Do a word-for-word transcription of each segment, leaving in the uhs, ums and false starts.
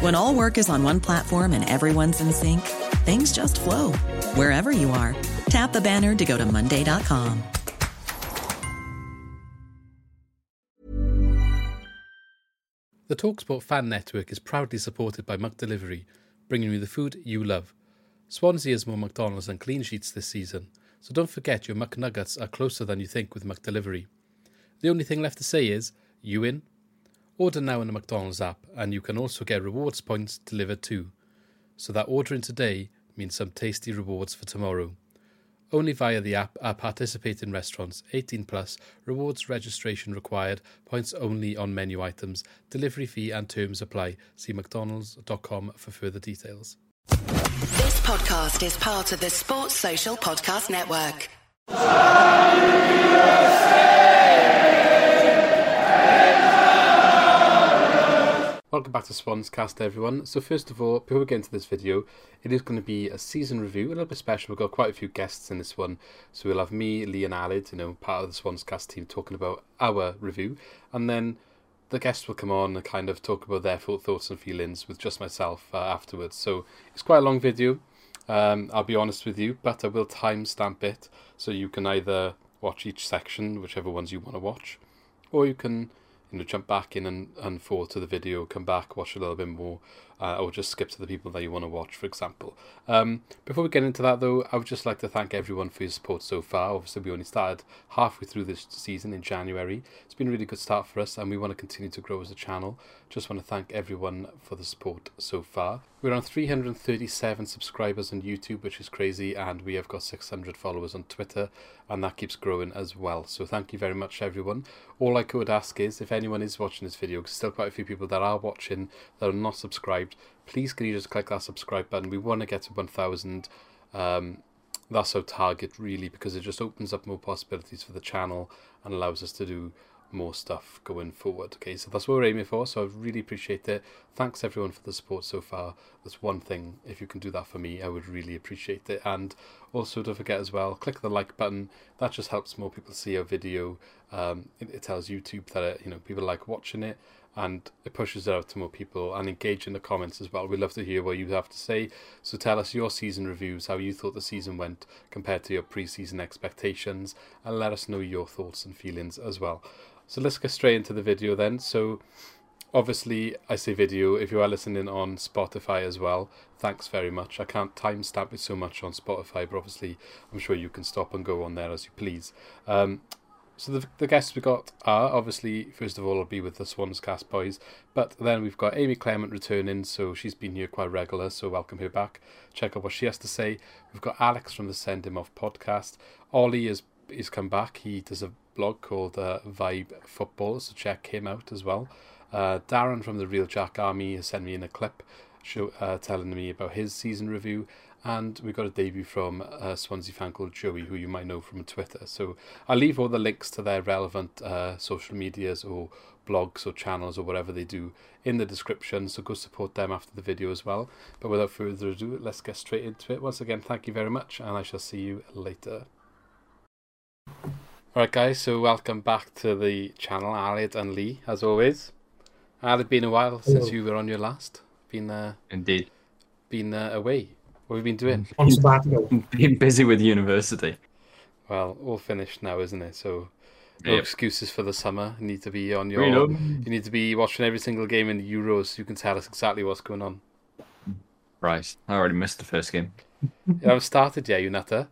When all work is on one platform and everyone's in sync, things just flow. Wherever you are, tap the banner to go to Monday dot com. The TalkSport Fan Network is proudly supported by McDelivery, bringing you the food you love. Swansea has more McDonald's and clean sheets this season, so don't forget your McNuggets are closer than you think with McDelivery. The only thing left to say is, you in? Order now in the McDonald's app, and you can also get rewards points delivered too. So that ordering today means some tasty rewards for tomorrow. Only via the app are participating restaurants. eighteen plus, rewards registration required, points only on menu items, delivery fee and terms apply. See mcdonalds dot com for further details. This podcast is part of the Sports Social Podcast Network. Welcome back to Swan's Cast, everyone. So first of all, before we get into this video, it is going to be a season review, a little bit special. We've got quite a few guests in this one. So we'll have me, Lee and Alid, you know, part of the Swan's Cast team, talking about our review. And then the guests will come on and kind of talk about their thoughts and feelings with just myself uh, afterwards. So it's quite a long video, um, I'll be honest with you, but I will timestamp it. So you can either watch each section, whichever ones you want to watch, or you can you know, jump back in and, and forward to the video, come back, watch a little bit more, uh, or just skip to the people that you want to watch, for example. Um, before we get into that, though, I would just like to thank everyone for your support so far. Obviously, we only started halfway through this season in January. It's been a really good start for us, and we want to continue to grow as a channel. Just want to thank everyone for the support so far. We're on three hundred thirty-seven subscribers on YouTube, which is crazy, and we have got six hundred followers on Twitter, and that keeps growing as well. So thank you very much, everyone. All I could ask is, if anyone is watching this video, because still quite a few people that are watching that are not subscribed, please can you just click that subscribe button. We want to get to one thousand. Um, that's our target, really, because it just opens up more possibilities for the channel and allows us to do more stuff going forward. Okay, so that's what we're aiming for, so I really appreciate it. Thanks everyone for the support so far. That's one thing, if you can do that for me, I would really appreciate it. And also, don't forget as well, click the like button. That just helps more people see our video. Um, it, it tells YouTube that it, you know, people like watching it, and it pushes it out to more people. And engage in the comments as well. We'd love to hear what you have to say. So tell us your season reviews, how you thought the season went compared to your pre-season expectations, and let us know your thoughts and feelings as well. So let's get straight into the video then. So obviously, I say video, if you are listening on Spotify as well, thanks very much. I can't timestamp it so much on Spotify, but obviously I'm sure you can stop and go on there as you please. Um, so the, the guests we got are, obviously, first of all, I'll be with the Swan's Cast boys, but then we've got Amy Clement returning, so she's been here quite regular, so welcome her back. Check out what she has to say. We've got Alex from the Send Him Off podcast. Ollie is, is come back. He does a blog called uh, Vibe Football, so check him out as well. Uh, Darren from the Real Jack Army has sent me in a clip show, uh, telling me about his season review, and we got a debut from a Swansea fan called Joey, who you might know from Twitter. So I'll leave all the links to their relevant uh, social medias or blogs or channels or whatever they do in the description, so go support them after the video as well. But without further ado, let's get straight into it. Once again, thank you very much, and I shall see you later. Alright guys, so welcome back to the channel, Alid and Lee, as always. Alid, it's been a while Hello. since you were on your last. Been uh, Indeed. Been uh, away. What have you been doing? On sabbatical. Been busy with university. Well, all finished now, isn't it? So no yep. excuses for the summer. You need to be on your... Reload. You need to be watching every single game in the Euros, so you can tell us exactly what's going on. Right. I already missed the first game. You haven't started yet, you nutter.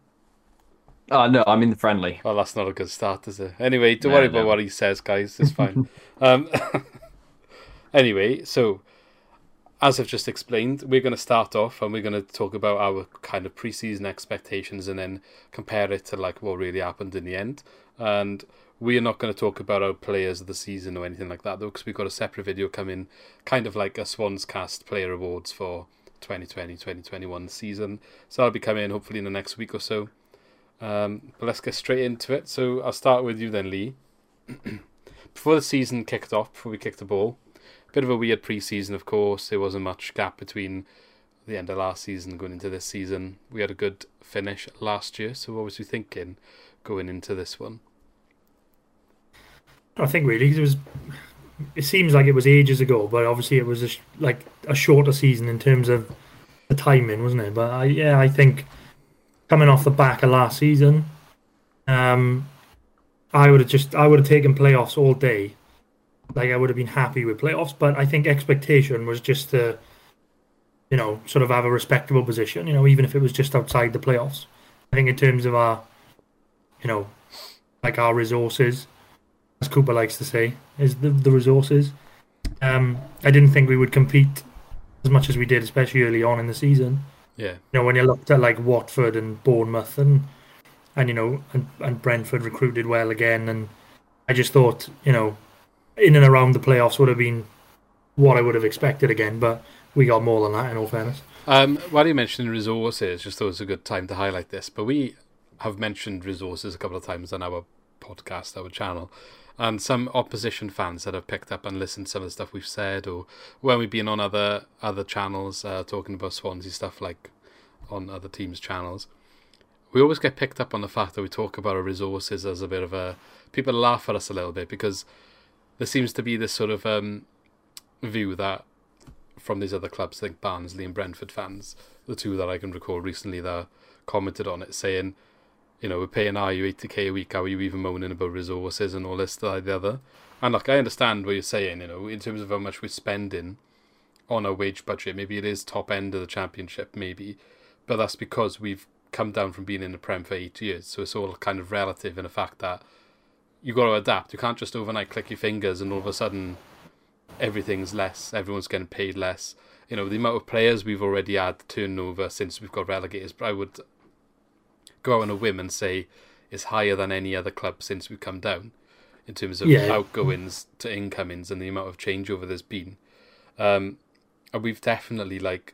Oh, no, I'm in the friendly. Well, that's not a good start, is it? Anyway, don't no, worry no. about what he says, guys. It's fine. um, anyway, so, as I've just explained, we're going to start off and we're going to talk about our kind of pre-season expectations and then compare it to, like, what really happened in the end. And we are not going to talk about our players of the season or anything like that, though, because we've got a separate video coming, kind of like a Swan's Cast player awards for twenty twenty twenty twenty-one season. So that'll be coming hopefully in the next week or so. Um, but let's get straight into it. So I'll start with you then, Lee. Before the season kicked off, before we kicked the ball, a bit of a weird pre-season, of course. There wasn't much gap between the end of last season and going into this season. We had a good finish last year, so what was you thinking going into this one? I think really it was. It seems like it was ages ago, but obviously it was a, like a shorter season in terms of the timing, wasn't it? But I, yeah, I think coming off the back of last season, um, I would have just I would have taken playoffs all day. Like I would have been happy with playoffs, but I think expectation was just to, you know, sort of have a respectable position. You know, even if it was just outside the playoffs. I think in terms of our, you know, like our resources, as Cooper likes to say, is the the resources. Um, I didn't think we would compete as much as we did, especially early on in the season. Yeah. You know, when you looked at like Watford and Bournemouth and and you know and, and Brentford recruited well again, and I just thought, you know, in and around the playoffs would have been what I would have expected again, but we got more than that in all fairness. Um, while you mentioned resources, just thought it was a good time to highlight this, but we have mentioned resources a couple of times on our podcast, our channel, and some opposition fans that have picked up and listened to some of the stuff we've said, or when we've been on other other channels uh, talking about Swansea stuff, like on other teams' channels, we always get picked up on the fact that we talk about our resources as a bit of a... People laugh at us a little bit because there seems to be this sort of um, view that from these other clubs, like Barnsley and Brentford fans, the two that I can recall recently that commented on it, saying, you know, we're paying Ayew eighty k a week, how are you even moaning about resources and all this, that, the other. And like, I understand what you're saying, you know, in terms of how much we're spending on our wage budget, maybe it is top end of the Championship, maybe, but that's because we've come down from being in the Prem for eight years, so it's all kind of relative in the fact that you've got to adapt. You can't just overnight click your fingers and all of a sudden everything's less, everyone's getting paid less. You know, the amount of players we've already had turnover since we've got relegated, but I would go on a whim and say it's higher than any other club since we've come down in terms of yeah. outgoings to incomings and the amount of changeover there's been. Um, and we've definitely like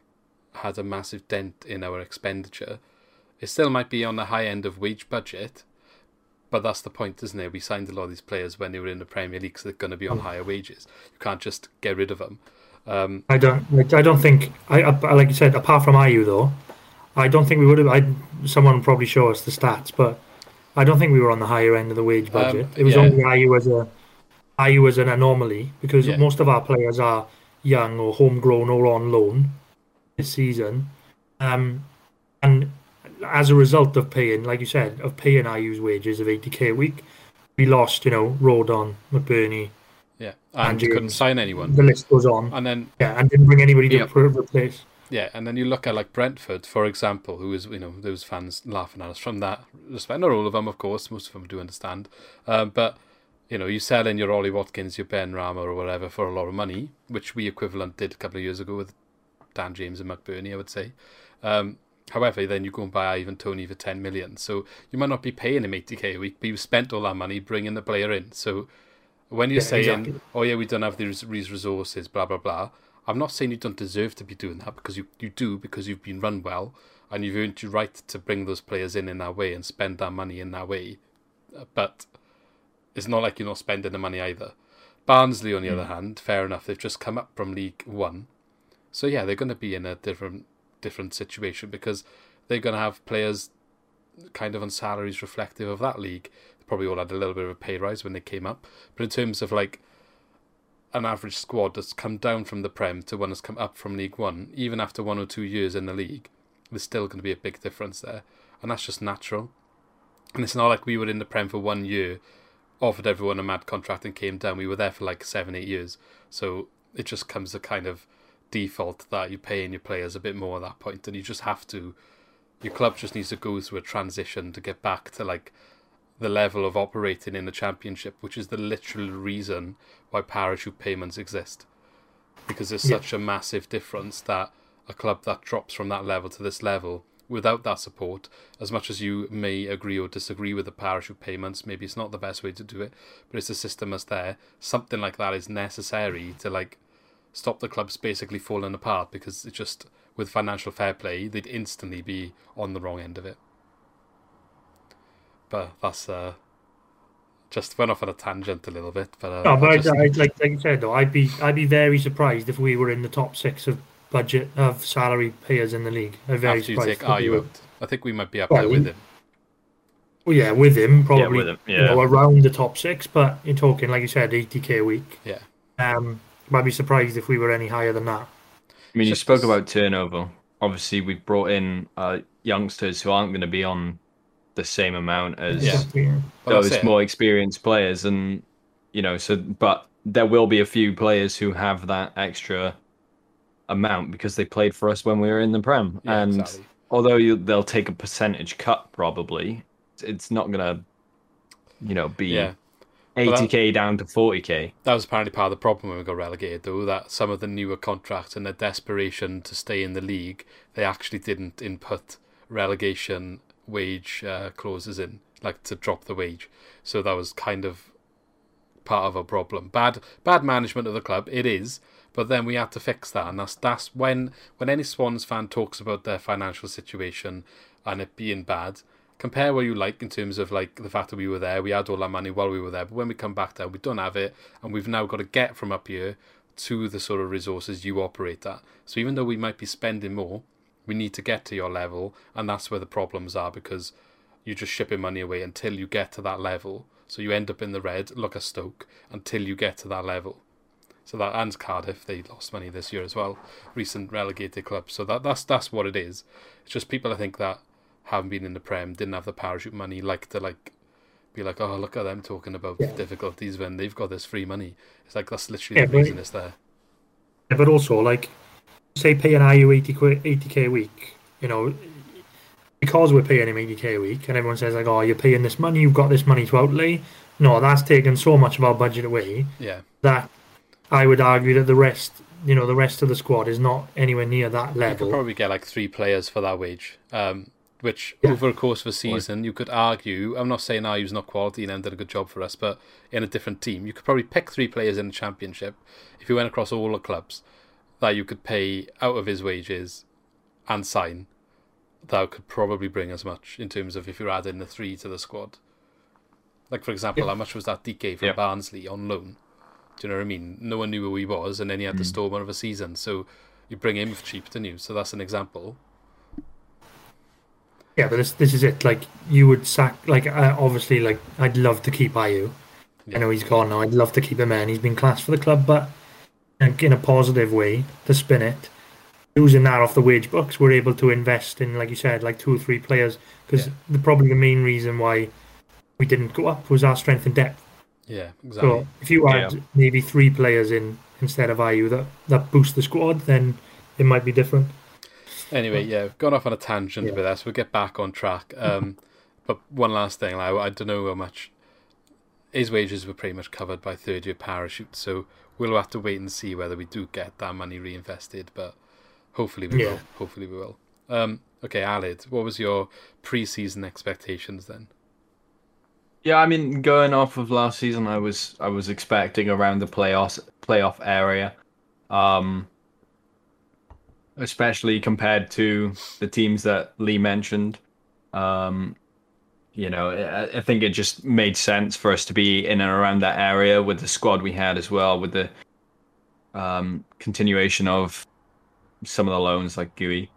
had a massive dent in our expenditure. It still might be on the high end of wage budget, but that's the point, isn't it? We signed a lot of these players when they were in the Premier League, so they're going to be on higher wages. You can't just get rid of them. Um, I don't. I don't think. I, I like you said. Apart from Ayew, though, I don't think we would have. I, someone will probably show us the stats, but I don't think we were on the higher end of the wage budget. Um, it was yeah. only Ayew as a Ayew as an anomaly because yeah. most of our players are young or homegrown or on loan this season, um, and. As a result of paying, like you said, of paying Ayew's wages of eighty k a week, we lost, you know, Rodon, McBurney. Yeah, and, and you couldn't sign anyone. The list goes on. And then... Yeah, and didn't bring anybody yeah. to replace. Yeah, and then you look at, like, Brentford, for example, who is, you know, those fans laughing at us from that respect. Not all of them, of course, most of them do understand. Um, but, you know, you sell in your Ollie Watkins, your Ben Rama or whatever for a lot of money, which we equivalent did a couple of years ago with Dan James and McBurney, I would say. Um However, then you go and buy Ivan Toney for ten million. So you might not be paying him eighty k a week, but you've spent all that money bringing the player in. So when you're yeah, saying, exactly. oh yeah, we don't have these resources, blah, blah, blah, I'm not saying you don't deserve to be doing that because you, you do, because you've been run well and you've earned your right to bring those players in in that way and spend that money in that way. But it's not like you're not spending the money either. Barnsley, on the mm. other hand, fair enough, they've just come up from League One. So yeah, they're going to be in a different... different situation because they're going to have players kind of on salaries reflective of that league. They probably all had a little bit of a pay rise when they came up, but in terms of like an average squad that's come down from the Prem to one that's come up from League One, even after one or two years in the league, there's still going to be a big difference there, and that's just natural. And it's not like we were in the Prem for one year, offered everyone a mad contract and came down. We were there for like seven, eight years, so it just comes to kind of default that you're paying your players a bit more at that point, and you just have to. Your club just needs to go through a transition to get back to like the level of operating in the Championship, which is the literal reason why parachute payments exist, because there's yeah. such a massive difference that a club that drops from that level to this level without that support, as much as you may agree or disagree with the parachute payments, maybe it's not the best way to do it, but it's a system that's there. Something like that is necessary to like stop the clubs basically falling apart, because it's just, with financial fair play, they'd instantly be on the wrong end of it. But that's uh, just went off on a tangent a little bit. But, uh, no, but I just... I, I, like, like you said, though, I'd be I'd be very surprised if we were in the top six of budget of salary payers in the league. I'm very After surprised. You take Ayew out, I think we might be up well, there with him. Well, yeah, with him probably. Yeah, with him. Yeah. You know, around the top six, but you're talking, like you said, eighty k a week. Yeah. Um, I'd be surprised if we were any higher than that. I mean, you just spoke about turnover. Obviously, we've brought in uh, youngsters who aren't going to be on the same amount as yeah. those well, more experienced players, and you know, so but there will be a few players who have that extra amount because they played for us when we were in the Prem. Yeah, and exactly. although you, they'll take a percentage cut, probably it's not going to, you know, be. Yeah. eighty k down to forty k. That was apparently part of the problem when we got relegated, though, that some of the newer contracts and their desperation to stay in the league, they actually didn't input relegation wage uh, clauses in, like to drop the wage. So that was kind of part of a problem. Bad bad management of the club, it is, but then we had to fix that. And that's, that's when, when any Swans fan talks about their financial situation and it being bad, compare what you like in terms of like the fact that we were there, we had all our money while we were there, but when we come back there, we don't have it, and we've now got to get from up here to the sort of resources you operate at. So even though we might be spending more, we need to get to your level, and that's where the problems are, because you're just shipping money away until you get to that level. So you end up in the red, look at Stoke, until you get to that level. So that, and Cardiff, they lost money this year as well, recent relegated clubs. So that that's that's what it is. It's just people, I think, that haven't been in the Prem, didn't have the parachute money, like to like be like, oh, look at them talking about yeah. difficulties when they've got this free money. It's like, that's literally yeah, the reason but, it's there. Yeah, but also, like, say pay an Ayew eighty k a week, you know, because we're paying him eighty k a week, and everyone says, like, oh, you're paying this money, you've got this money to outlay. No, that's taken so much of our budget away yeah. that I would argue that the rest... you know, the rest of the squad is not anywhere near that level. You could probably get, like, three players for that wage. Um... Which, yeah. over the course of a season, you could argue, I'm not saying Ayew's not quality and did a good job for us, but in a different team, you could probably pick three players in the Championship, if you went across all the clubs, that you could pay out of his wages and sign, that could probably bring as much, in terms of if you're adding the three to the squad. Like, for example, yeah. how much was that D K from yeah. Barnsley on loan? Do you know what I mean? No one knew who he was, and then he had mm. the storm of a season, so you bring him for cheap, didn't you? So that's an example. Yeah, but this this is it. Like, you would sack, like, uh, obviously, like, I'd love to keep Ayew. Yeah. I know he's gone now. I'd love to keep him in. He's been classed for the club, but in a positive way, to spin it, using that off the wage books, we're able to invest in, like you said, like two or three players, because yeah. the, probably the main reason why we didn't go up was our strength and depth. Yeah, exactly. So if you add yeah. maybe three players in instead of Ayew that, that boost the squad, then it might be different. Anyway, yeah, we've gone off on a tangent yeah. with us. We'll get back on track. Um, but one last thing, like, I don't know how much... His wages were pretty much covered by third-year parachute, so we'll have to wait and see whether we do get that money reinvested, but hopefully we yeah. will. Hopefully we will. Um, okay, Alid, what was your pre-season expectations then? Yeah, I mean, going off of last season, I was I was expecting around the playoffs, playoff area. Um... especially compared to the teams that Lee mentioned. Um, you know, I, I think it just made sense for us to be in and around that area with the squad we had as well, with the um, continuation of some of the loans like Guéhi.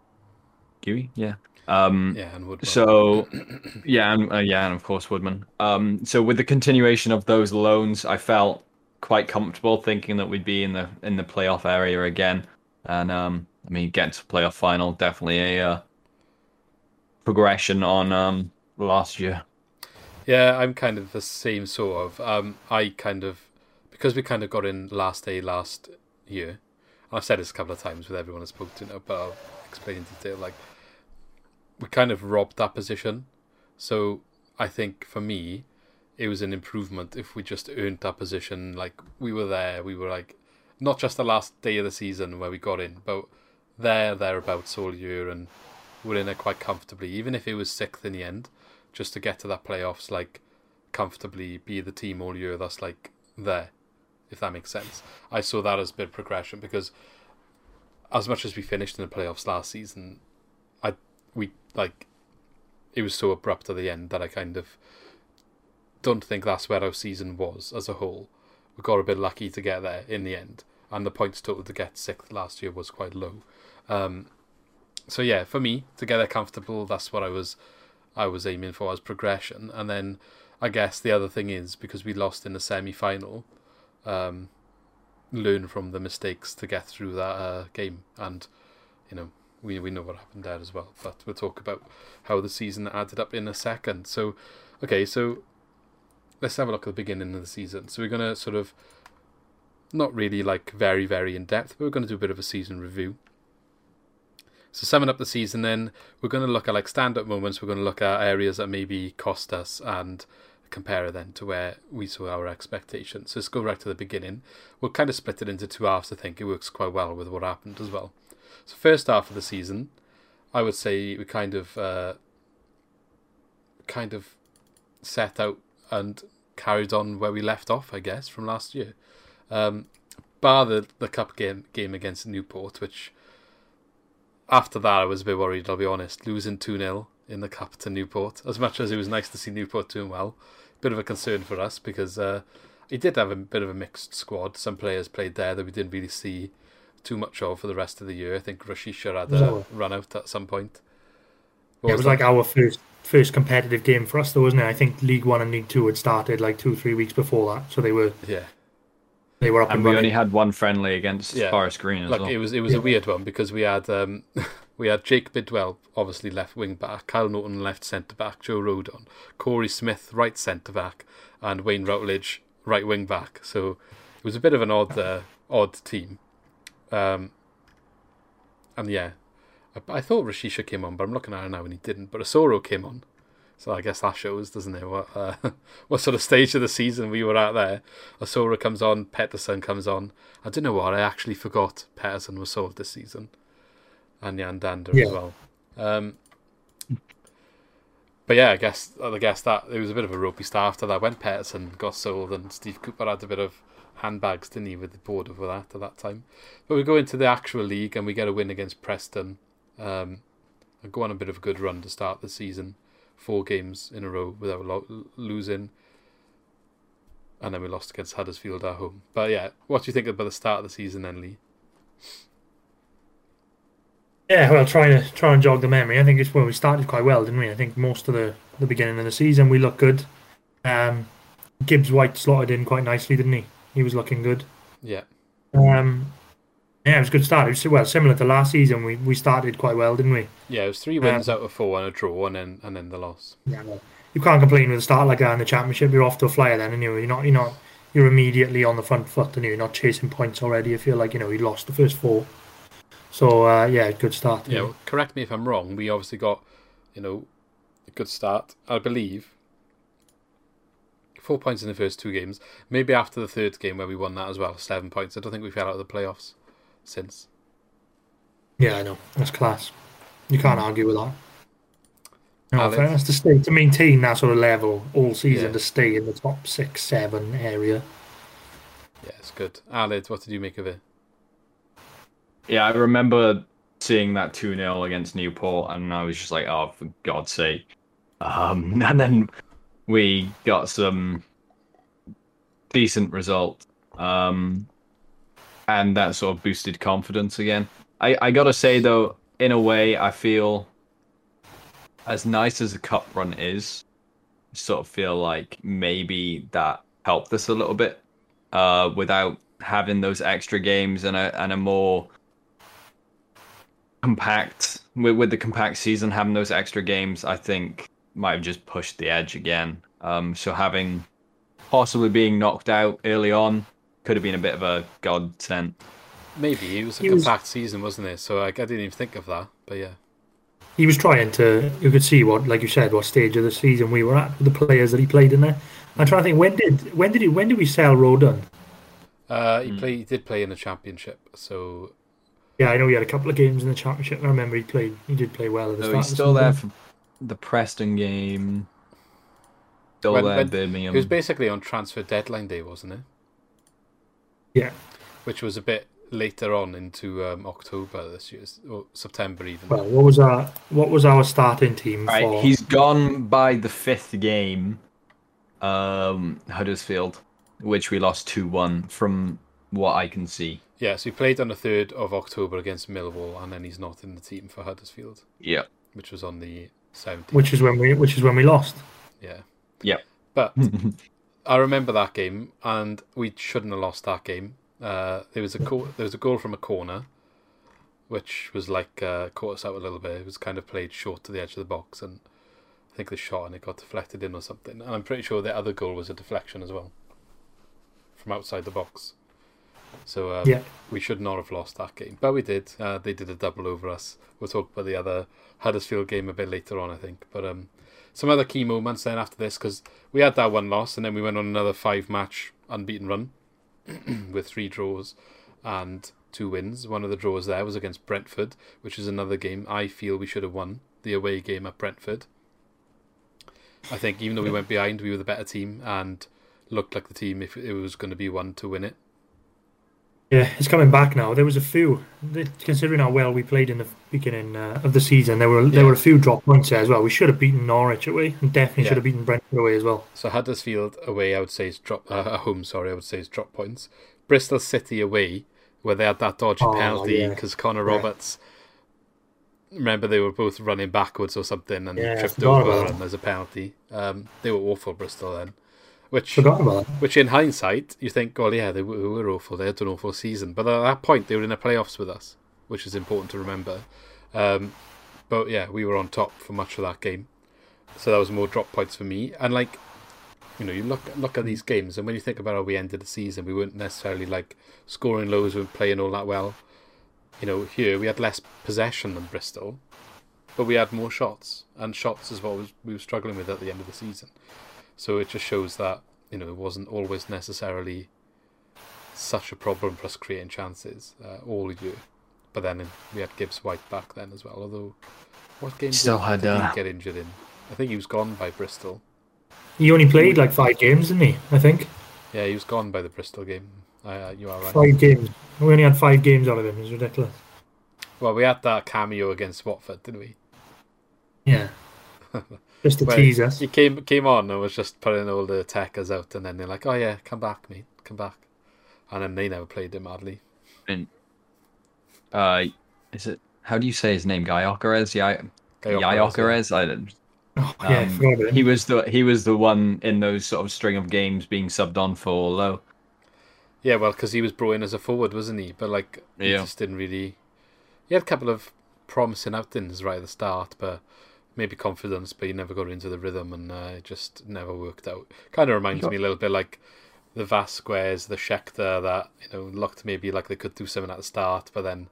Guéhi? Yeah. Um, yeah, and Woodman. So, yeah, and, uh, yeah, and of course Woodman. Um, so with the continuation of those loans, I felt quite comfortable thinking that we'd be in the in the playoff area again. And... Um, I mean, getting to the playoff final, definitely a uh, progression on um, last year. Yeah, I'm kind of the same sort of. Um, I kind of, because we kind of got in last day last year, and I've said this a couple of times with everyone I spoke to now, but I'll explain in detail, like, we kind of robbed that position. So I think for me, it was an improvement if we just earned that position. Like, we were there, we were like, not just the last day of the season where we got in, but there, thereabouts all year, and were in it quite comfortably, even if it was sixth in the end, just to get to that playoffs, like, comfortably be the team all year that's, like, there, if that makes sense. I saw that as a bit of progression, because as much as we finished in the playoffs last season, I we, like, it was so abrupt at the end that I kind of don't think that's where our season was as a whole. We got a bit lucky to get there in the end, and the points total to get sixth last year was quite low. Um, so yeah, for me, to get there comfortable, that's what I was I was aiming for as progression. And then I guess the other thing is, because we lost in the semi-final, um, learn from the mistakes to get through that uh, game. And, you know, we we know what happened there as well. But we'll talk about how the season added up in a second. So, okay, so let's have a look at the beginning of the season. So we're going to sort of, not really like very, very in-depth, but we're going to do a bit of a season review. So summing up the season then, we're going to look at like stand-up moments, we're going to look at areas that maybe cost us and compare then to where we saw our expectations. So let's go right to the beginning. We'll kind of split it into two halves, I think. It works quite well with what happened as well. So first half of the season, I would say we kind of, uh, kind of set out and carried on where we left off, I guess, from last year. Um, bar the, the cup game, game against Newport, which... After that, I was a bit worried, I'll be honest. Losing two nil in the cup to Newport. As much as it was nice to see Newport doing well, bit of a concern for us because uh, he did have a bit of a mixed squad. Some players played there that we didn't really see too much of for the rest of the year. I think Rashisha had a our... run out at some point. What it was, was like our first first competitive game for us, though, wasn't it? I think League One and League Two had started like two, three weeks before that, so they were yeah. They were up and, and we running. Only had one friendly against yeah. Forest Green as like, well. It was it was yeah. a weird one because we had um, we had Jake Bidwell obviously left wing back, Kyle Norton left centre back, Joe Rodon, Corey Smith right centre back, and Wayne Routledge right wing back. So it was a bit of an odd uh, odd team, um, and yeah, I, I thought Rashisha came on, but I'm looking at it now and he didn't. But Asoro came on. So I guess that shows, doesn't it, what uh, what sort of stage of the season we were at there. Asora comes on, Pettersson comes on. I don't know what, I actually forgot Pettersson was sold this season. And Yandander yeah. as well. Um, but yeah, I guess I guess that it was a bit of a ropey start after that. When Pettersson got sold and Steve Cooper had a bit of handbags, didn't he, with the board over that at that time. But we go into the actual league and we get a win against Preston. Um, and go on a bit of a good run to start the season. Four games in a row without lo- losing, and then we lost against Huddersfield at home. But yeah, what do you think about the start of the season then, Lee? Yeah, well, trying to try and jog the memory, I think it's when we started quite well, didn't we? I think most of the, the beginning of the season we looked good. Um, Gibbs-White slotted in quite nicely, didn't he? He was looking good. Yeah. Um, yeah, it was a good start. It was, well, similar to last season, we, we started quite well, didn't we? Yeah, it was three wins um, out of four and a draw, and then and then the loss. Yeah, well, you can't complain with a start like that in the Championship. You're off to a flyer then, and you you're not you're not you're immediately on the front foot, and you're not chasing points already. I feel like you know you lost the first four, so uh, yeah, good start. Yeah, well, correct me if I'm wrong. We obviously got you know a good start, I believe. Four points in the first two games. Maybe after the third game where we won that as well, seven points. I don't think we fell out of the playoffs since. Yeah, I know. That's class. You can't argue with that. No, for us to stay to maintain that sort of level all season, yeah. to stay in the top six, seven area. Yeah, it's good. Alid, what did you make of it? Yeah, I remember seeing that two nil against Newport, and I was just like, oh, for God's sake. Um, and then we got some decent result. Um, and that sort of boosted confidence again. I, I gotta say though, in a way, I feel as nice as a cup run is, I sort of feel like maybe that helped us a little bit uh, without having those extra games and a and a more compact with, with the compact season. Having those extra games, I think, might have just pushed the edge again. Um, so having possibly being knocked out early on. Could have been a bit of a godsend. Maybe it was a compact season, wasn't it? So like, I didn't even think of that. But yeah, he was trying to. You could see what, like you said, what stage of the season we were at with the players that he played in there. I'm trying to think when did when did he when did we sell Rodon? Uh, he mm. play he did play in the Championship, so Yeah, I know he had a couple of games in the Championship. I remember he played. He did play well at the so start. He's still there for the Preston game. Still when, there, when, Birmingham. He was basically on transfer deadline day, wasn't it? Yeah. Which was a bit later on into um, October this year, or September even. Well, what was our what was our starting team right, for? He's gone by the fifth game, um, Huddersfield, which we lost two one from what I can see. Yeah, so he played on the third of October against Millwall, and then he's not in the team for Huddersfield. Yeah. Which was on the seventeenth. Which is when we which is when we lost. Yeah. Yeah. But I remember that game, and we shouldn't have lost that game. Uh, there was a co- there was a goal from a corner, which was like uh, caught us out a little bit. It was kind of played short to the edge of the box, and I think they shot and it got deflected in or something. And I'm pretty sure the other goal was a deflection as well, from outside the box. So um, yeah. we should not have lost that game, but we did. Uh, they did a double over us. We'll talk about the other Huddersfield game a bit later on, I think. But um, some other key moments then after this, because we had that one loss, and then we went on another five-match unbeaten run with three draws and two wins. One of the draws there was against Brentford, which is another game I feel we should have won, the away game at Brentford. I think even though we went behind, we were the better team and looked like the team if it was going to be one to win it. Yeah, it's coming back now. There was a few, considering how well we played in the beginning uh, of the season, there were there yeah. were a few drop points there as well. We should have beaten Norwich away, and definitely yeah. should have beaten Brentford away as well. So Huddersfield away, I would say, is drop uh, home. Sorry, I would say is drop points. Bristol City away, where they had that dodgy oh, penalty because yeah. Conor Roberts. Yeah. Remember, they were both running backwards or something, and yeah, tripped over, and there's a penalty. Um, they were awful, Bristol then. Which, which in hindsight, you think, oh yeah, they were awful. They had an awful season. But at that point, they were in the playoffs with us, which is important to remember. Um, but yeah, we were on top for much of that game. So that was more drop points for me. And like, you know, you look, look at these games, and when you think about how we ended the season, we weren't necessarily like scoring lows, we weren't playing all that well. You know, here we had less possession than Bristol, but we had more shots. And shots is what we were struggling with at the end of the season. So it just shows that, you know, it wasn't always necessarily such a problem for us creating chances uh, all year. But then we had Gibbs-White back then as well. Although, what game Still did, had, did uh... he get injured in? I think he was gone by Bristol. He only played like five games, didn't he? I think. Yeah, he was gone by the Bristol game. Uh, you are right. Five games. We only had five games out of him. It was ridiculous. Well, we had that cameo against Watford, didn't we? Yeah. Just to tease us. He came came on and was just putting all the attackers out, and then they're like, oh yeah, come back, mate, come back. And then they never played him, hardly. And, uh, is it, how do you say his name? Gyokeres? Gyokeres? I didn't. Oh, yeah, um, sure, he, was the, he was the one in those sort of string of games being subbed on for Lowe. Yeah, well, because he was brought in as a forward, wasn't he? But like, he yeah. just didn't really... He had a couple of promising outings right at the start, but... Maybe confidence, but he never got into the rhythm, and uh, it just never worked out. Kind of reminds me a little bit like the Vasquez, the Schechter, that, you know, looked maybe like they could do something at the start, but then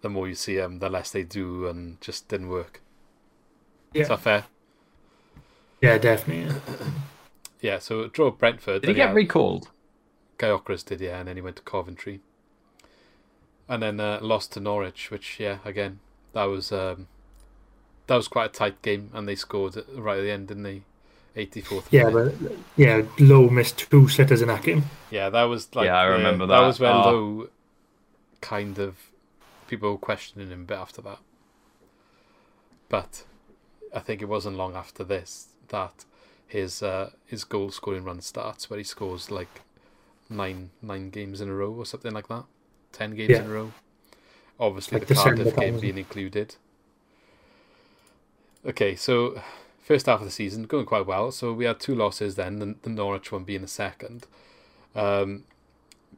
the more you see them, the less they do, and just didn't work. Yeah. Is that fair? Yeah, definitely. Yeah, yeah so draw Brentford. Did he get he recalled? Gyokeres did, yeah, and then he went to Coventry. And then uh, lost to Norwich, which, yeah, again, that was... Um, That was quite a tight game, and they scored right at the end, didn't they? eighty-fourth. Yeah, but yeah, Lowe missed two sitters in that game. Yeah, that was like yeah, I remember the, that. That was where oh. Lowe kind of people were questioning him a bit after that. But I think it wasn't long after this that his uh, his goal scoring run starts, where he scores like nine nine games in a row or something like that, ten games yeah. in a row. Obviously, like the Cardiff game being included. Okay, so first half of the season, going quite well. So we had two losses then, the, the Norwich one being the second. Um,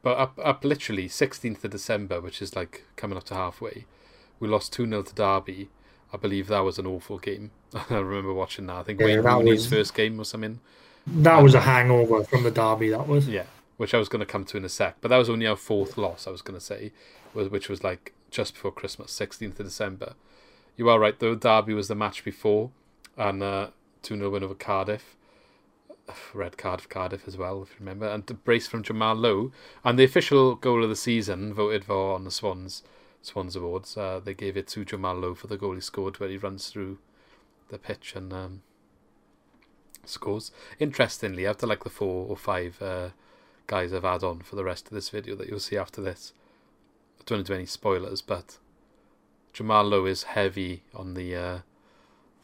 but up up literally sixteenth of December, which is like coming up to halfway, we lost two nil to Derby. I believe that was an awful game. I remember watching that. I think yeah, Wayne Rooney's was, first game or something. That um, was a hangover from the Derby, that was. Yeah, which I was going to come to in a sec. But that was only our fourth loss, I was going to say, which was like just before Christmas, sixteenth of December. You are right, though. Derby was the match before, and uh, two nil win over Cardiff. Red card for Cardiff as well, if you remember. And a brace from Jamal Lowe. And the official goal of the season, voted for on the Swans, Swans Awards, uh, they gave it to Jamal Lowe for the goal he scored where he runs through the pitch and um, scores. Interestingly, after like the four or five uh, guys I've had on for the rest of this video that you'll see after this, I don't want to do any spoilers, but Jamal Lowe is heavy on the uh,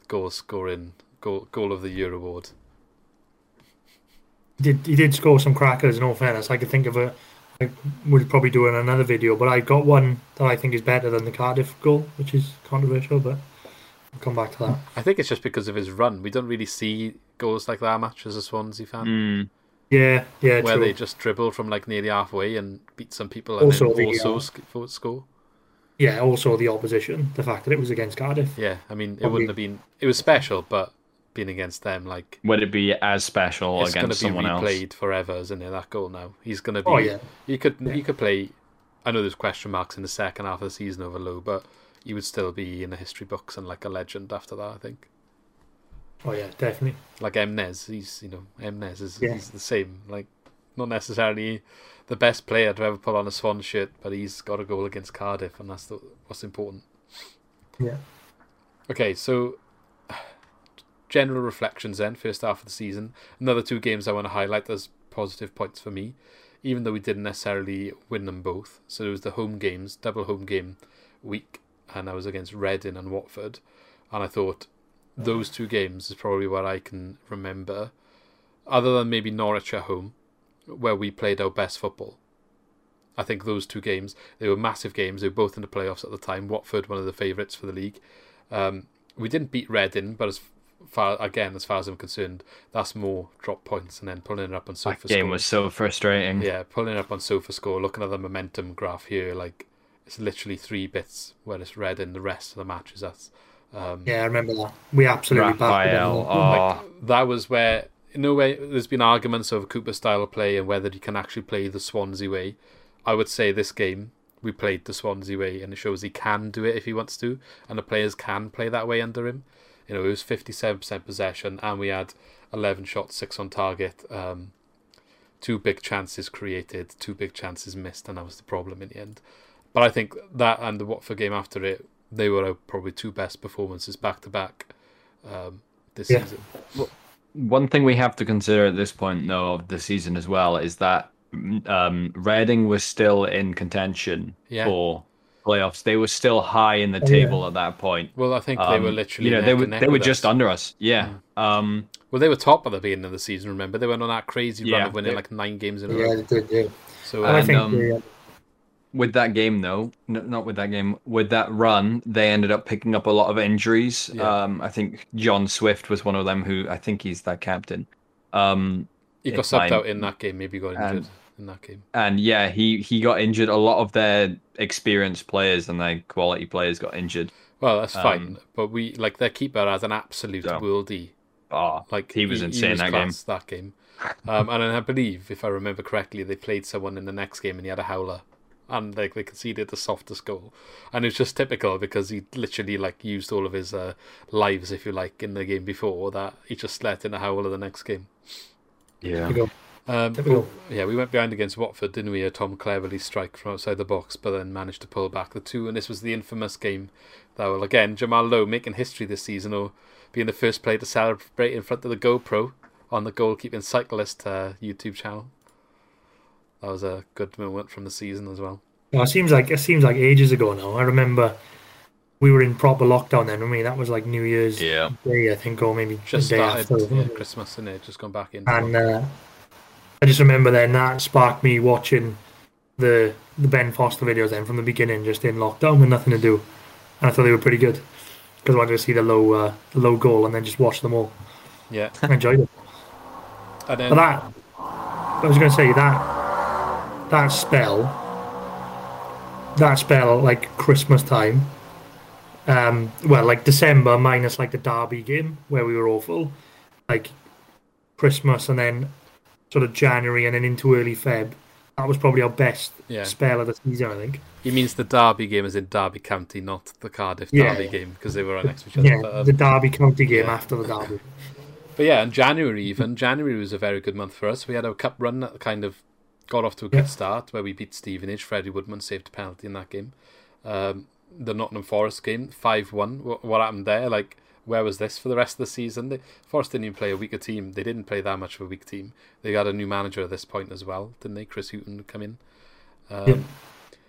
goal scoring, goal, goal of the year award. He did, he did score some crackers, in all fairness. I could think of a, I would probably do it in another video, but I got one that I think is better than the Cardiff goal, which is controversial, but we'll come back to that. I think it's just because of his run. We don't really see goals like that much as a Swansea fan. Mm. Yeah, yeah, Where true. They just dribble from like nearly halfway and beat some people and also, then also the, sc- for score. Yeah, also the opposition, the fact that it was against Cardiff. Yeah, I mean, it probably. wouldn't have been... It was special, but... Being against them, like, would it be as special against someone else? It's going to be replayed forever, isn't it? That goal now, he's going to be. Oh, yeah. You could, yeah. you could play. I know there's question marks in the second half of the season over Lowe, but you would still be in the history books and like a legend after that. I think. Oh yeah, definitely. Like Emnes, he's you know Emnes is yeah. he's the same. Like, not necessarily the best player to ever put on a Swan shirt, but he's got a goal against Cardiff, and that's the, what's important. Yeah. Okay, so. General reflections then, first half of the season. Another two games I want to highlight as positive points for me, even though we didn't necessarily win them both. So it was the home games, double home game week, and I was against Reading and Watford. And I thought those two games is probably what I can remember, other than maybe Norwich at home, where we played our best football. I think those two games, they were massive games. They were both in the playoffs at the time. Watford, one of the favourites for the league. Um, we didn't beat Reading, but as Far, again, as far as I'm concerned, that's more drop points and then pulling it up on SofaScore. That game was so frustrating. Yeah, pulling it up on SofaScore, looking at the momentum graph here, like it's literally three bits where it's red and the rest of the match is us. Um, yeah, I remember that. We absolutely battered them. Like, that was where, in no way, there's been arguments over Cooper's style of play and whether he can actually play the Swansea way. I would say this game, we played the Swansea way, and it shows he can do it if he wants to, and the players can play that way under him. You know, it was fifty-seven percent possession, and we had eleven shots, six on target, um, two big chances created, two big chances missed, and that was the problem in the end. But I think that and the Watford game after it, they were our probably two best performances back-to-back um, this yeah. season. Well, one thing we have to consider at this point, though, of the season as well, is that um, Reading was still in contention yeah. for... playoffs. They were still high in the table oh, yeah. at that point. Well, I think um, they were literally, you know, they were they were just us. under us. Yeah. yeah. Um. Well, they were top at the beginning of the season. Remember, they went on that crazy yeah, run of winning they, like nine games in a row. Yeah, they did. Yeah. So and, I think um, yeah. with that game though, n- not with that game, with that run, they ended up picking up a lot of injuries. Yeah. Um. I think John Swift was one of them. Who I think he's that captain. Um. He got subbed out in that game. Maybe got injured. And, in that game. And yeah, he, he got injured. A lot of their experienced players and their quality players got injured. Well, that's um, fine. But we like their keeper as an absolute so, worldie. Oh, like he was he, insane he was that, game. that game. Um, and I believe, if I remember correctly, they played someone in the next game and he had a howler, and like they conceded the softest goal. And it's just typical because he literally like used all of his uh, lives, if you like, in the game before that. He just let in a howler the next game. Yeah. Um, well, yeah, we went behind against Watford, didn't we? A Tom Cleverley strike from outside the box, but then managed to pull back the two. And this was the infamous game that will, again, Jamal Lowe making history this season, or being the first player to celebrate in front of the GoPro on the Goalkeeping Cyclist uh, YouTube channel. That was a good moment from the season as well. Yeah, it seems like it seems like ages ago now. I remember we were in proper lockdown then. I mean, that was like New Year's yeah. Day, I think, or maybe just the day started, after yeah, Christmas, and it just gone back in. And. Uh, I just remember then that sparked me watching the the Ben Foster videos then from the beginning, just in lockdown with nothing to do, and I thought they were pretty good because I wanted to see the low uh, the low goal and then just watch them all. Yeah, I enjoyed it. And then... But that I was going to say that that spell, that spell like Christmas time, um, well like December minus like the Derby game where we were awful, like Christmas and then. Sort of January and then into early Feb. That was probably our best yeah. spell of the season, I think. He means the Derby game is in Derby County, not the Cardiff yeah, Derby yeah. game, because they were right next to each other. Yeah, but, um, the Derby County game yeah. after the Derby. But yeah, and January even. January was a very good month for us. We had our cup run that kind of got off to a good yeah. start, where we beat Stevenage. Freddie Woodman saved a penalty in that game. um, the Nottingham Forest game, five one. What, what happened there? Like, where was this for the rest of the season? They, Forest didn't even play a weaker team. They didn't play that much of a weak team. They got a new manager at this point as well, didn't they? Chris Hughton come in. Um,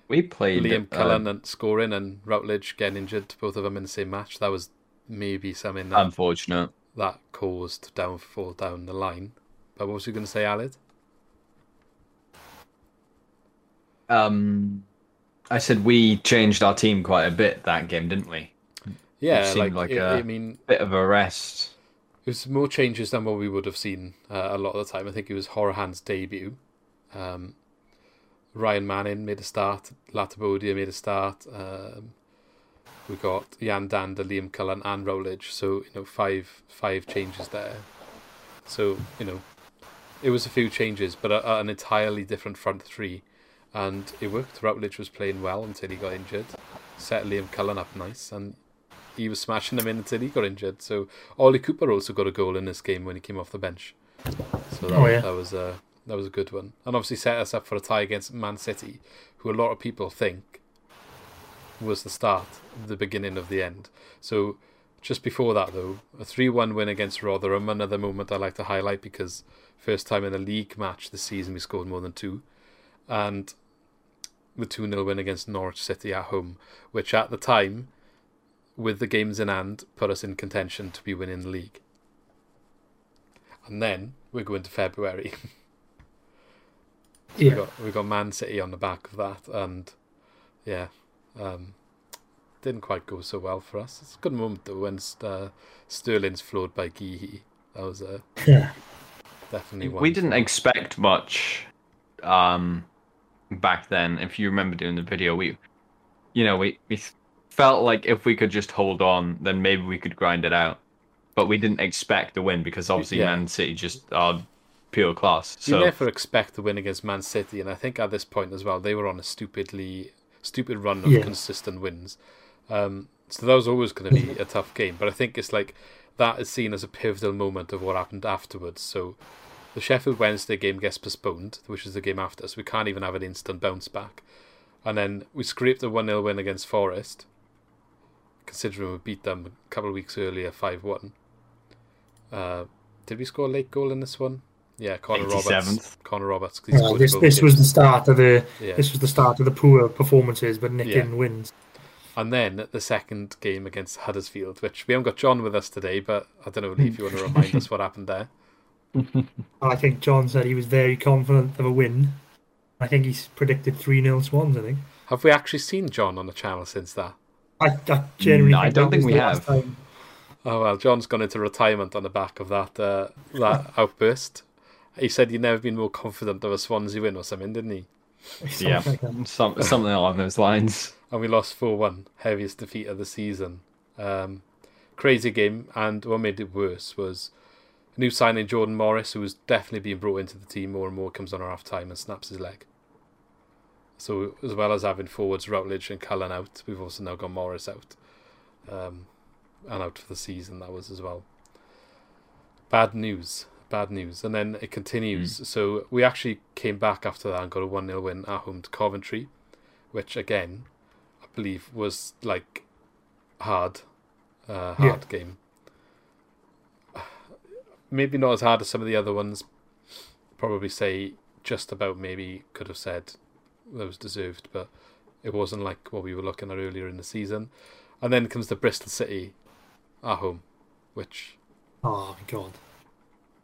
we played Liam Cullen um, and scoring and Routledge getting injured, both of them in the same match. That was maybe something that, unfortunate that caused downfall down the line. But what was you going to say, Alid? Um, I said we changed our team quite a bit that game, didn't we? Yeah, it seemed like, like it, a I mean, bit of a rest. It was more changes than what we would have seen uh, a lot of the time. I think it was Horahan's debut. Um, Ryan Manning made a start. Latibodia made a start. Um, we got Jan Dander, Liam Cullen, and Routledge. So you know, five five changes there. So you know, it was a few changes, but a, a, an entirely different front three. And it worked. Routledge was playing well until he got injured. Set Liam Cullen up nice, and he was smashing them in until he got injured. So Ollie Cooper also got a goal in this game when he came off the bench. So that, oh, yeah. that was a that was a good one, and obviously set us up for a tie against Man City, who a lot of people think was the start, the beginning of the end. So just before that, though, a three one win against Rotherham. Another moment I like to highlight because first time in a league match this season we scored more than two. And the two nil win against Norwich City at home, which at the time, with the games in hand, put us in contention to be winning the league. And then we go into February. yeah. we, got, we got Man City on the back of that, and yeah, um, didn't quite go so well for us. It's a good moment though when uh, Sterling's floored by Guéhi. That was a yeah. definitely one. We didn't expect much. Um, back then, if you remember doing the video, we, you know, we, we felt like if we could just hold on, then maybe we could grind it out. But we didn't expect the win because obviously yeah. Man City just are pure class. So. You never expect the win against Man City, and I think at this point as well, they were on a stupidly stupid run of yeah. consistent wins. Um, so that was always going to be a tough game. But I think it's like that is seen as a pivotal moment of what happened afterwards. So. The Sheffield Wednesday game gets postponed, which is the game after, so we can't even have an instant bounce back. And then we scraped a one nil win against Forest, considering we beat them a couple of weeks earlier, five one. Uh, did we score a late goal in this one? Yeah, Conor Roberts. Conor Roberts. Yeah, this this was the start of the yeah. this was the start of the poor performances, but Nick yeah. in wins. And then the second game against Huddersfield, which we haven't got John with us today, but I don't know Lee, if you want to remind us what happened there. I think John said he was very confident of a win. I think he's predicted three nil Swans, I think. Have we actually seen John on the channel since that? I, I generally no, I don't think we have. Time. Oh, well, John's gone into retirement on the back of that uh, that outburst. He said he'd never been more confident of a Swansea win or something, didn't he? something yeah, like Some, something along those lines. And we lost four one, heaviest defeat of the season. Um, crazy game, and what made it worse was new signing Jordan Morris, who was definitely being brought into the team more and more, comes on our half time and snaps his leg. So as well as having forwards Routledge and Cullen out, we've also now got Morris out, um, and out for the season. That was as well. Bad news, bad news, and then it continues. Mm. So we actually came back after that and got a one nil win at home to Coventry, which again, I believe was like hard, uh, hard yeah. game. Maybe not as hard as some of the other ones. Probably say just about maybe could have said that was deserved, but it wasn't like what we were looking at earlier in the season. And then comes the Bristol City at home, which... Oh, my God.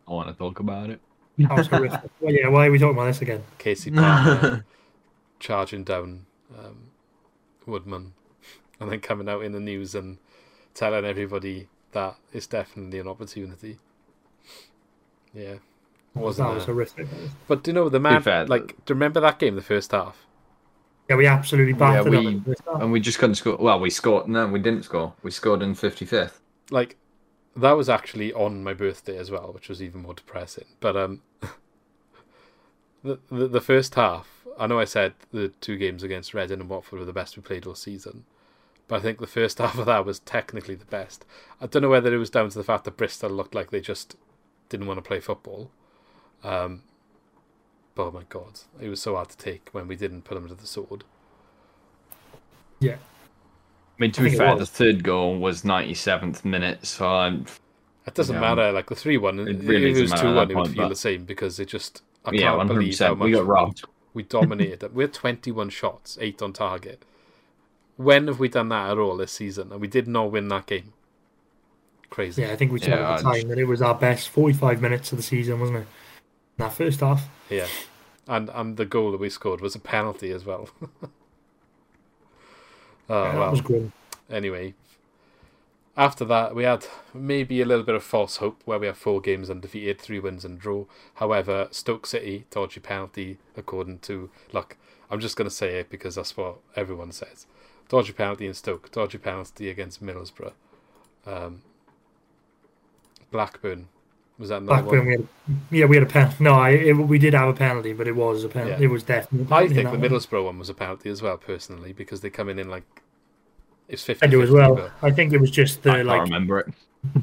I want to talk about it. That was horrific. Well, yeah, why are we talking about this again? Casey Palmer charging down um, Woodman and then coming out in the news and telling everybody that it's definitely an opportunity. Yeah, wasn't that was horrific. But do you know the man? Like, do you remember that game, the first half? Yeah, we absolutely battered yeah, we, them. In the first half. And we just couldn't score. Well, we scored. No, we didn't score. We scored in fifty-fifth. Like, that was actually on my birthday as well, which was even more depressing. But um, the, the the first half. I know I said the two games against Reading and Watford were the best we played all season, but I think the first half of that was technically the best. I don't know whether it was down to the fact that Bristol looked like they just didn't want to play football. Um, but oh my God, it was so hard to take when we didn't put them to the sword. Yeah. I mean, to I be fair, the third goal was ninety-seventh minute, so I'm... It doesn't you know, matter. Like, the three one, it really if it was two one, it would feel but... the same, because it just... I yeah, can't one hundred percent believe how much we got robbed. We dominated them. We had twenty-one shots, eight on target. When have we done that at all this season? And we did not win that game. Crazy. Yeah, I think we said yeah, at the I... time that it was our best forty-five minutes of the season, wasn't it? That first half. Yeah. And and the goal that we scored was a penalty as well. oh, yeah, that well. was good. Anyway, after that, we had maybe a little bit of false hope where we have four games undefeated, three wins and draw. However, Stoke City, dodgy penalty, according to... Look, I'm just going to say it because that's what everyone says. Dodgy penalty in Stoke. Dodgy penalty against Middlesbrough. Um, Blackburn. Was that another Blackburn, one? We had, yeah, we had a penalty. No, I, it, we did have a penalty, but it was a penalty. Yeah. It was definitely. I think the Middlesbrough one. one was a penalty as well, personally, because they come in in like it's fifty. I do as well. I think it was just the I can't like. Remember it.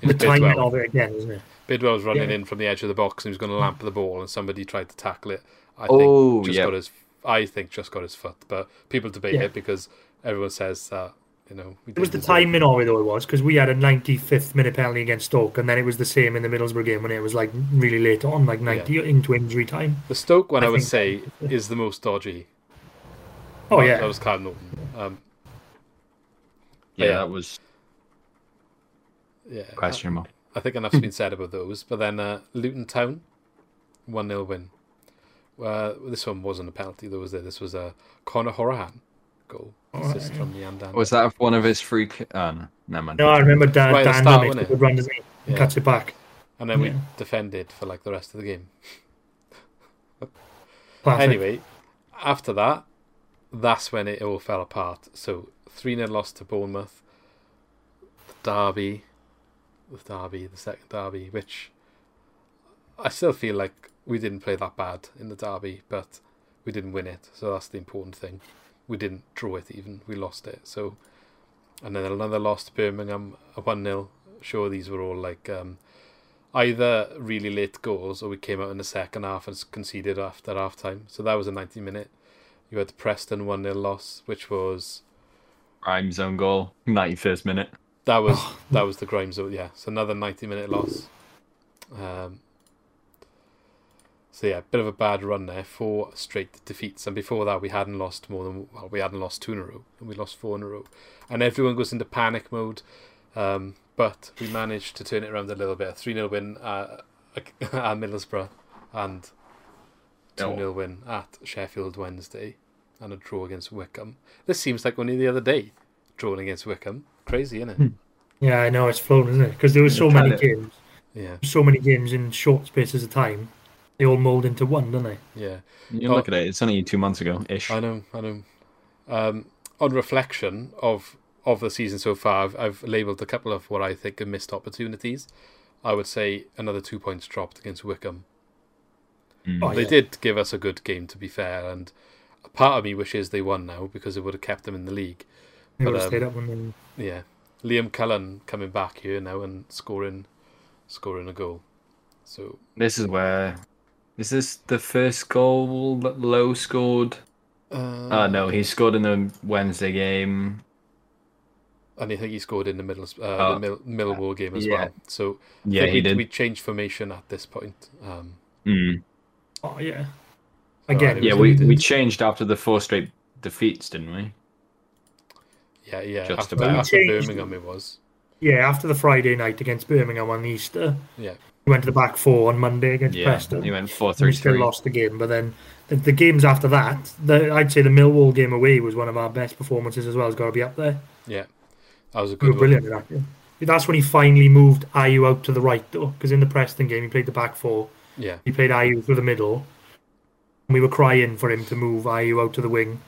The timing Bidwell. of it again, isn't it? Bidwell was running yeah. in from the edge of the box and he was going to lamp the ball, and somebody tried to tackle it. I think oh, just yeah. got his. I think just got his foot, but people debate yeah. it because everyone says that. You know, it was the timing of it, though, it was, because we had a ninety-fifth minute penalty against Stoke, and then it was the same in the Middlesbrough game when it was like really late on, like ninety yeah. into injury time. The Stoke one, I, I would say, is the most dodgy. Oh, well, yeah. That was Carl Norton. Um, yeah, yeah, that was. Yeah. Question mark. I, I think enough's been said about those. But then uh, Luton Town, one nil win. Uh, this one wasn't a penalty, though, was there? This was a Conor Horahan goal. Right. From the was that one of his free? Uh, no, no, man. no, I remember Dan, right Dan start, makes a good run, doesn't he? Yeah. Cuts it back, and then yeah. we defended for like the rest of the game. Anyway, after that, that's when it all fell apart. So three nil loss to Bournemouth, the derby, the derby, the second derby, which I still feel like we didn't play that bad in the derby, but we didn't win it, so that's the important thing. We didn't draw it even. We lost it. So, and then another loss to Birmingham, a one nil. Sure, these were all like um, either really late goals or we came out in the second half and conceded after half-time. So that was a ninety-minute. You had the Preston one nil loss, which was... Grimes' own goal, ninety-first minute. That was that was the Grimes' own, yeah. So another ninety-minute loss. Um, So yeah, a bit of a bad run there, four straight defeats, and before that we hadn't lost more than well, we hadn't lost two in a row, and we lost four in a row, and everyone goes into panic mode, um, but we managed to turn it around a little bit. A three nil win uh, at Middlesbrough, and two nil win at Sheffield Wednesday, and a draw against Wickham. This seems like only the other day, drawn against Wickham. Crazy, isn't it? Yeah, I know it's flown, isn't it? Because there were so many games, yeah, so many games in short spaces of time. They all mould into one, don't they? Yeah. You oh, look at it, it's only two months ago-ish. I know, I know. Um, on reflection of, of the season so far, I've, I've labelled a couple of what I think are missed opportunities. I would say another two points dropped against Wickham. Mm. Oh, they yeah. did give us a good game, to be fair, and part of me wishes they won now because it would have kept them in the league. They would have um, stayed up when they... Yeah. Liam Cullen coming back here now and scoring, scoring a goal. So this is where... Is this the first goal that Lowe scored? Uh, oh, no, he scored in the Wednesday game. And I think he scored in the middle, uh, oh, the Mill- Millwall game as yeah. well. So yeah, he we, did. we changed formation at this point. Um, mm. Oh, yeah. Again, right, yeah, we, we changed after the four straight defeats, didn't we? Yeah, yeah. Just after, about after Birmingham it was. Yeah, after the Friday night against Birmingham on Easter. Yeah. He went to the back four on Monday against yeah, Preston. He went four three. He still lost the game, but then the, the games after that, the, I'd say the Millwall game away was one of our best performances as well. It's got to be up there. Yeah, that was a good. We were brilliant at that. That's when he finally moved Ayew out to the right, though, because in the Preston game he played the back four. Yeah, he played Ayew through the middle. We were crying for him to move Ayew out to the wing,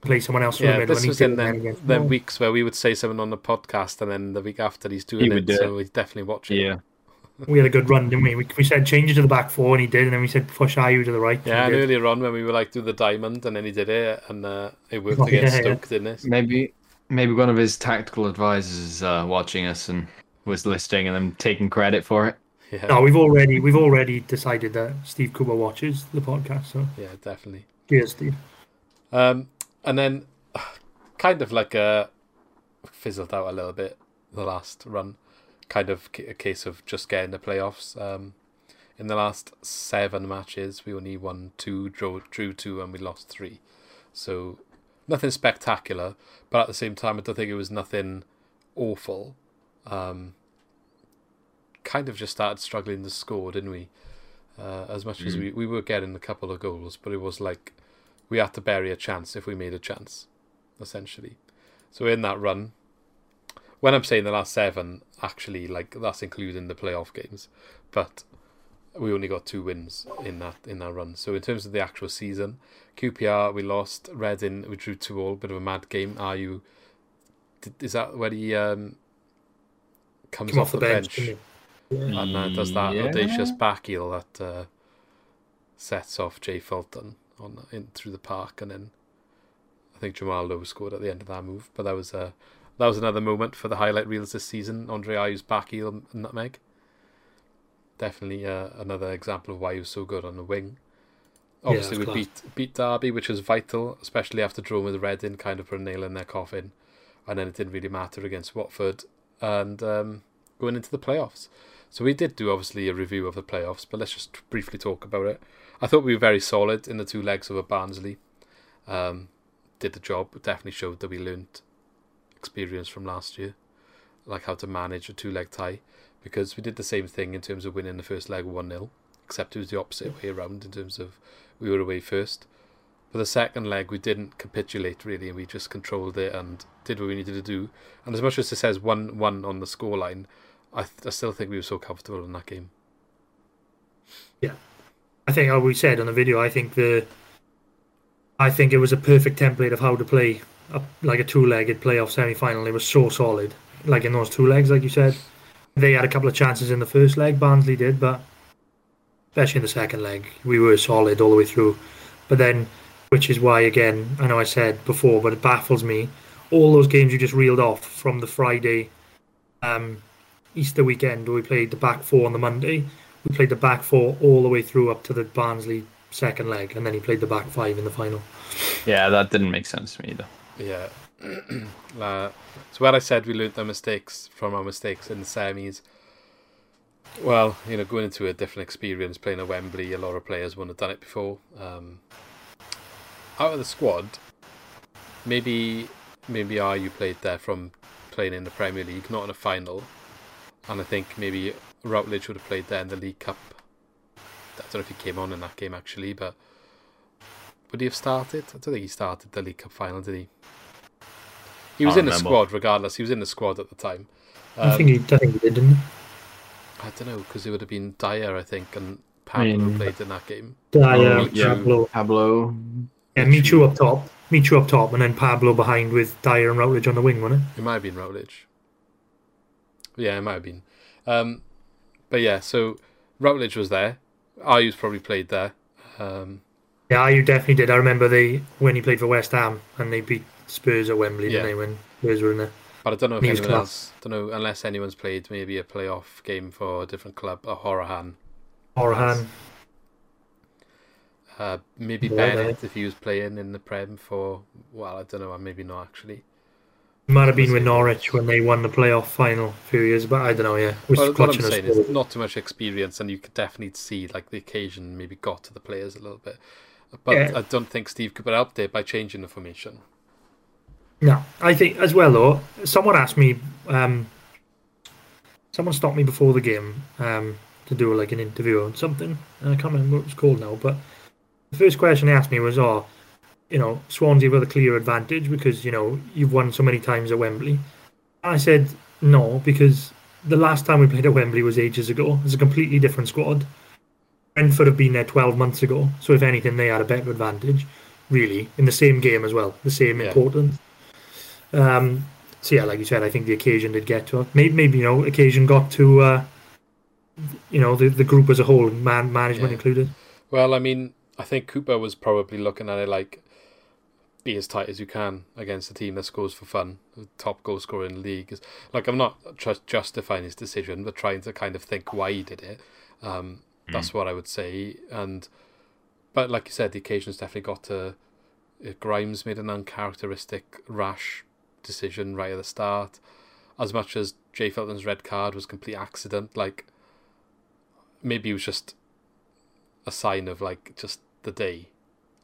play someone else through yeah, the middle. This and was in them, them weeks where we would say something on the podcast, and then the week after he's doing he it, do so it. He's definitely watching. Yeah. We had a good run, didn't we? we? We said change it to the back four, and he did, and then we said push Ayew to the right. Yeah, and, and earlier on when we were like do the diamond, and then he did it, and uh, it worked oh, against yeah, Stoke, yeah. didn't it? Maybe, maybe one of his tactical advisors is uh, watching us and was listening, and then taking credit for it. Yeah. No, we've already we've already decided that Steve Cooper watches the podcast. So yeah, definitely. Cheers, Steve. Um, and then kind of like a fizzled out a little bit the last run. Kind of a case of just getting the playoffs. Um, in the last seven matches, we only won two, drew, drew two, and we lost three. So nothing spectacular, but at the same time, I don't think it was nothing awful. Um, kind of just started struggling to score, didn't we? Uh, as much mm. as we, we were getting a couple of goals, but it was like we had to bury a chance if we made a chance, essentially. So in that run, when I'm saying the last seven, actually, like that's including the playoff games, but we only got two wins in that in that run. So in terms of the actual season, Q P R we lost, Reading we drew two all, bit of a mad game. Ayew, is that where he um, comes Come off, off the, the bench? bench. Yeah. And uh, does that yeah. audacious back heel that uh, sets off Jay Fulton on in through the park, and then I think Jamal Lowe scored at the end of that move. But that was a that was another moment for the highlight reels this season. Andre Ayew's back heel nutmeg, definitely uh, another example of why he was so good on the wing. Obviously, yeah, we beat beat Derby, which was vital, especially after drawing with Reading, kind of put a nail in their coffin, and then it didn't really matter against Watford and um, going into the playoffs. So we did do, obviously, a review of the playoffs, but let's just briefly talk about it. I thought we were very solid in the two legs over Barnsley. Um, did the job, but definitely showed that we learnt experience from last year, like how to manage a two-leg tie, because we did the same thing in terms of winning the first leg one nil, except it was the opposite way around in terms of we were away first. For the second leg, we didn't capitulate, really, and we just controlled it and did what we needed to do. And as much as it says one one on the scoreline, I, th- I still think we were so comfortable in that game. Yeah, I think as we said on the video, I think the, I think it was a perfect template of how to play a, like a two-legged playoff semi-final. It was so solid, like in those two legs, like you said. They had a couple of chances in the first leg, Barnsley did, but especially in the second leg, we were solid all the way through. But then, which is why, again, I know I said before, but it baffles me, all those games you just reeled off from the Friday, um. Easter weekend, where we played the back four on the Monday. We played the back four all the way through up to the Barnsley second leg, and then he played the back five in the final. Yeah, that didn't make sense to me either. Yeah. uh, so when I said we learnt our mistakes from our mistakes in the semis, well, you know, going into a different experience, playing at Wembley, a lot of players wouldn't have done it before. Um, out of the squad, maybe maybe Ayew played there from playing in the Premier League, not in a final. And I think maybe Routledge would have played there in the League Cup. I don't know if he came on in that game, actually, but would he have started? I don't think he started the League Cup final, did he? He was in the squad, regardless. He was in the squad at the time. Um, I think he, I think he did, didn't he? I don't know, because it would have been Dyer, I think, and Pablo I mean, played in that game. Dyer, oh, yeah. Pablo. Pablo. Yeah, Michu up top. Michu up top, and then Pablo behind with Dyer and Routledge on the wing, wasn't it? It might have been Routledge. Yeah, it might have been. Um, but yeah, so Routledge was there. Ayew's probably played there. Um, yeah, Ayew definitely did. I remember they when he played for West Ham and they beat Spurs at Wembley, yeah. didn't they, when Spurs were in there? But I don't know if anyone else, don't know, unless anyone's played maybe a playoff game for a different club, a Horahan. Horahan. Uh, maybe yeah, Bennett, no. if he was playing in the Prem for, well, I don't know, maybe not actually. Might have been with Norwich when they won the playoff final a few years back. I don't know, yeah. Well, what I'm saying is not too much experience, and you could definitely see like the occasion maybe got to the players a little bit. But yeah. I don't think Steve could put out there by changing the formation. No, I think as well though, someone asked me, um, someone stopped me before the game um, to do like an interview or something, and I can't remember what it's called now, but the first question they asked me was, oh, you know, Swansea with a clear advantage because, you know, you've won so many times at Wembley. I said no, because the last time we played at Wembley was ages ago. It's a completely different squad. Brentford have been there twelve months ago, so if anything, they had a better advantage, really, in the same game as well, the same yeah. importance. Um, so, yeah, like you said, I think the occasion did get to it. Maybe, maybe you know, occasion got to, uh, you know, the, the group as a whole, man, management yeah. included. Well, I mean, I think Cooper was probably looking at it like, be as tight as you can against a team that scores for fun, the top goal scorer in the league. Like, I'm not just justifying his decision, but trying to kind of think why he did it. Um, mm. That's what I would say. And but like you said, the occasion's definitely got to Grimes made an uncharacteristic, rash decision right at the start. As much as Jay Fulton's red card was a complete accident, like, maybe it was just a sign of, like, just the day.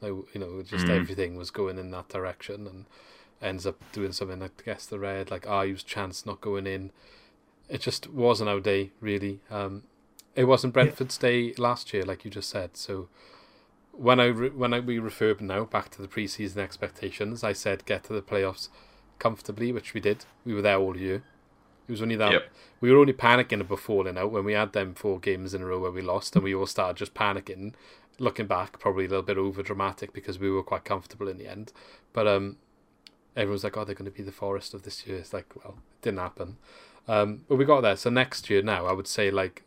Like, you know, just mm. everything was going in that direction and ends up doing something that gets the red, like Ayew's chance not going in. It just wasn't our day, really. Um, it wasn't Brentford's day last year, like you just said. So when I re- when I, we refer now back to the pre-season expectations, I said get to the playoffs comfortably, which we did. We were there all year. It was only that yep. we were only panicking about falling out when we had them four games in a row where we lost, and we all started just panicking. Looking back, probably a little bit over dramatic because we were quite comfortable in the end. But um, everyone's like, "Oh, they're going to be the Forest of this year." It's like, well, it didn't happen. Um, but we got there. So next year, now I would say, like,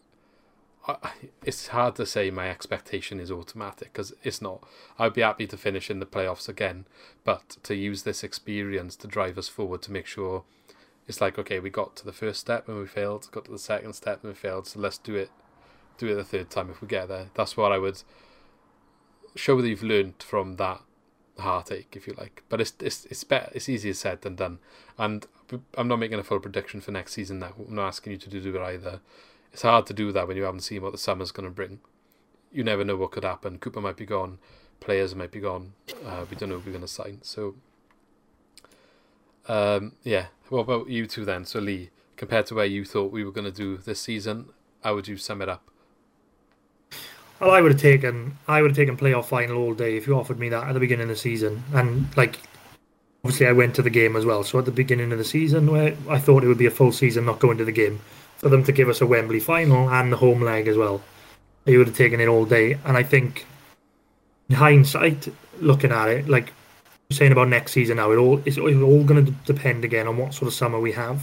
I, it's hard to say my expectation is automatic because it's not. I'd be happy to finish in the playoffs again, but to use this experience to drive us forward to make sure it's like, okay, we got to the first step and we failed. Got to the second step and we failed. So let's do it. Do it the third time if we get there. That's what I would. Show that you've learned from that heartache, if you like. But it's it's it's better. It's easier said than done. And I'm not making a full prediction for next season now. I'm not asking you to do it either. It's hard to do that when you haven't seen what the summer's going to bring. You never know what could happen. Cooper might be gone. Players might be gone. Uh, we don't know who we're going to sign. So, um, yeah. What about you two then? So, Lee, compared to where you thought we were going to do this season, how would you sum it up? Well, I would have taken I would have taken playoff final all day if you offered me that at the beginning of the season. And like, obviously, I went to the game as well. So at the beginning of the season, where I thought it would be a full season, not going to the game, for them to give us a Wembley final and the home leg as well, you would have taken it all day. And I think, in hindsight, looking at it, like you're saying about next season now, it all it's, it's all going to depend again on what sort of summer we have,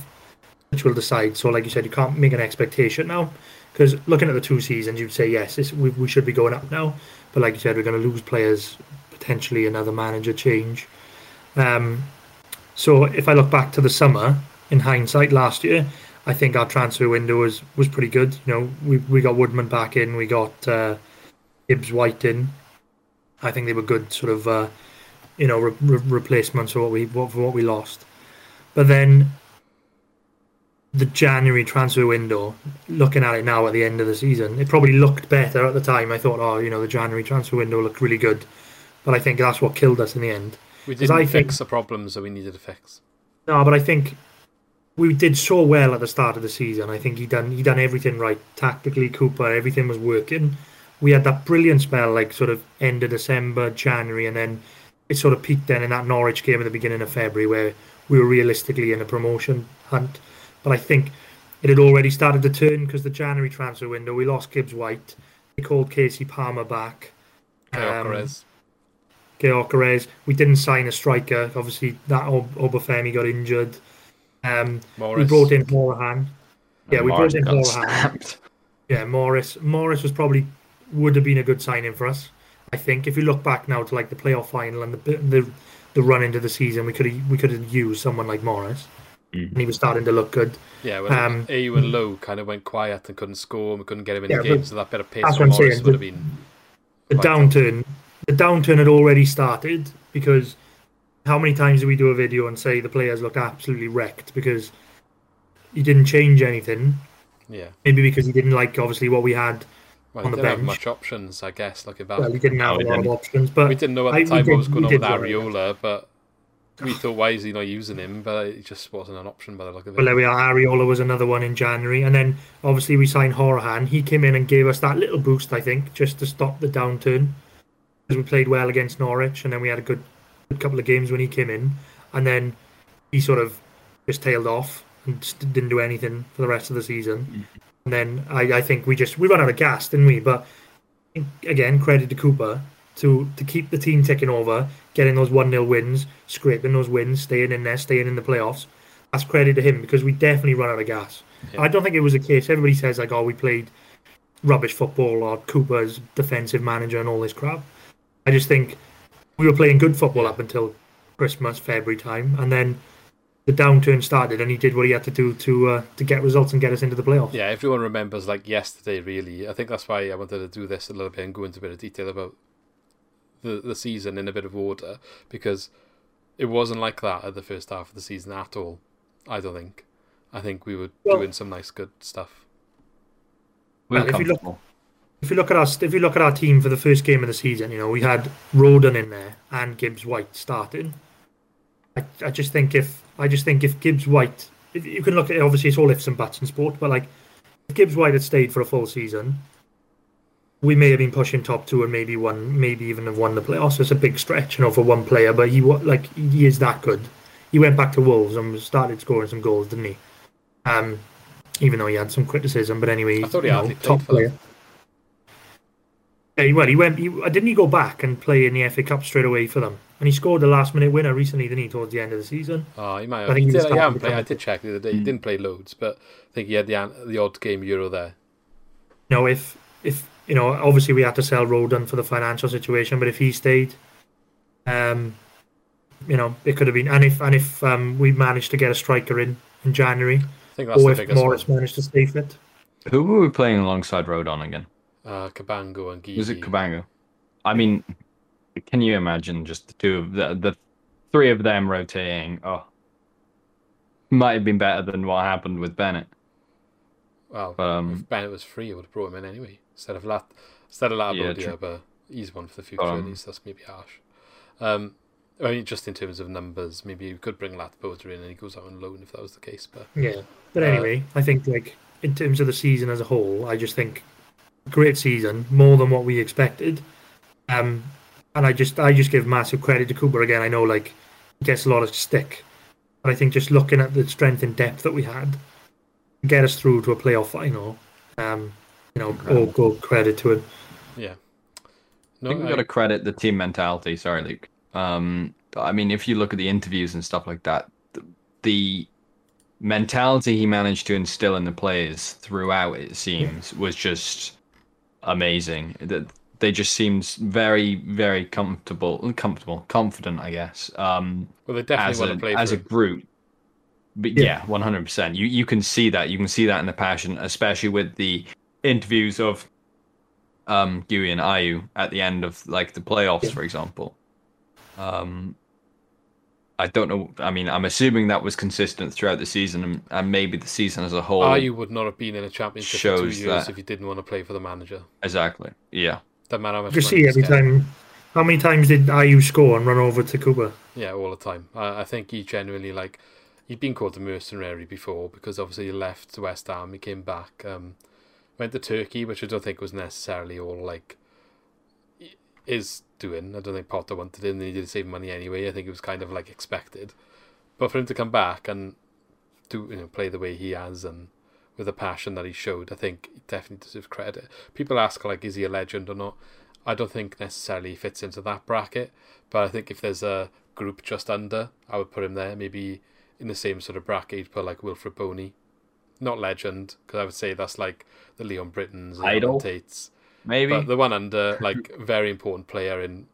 which will decide. So, like you said, you can't make an expectation now. Because looking at the two seasons, you'd say, yes, this, we, we should be going up now. But like you said, we're going to lose players, potentially another manager change. Um, so if I look back to the summer, in hindsight, last year, I think our transfer window was, was pretty good. You know, we we got Woodman back in, we got uh, Gibbs-White in. I think they were good sort of, uh, you know, re- re- replacements for what we for what we lost. But then the January transfer window, looking at it now at the end of the season, it probably looked better at the time. I thought, oh, you know, the January transfer window looked really good. But I think that's what killed us in the end. We didn't I fix think, the problems that we needed to fix. No, but I think we did so well at the start of the season. I think he done he done everything right. Tactically, Cooper, everything was working. We had that brilliant spell, like sort of end of December, January, and then it sort of peaked then in that Norwich game at the beginning of February where we were realistically in a promotion hunt. But I think it had already started to turn because the January transfer window, we lost Gibbs-White. They called Casey Palmer back. Georg Perez. Um, we didn't sign a striker. Obviously, that Ob- Obafemi got injured. Um, we brought in Horahan. Yeah, and we Morris brought in Horahan. Yeah, Morris. Morris was probably, would have been a good signing for us, I think. If you look back now to like the playoff final and the the, the run into the season, we could have we could have used someone like Morris. And he was starting to look good. Yeah, when um, Ayew and Lowe kind of went quiet and couldn't score and we couldn't get him in yeah, the game, so that bit of pace on Morris saying, would the, have been... The downturn, the downturn had already started because how many times do we do a video and say the players look absolutely wrecked because he didn't change anything? Yeah. Maybe because he didn't like, obviously, what we had well, on the bench. Well, he didn't have much options, I guess, looking back. Well, he didn't have no, a lot didn't. of options, but... We didn't know at the I, time what was going on with Areola, but... We thought, why is he not using him? But it just wasn't an option by the look of it. Well, there we are. Areola was another one in January. And then, obviously, we signed Horahan. He came in and gave us that little boost, I think, just to stop the downturn. Because we played well against Norwich, and then we had a good, good couple of games when he came in. And then he sort of just tailed off and just didn't do anything for the rest of the season. Mm-hmm. And then I, I think we just... We ran out of gas, didn't we? But, again, credit to Cooper to to keep the team ticking over, getting those one nil wins, scraping those wins, staying in there, staying in the playoffs. That's credit to him because we definitely run out of gas. Yeah. I don't think it was a case. Everybody says, like, oh, we played rubbish football or Cooper's defensive manager and all this crap. I just think we were playing good football up until Christmas, February time, and then the downturn started and he did what he had to do to uh, to get results and get us into the playoffs. Yeah, everyone remembers, like, yesterday, really. I think that's why I wanted to do this a little bit and go into a bit of detail about the, the season in a bit of order, because it wasn't like that at the first half of the season at all, I don't think. I think we were well, doing some nice, good stuff. We were if, you look, if you look at our if you look at our team for the first game of the season, you know, we had Rodon in there and Gibbs-White starting. I, I just think if I just think if Gibbs-White, if you can look at it, obviously it's all ifs and buts in sport, but like if Gibbs-White had stayed for a full season, we may have been pushing top two and maybe won, maybe even have won the playoffs. It's a big stretch, you know, for one player, but he like he is that good. He went back to Wolves and started scoring some goals, didn't he? Um, even though he had some criticism, but anyway, I thought he you know, had top player. Yeah, well, he went. He, didn't he go back and play in the F A Cup straight away for them? And he scored the last-minute winner recently, didn't he? Towards the end of the season. Oh, he might have. I think he, he, did, he played, I did check the other day. Mm. He didn't play loads, but I think he had the the odd game Euro there. No, if if you know, obviously we had to sell Rodon for the financial situation, but if he stayed, um, you know, it could have been. And if and if um, we managed to get a striker in in January. I think that's or the if Morris one. managed to stay fit. Who were we playing alongside Rodon again? Uh, Cabango and Guéhi. Was it Cabango? I mean, can you imagine just the two of the, the three of them rotating? Oh, might have been better than what happened with Bennett. Well, but, um, if Bennett was free, I would have brought him in anyway instead of Lat instead of Labodia, yeah, but he's one for the future. Um, at least that's maybe harsh. Um, I mean, just in terms of numbers, maybe you could bring Labodia in and he goes out on loan if that was the case. But yeah. But anyway, I think like in terms of the season as a whole, I just think great season, more than what we expected. Um, and I just I just give massive credit to Cooper again. I know like he gets a lot of stick, but I think just looking at the strength and depth that we had, get us through to a playoff final. Um, you know, all, all credit to him. Yeah, no, I think we got to credit the team mentality. Sorry, Luke. Um, I mean, if you look at the interviews and stuff like that, the, the mentality he managed to instill in the players throughout, it seems, was just amazing. That they just seemed very, very comfortable, comfortable, confident, I guess. Um, well, they definitely as want a, to play as a group. But yeah, one hundred percent. You you can see that. You can see that in the passion, especially with the interviews of um, Guéhi and Ayew at the end of like the playoffs, yeah, for example. Um. I don't know. I mean, I'm assuming that was consistent throughout the season and, and maybe the season as a whole. Ah, you would not have been in a championship for two years that. If you didn't want to play for the manager. Exactly. Yeah. Doesn't matter how much you see every time. How many times did Ayew score and run over to Cooper? Yeah, all the time. I, I think he genuinely like he'd been called a mercenary before because obviously he left West Ham, he came back, um, went to Turkey, which I don't think was necessarily all like is doing. I don't think Potter wanted him, and he did save money anyway. I think it was kind of like expected, but for him to come back and do you know play the way he has and with the passion that he showed, I think he definitely deserves credit. People ask like, is he a legend or not? I don't think necessarily he fits into that bracket, but I think if there's a group just under, I would put him there. Maybe in the same sort of bracket, but like Wilfred Boney, not legend because I would say that's like the Leon Brittons and Idol. Tates. Maybe. But the one under, like, very important player in,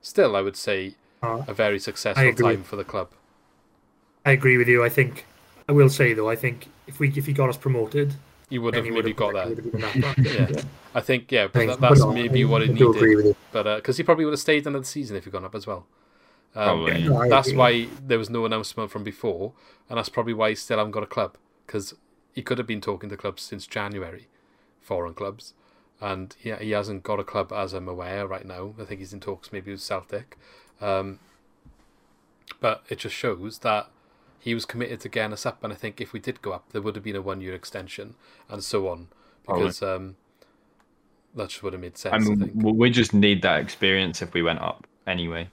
still, I would say, uh, a very successful time for the club. I agree with you. I think, I will say, though, I think if we if he got us promoted... You would have maybe really got that. that yeah. Yeah. I think, yeah, but that, that's but no, maybe I, what it I needed. Because uh, he probably would have stayed another season if he'd gone up as well. Um, yeah, no, that's why there was no announcement from before, and that's probably why he still hasn't got a club, because he could have been talking to clubs since January, foreign clubs. And yeah, he hasn't got a club as I'm aware right now. I think he's in talks maybe with Celtic. Um, but it just shows that he was committed to getting us up. And I think if we did go up, there would have been a one-year extension and so on. Because um, that just would have made sense. I mean, I think. We just need that experience if we went up anyway.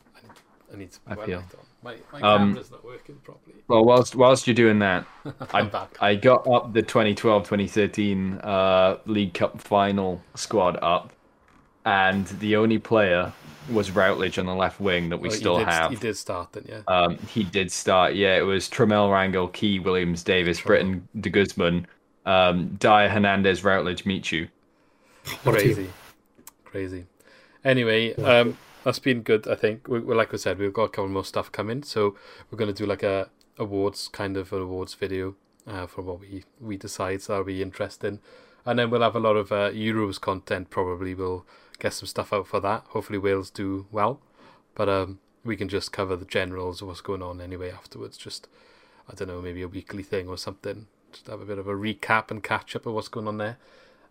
I need to put my light on. My, my camera's um, not working properly. Well, whilst whilst you're doing that, I'm I, back. I got up the twenty twelve twenty thirteen uh, League Cup final squad up, and the only player was Routledge on the left wing that we oh, still he did, have. He did start, didn't you? Um, he did start, yeah. It was Tramiel, Rangel, Key, Williams, Davis, Britton, De Guzman, um, Dyer, Hernandez, Routledge, Michu. Crazy. Crazy. Anyway... Um, That's been good, I think. We, like I said, we've got a couple more stuff coming, so we're going to do like a awards, kind of an awards video uh, for what we, we decide, so that'll be interesting. And then we'll have a lot of uh, Euros content probably. We'll get some stuff out for that. Hopefully Wales do well. But um, we can just cover the generals of what's going on anyway afterwards. Just, I don't know, maybe a weekly thing or something. Just have a bit of a recap and catch up of what's going on there.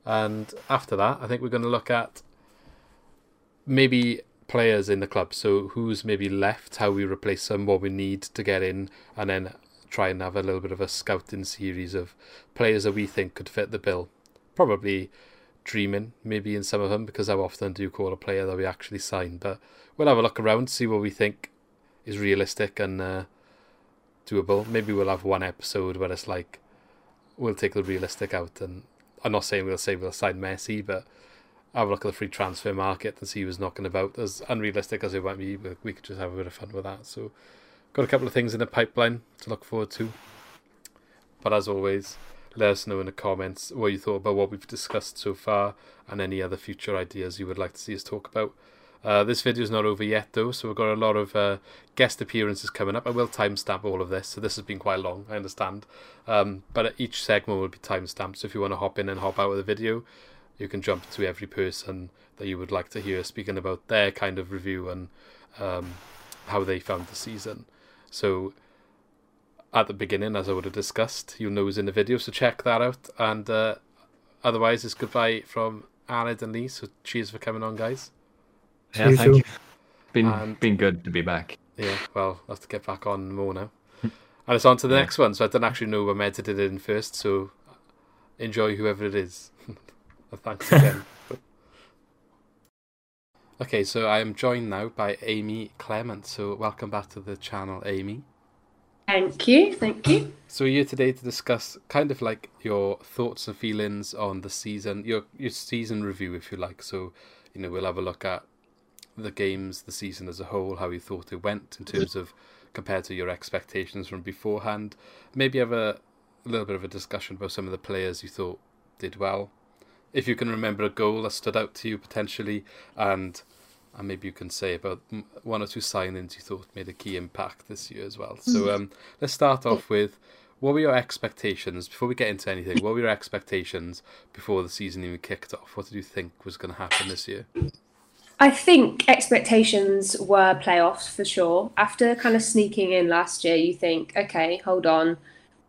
And after that, I think we're going to look at maybe players in the club. So who's maybe left, how we replace them, what we need to get in, and then try and have a little bit of a scouting series of players that we think could fit the bill. Probably dreaming, maybe, in some of them, because how often do you call a player that we actually sign? But we'll have a look around, see what we think is realistic and uh, doable. Maybe we'll have one episode where it's like, we'll take the realistic out, and I'm not saying we'll say we'll sign Messi, but have a look at the free transfer market and see who's knocking about. As unrealistic as it might be, we could just have a bit of fun with that. So, got a couple of things in the pipeline to look forward to. But as always, let us know in the comments what you thought about what we've discussed so far and any other future ideas you would like to see us talk about. Uh, this video is not over yet, though, so we've got a lot of uh, guest appearances coming up. I will timestamp all of this, so this has been quite long, I understand. Um, but each segment will be timestamped, so if you want to hop in and hop out of the video, you can jump to every person that you would like to hear speaking about their kind of review and um, how they found the season. So at the beginning, as I would have discussed, you'll know who's in the video, so check that out. And uh, otherwise, it's goodbye from Aled and Lee, so cheers for coming on, guys. Yeah, thank you. you. Been, and, been good to be back. Yeah, well, I'll have to get back on more now. And it's on to the yeah. next one, so I don't actually know where I meant to do it in first, so enjoy whoever it is. Thanks again. Okay, so I am joined now by Amy Clement. So welcome back to the channel, Amy. Thank you, thank you. So we're here today to discuss kind of like your thoughts and feelings on the season, your your season review, if you like. So, you know, we'll have a look at the games, the season as a whole, how you thought it went in terms of compared to your expectations from beforehand. Maybe have a, a little bit of a discussion about some of the players you thought did well. If you can remember a goal that stood out to you potentially, and and maybe you can say about one or two signings you thought made a key impact this year as well. So um, let's start off with, what were your expectations, before we get into anything, what were your expectations before the season even kicked off? What did you think was going to happen this year? I think expectations were playoffs for sure. After kind of sneaking in last year, you think, okay, hold on.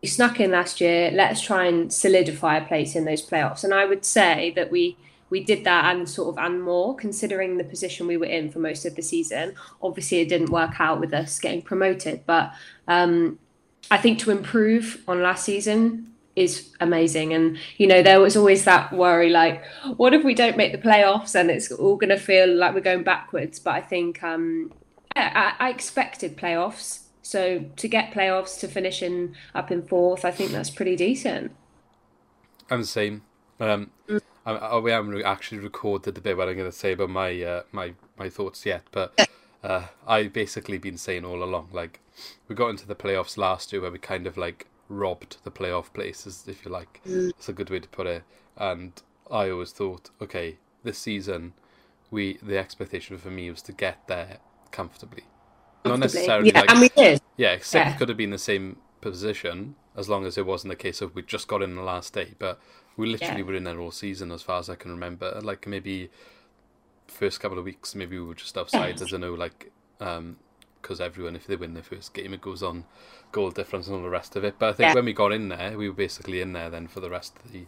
We snuck in last year, let's try and solidify a place in those playoffs. And I would say that we we did that and sort of and more, considering the position we were in for most of the season. Obviously, it didn't work out with us getting promoted, but um, I think to improve on last season is amazing. And, you know, there was always that worry, like, what if we don't make the playoffs and it's all going to feel like we're going backwards? But I think um, I, I expected playoffs. So to get playoffs, to finish in up in fourth, I think that's pretty decent. I'm the same. Um, mm. I, I, we haven't actually recorded the bit what I'm going to say about my uh, my my thoughts yet, but uh, I've basically been saying all along, like, we got into the playoffs last year where we kind of like robbed the playoff places, if you like. Mm. That's a good way to put it. And I always thought, okay, this season, we the expectation for me was to get there comfortably. Not necessarily, yeah, like, and we did. Yeah, except yeah. it could have been the same position, as long as it wasn't the case of we just got in the last day. But we literally yeah. were in there all season, as far as I can remember. Like, maybe first couple of weeks, maybe we were just offside. I don't know, like, because um, everyone, if they win their first game, it goes on goal difference and all the rest of it. But I think yeah. when we got in there, we were basically in there then for the rest of the.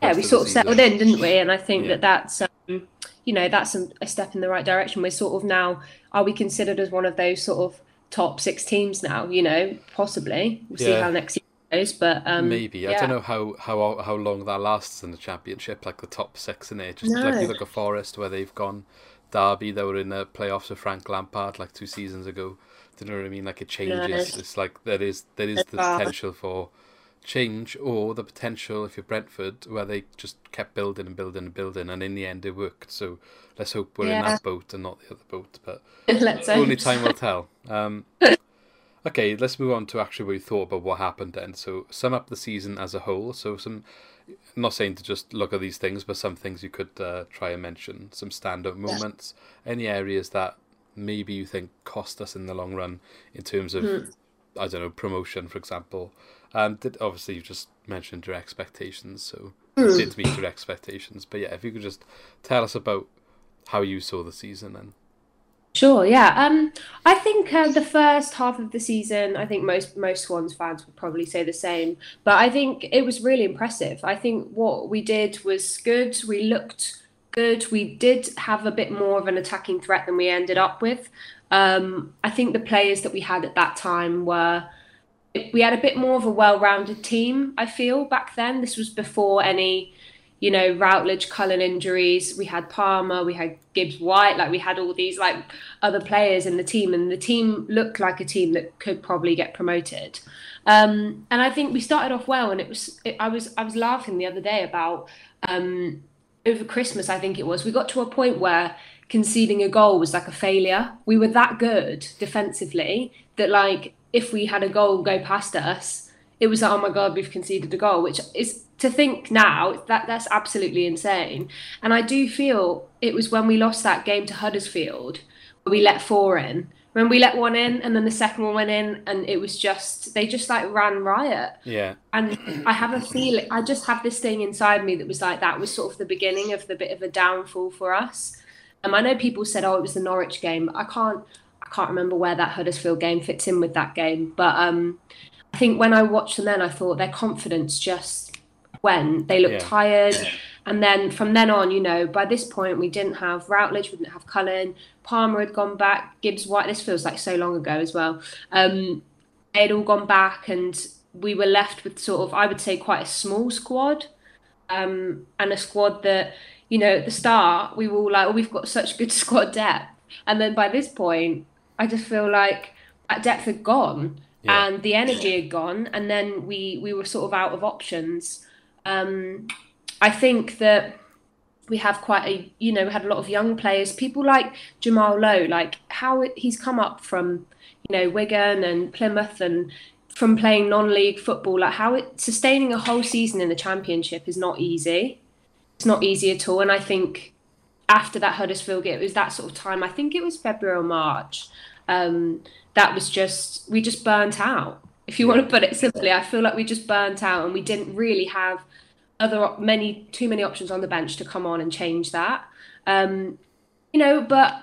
Yeah, we sort of settled in, didn't we? And I think yeah. that that's, um, you know, that's a, a step in the right direction. We're sort of now, are we considered as one of those sort of top six teams now? You know, possibly. We'll yeah. see how next season goes, but um, maybe yeah. I don't know how, how how long that lasts in the Championship. Like the top six in there, just no. like you look at Forest where they've gone, Derby they were in the playoffs with Frank Lampard like two seasons ago. Do you know what I mean? Like it changes. No. It's like there is there is the potential for. Change or the potential if you're Brentford where they just kept building and building and building and in the end it worked, so let's hope we're yeah. in that boat and not the other boat, but let's only hope. Time will tell. Um, okay, let's move on to actually what you thought about what happened then. So sum up the season as a whole. So some, I'm not saying to just look at these things, but some things you could uh, try and mention, some standout moments, any areas that maybe you think cost us in the long run in terms of mm. I don't know, promotion for example. Um, did, obviously, you just mentioned your expectations, so seemed to meet your expectations. But yeah, if you could just tell us about how you saw the season then. Sure, yeah. Um, I think uh, the first half of the season, I think most most Swans fans would probably say the same. But I think it was really impressive. I think what we did was good. We looked good. We did have a bit more of an attacking threat than we ended up with. Um, I think the players that we had at that time were... We had a bit more of a well-rounded team, I feel, back then. This was before any... you know, Routledge, Cullen injuries. We had Palmer, we had Gibbs-White, like we had all these like other players in the team, and the team looked like a team that could probably get promoted. Um, and I think we started off well, and it was, it, I was, I was laughing the other day about um, over Christmas, I think it was, we got to a point where conceding a goal was like a failure. We were that good defensively that like, if we had a goal go past us, it was like, oh my God, we've conceded a goal, which is, to think now, that that's absolutely insane. And I do feel it was when we lost that game to Huddersfield, where we let four in. When we let one in, and then the second one went in, and it was just, they just like ran riot. Yeah. And I have a feeling, I just have this thing inside me that was like, that was sort of the beginning of the bit of a downfall for us. And I know people said, oh, it was the Norwich game. But I can't, I can't remember where that Huddersfield game fits in with that game. But um, I think when I watched them then, I thought their confidence just, when they looked yeah. tired, and then from then on, you know, by this point we didn't have Routledge, we didn't have Cullen, Palmer had gone back, Gibbs-White, this feels like so long ago as well, um, they had all gone back, and we were left with sort of, I would say, quite a small squad, um, and a squad that, you know, at the start we were all like, oh, we've got such good squad depth, and then by this point I just feel like that depth had gone, yeah. and the energy had gone, and then we we were sort of out of options. Um, I think that we have quite a, you know, we had a lot of young players, people like Jamal Lowe, like how it, he's come up from, you know, Wigan and Plymouth and from playing non-league football, like how it, sustaining a whole season in the Championship is not easy. It's not easy at all. And I think after that Huddersfield game, it was that sort of time, I think it was February or March, um, that was just, we just burnt out. If you want to put it simply, I feel like we just burnt out, and we didn't really have other many too many options on the bench to come on and change that. Um, you know, but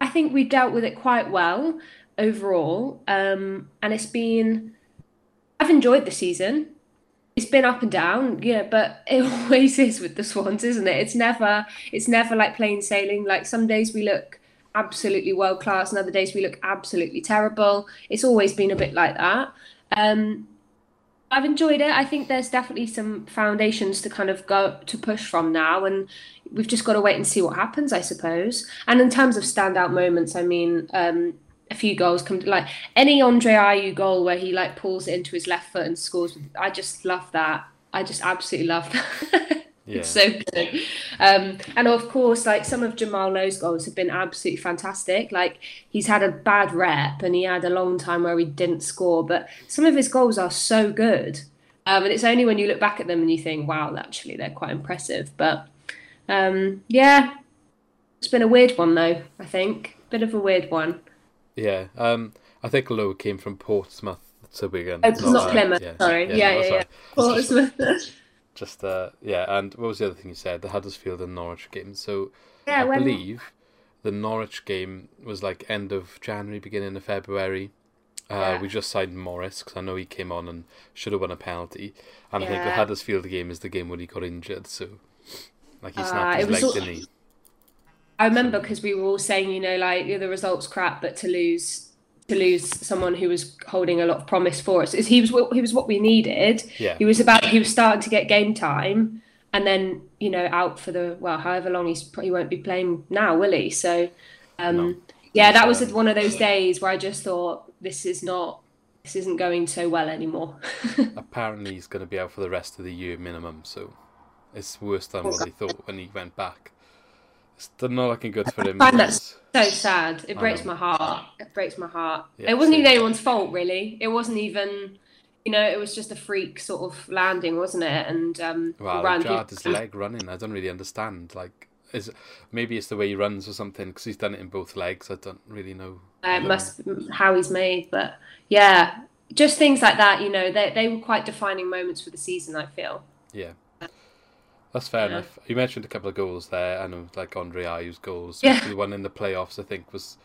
I think we dealt with it quite well overall. Um, and it's been, I've enjoyed the season. It's been up and down, yeah, but it always is with the Swans, isn't it? It's never, it's never like plain sailing. Like some days we look absolutely world class, and other days we look absolutely terrible. It's always been a bit like that. Um, I've enjoyed it. I think there's definitely some foundations to kind of go to push from now, and we've just got to wait and see what happens, I suppose. And in terms of standout moments, I mean, um, a few goals come to, like any Andre Ayew goal where he like pulls it into his left foot and scores. I just love that. I just absolutely love that. Yeah. It's so good. Um, and of course, like some of Jamal Lowe's goals have been absolutely fantastic. Like he's had a bad rep and he had a long time where he didn't score, but some of his goals are so good. Um, and it's only when you look back at them and you think, wow, actually, they're quite impressive. But um, yeah, it's been a weird one though, I think. Bit of a weird one. Yeah. Um, I think Lowe came from Portsmouth to Wigan. Oh, it's not, not Plymouth, yeah, sorry. Yeah, yeah, yeah. yeah. Portsmouth. Just, uh, yeah, and what was the other thing you said? The Huddersfield and Norwich game. So, yeah, I when... believe the Norwich game was like end of January, beginning of February. Uh, yeah. We just signed Morris, because I know he came on and should have won a penalty. And yeah. I think the Huddersfield game is the game when he got injured. So, like, he snapped uh, his leg, all... didn't he? I remember because so... we were all saying, you know, like, yeah, the result's crap, but to lose... to lose someone who was holding a lot of promise for us. He was he was what we needed. Yeah. He was about he was starting to get game time, and then, you know, out for the, well, however long he's he won't be playing now, will he? So um, no. yeah, that was one of those days where I just thought this is not this isn't going so well anymore. Apparently he's going to be out for the rest of the year minimum, so it's worse than oh, what God. he thought when he went back. It's not looking good for him. I find that's so sad. It breaks my heart. It breaks my heart. Yeah, it wasn't even anyone's fault, really. It wasn't even, you know, it was just a freak sort of landing, wasn't it? And um, wow, he jarred his leg running. I don't really understand. Like, is maybe it's the way he runs or something, because he's done it in both legs. I don't really know. Uh, it must be how he's made, but yeah, just things like that. You know, they they were quite defining moments for the season, I feel. Yeah. That's fair yeah. enough. You mentioned a couple of goals there, and like Andre Ayew's goals. Yeah. The one in the playoffs, I think, was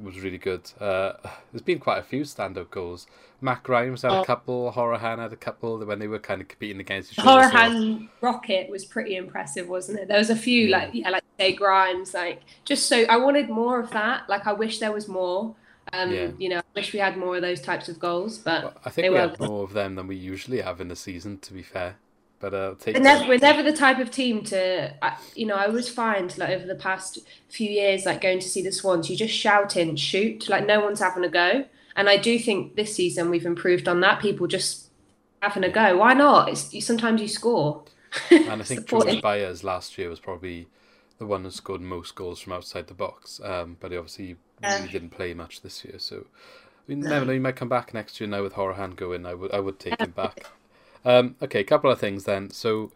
was really good. Uh, there's been quite a few standout goals. Matt Grimes had oh. a couple. Horahan had a couple when they were kind of competing against each other. Horahan rocket was pretty impressive, wasn't it? There was a few yeah. like yeah, like say Grimes, like just so I wanted more of that. Like I wish there was more. Um, yeah. You know, I wish we had more of those types of goals, but well, I think they we were... had more of them than we usually have in the season. To be fair. But uh, take we're, never, we're never the type of team to, you know, I always find like over the past few years, like going to see the Swans, you just shout in, shoot, like no one's having a go. And I do think this season we've improved on that. People just having a go. Why not? It's, you, sometimes you score. And I think George Byers last year was probably the one who scored most goals from outside the box. Um, but he obviously yeah. really didn't play much this year. So we no. never know. He might come back next year now with Horahan going. I would, I would take him back. Um, okay, a couple of things then. So,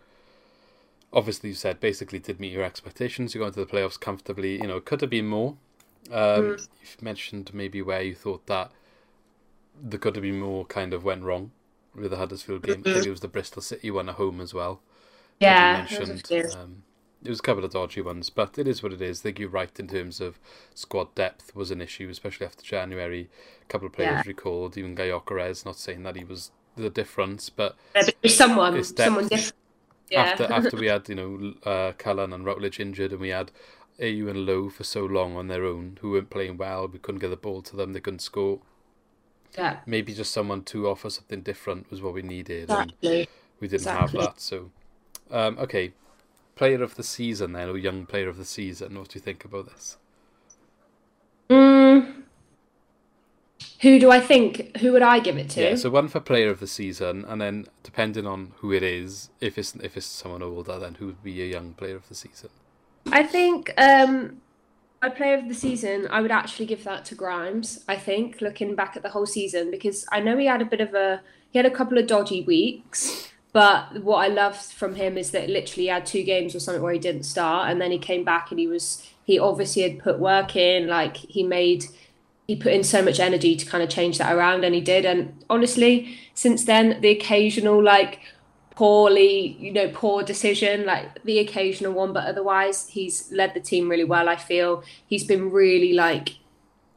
obviously, you said basically did meet your expectations. You got into the playoffs comfortably. You know, it could have been more. Um, mm. You've mentioned maybe where you thought that the could have been more kind of went wrong with the Huddersfield game. Mm-hmm. I think it was the Bristol City one at home as well. Yeah, you mentioned, um, it was a couple of dodgy ones, but it is what it is. I think you're right in terms of squad depth was an issue, especially after January. A couple of players yeah. recalled, even Gayocarez, not saying that he was the difference, but someone, someone different. Yeah. After after we had you know uh, Callan and Routledge injured, and we had Ayew and Lowe for so long on their own, who weren't playing well. We couldn't get the ball to them; they couldn't score. Yeah, maybe just someone to offer something different was what we needed. Exactly. And we didn't exactly. have that. So, um, okay, player of the season then, or young player of the season. What do you think about this? Mm. Who do I think, who would I give it to? Yeah, so one for player of the season, and then depending on who it is, if it's if it's someone older, then who would be a young player of the season? I think um, my player of the season, I would actually give that to Grimes, I think, looking back at the whole season, because I know he had a bit of a, he had a couple of dodgy weeks, but what I loved from him is that literally he had two games or something where he didn't start, and then he came back and he was, he obviously had put work in, like he made... He put in so much energy to kind of change that around, and he did. And honestly, since then, the occasional like poorly, you know, poor decision, like the occasional one, but otherwise, he's led the team really well. I feel he's been really like,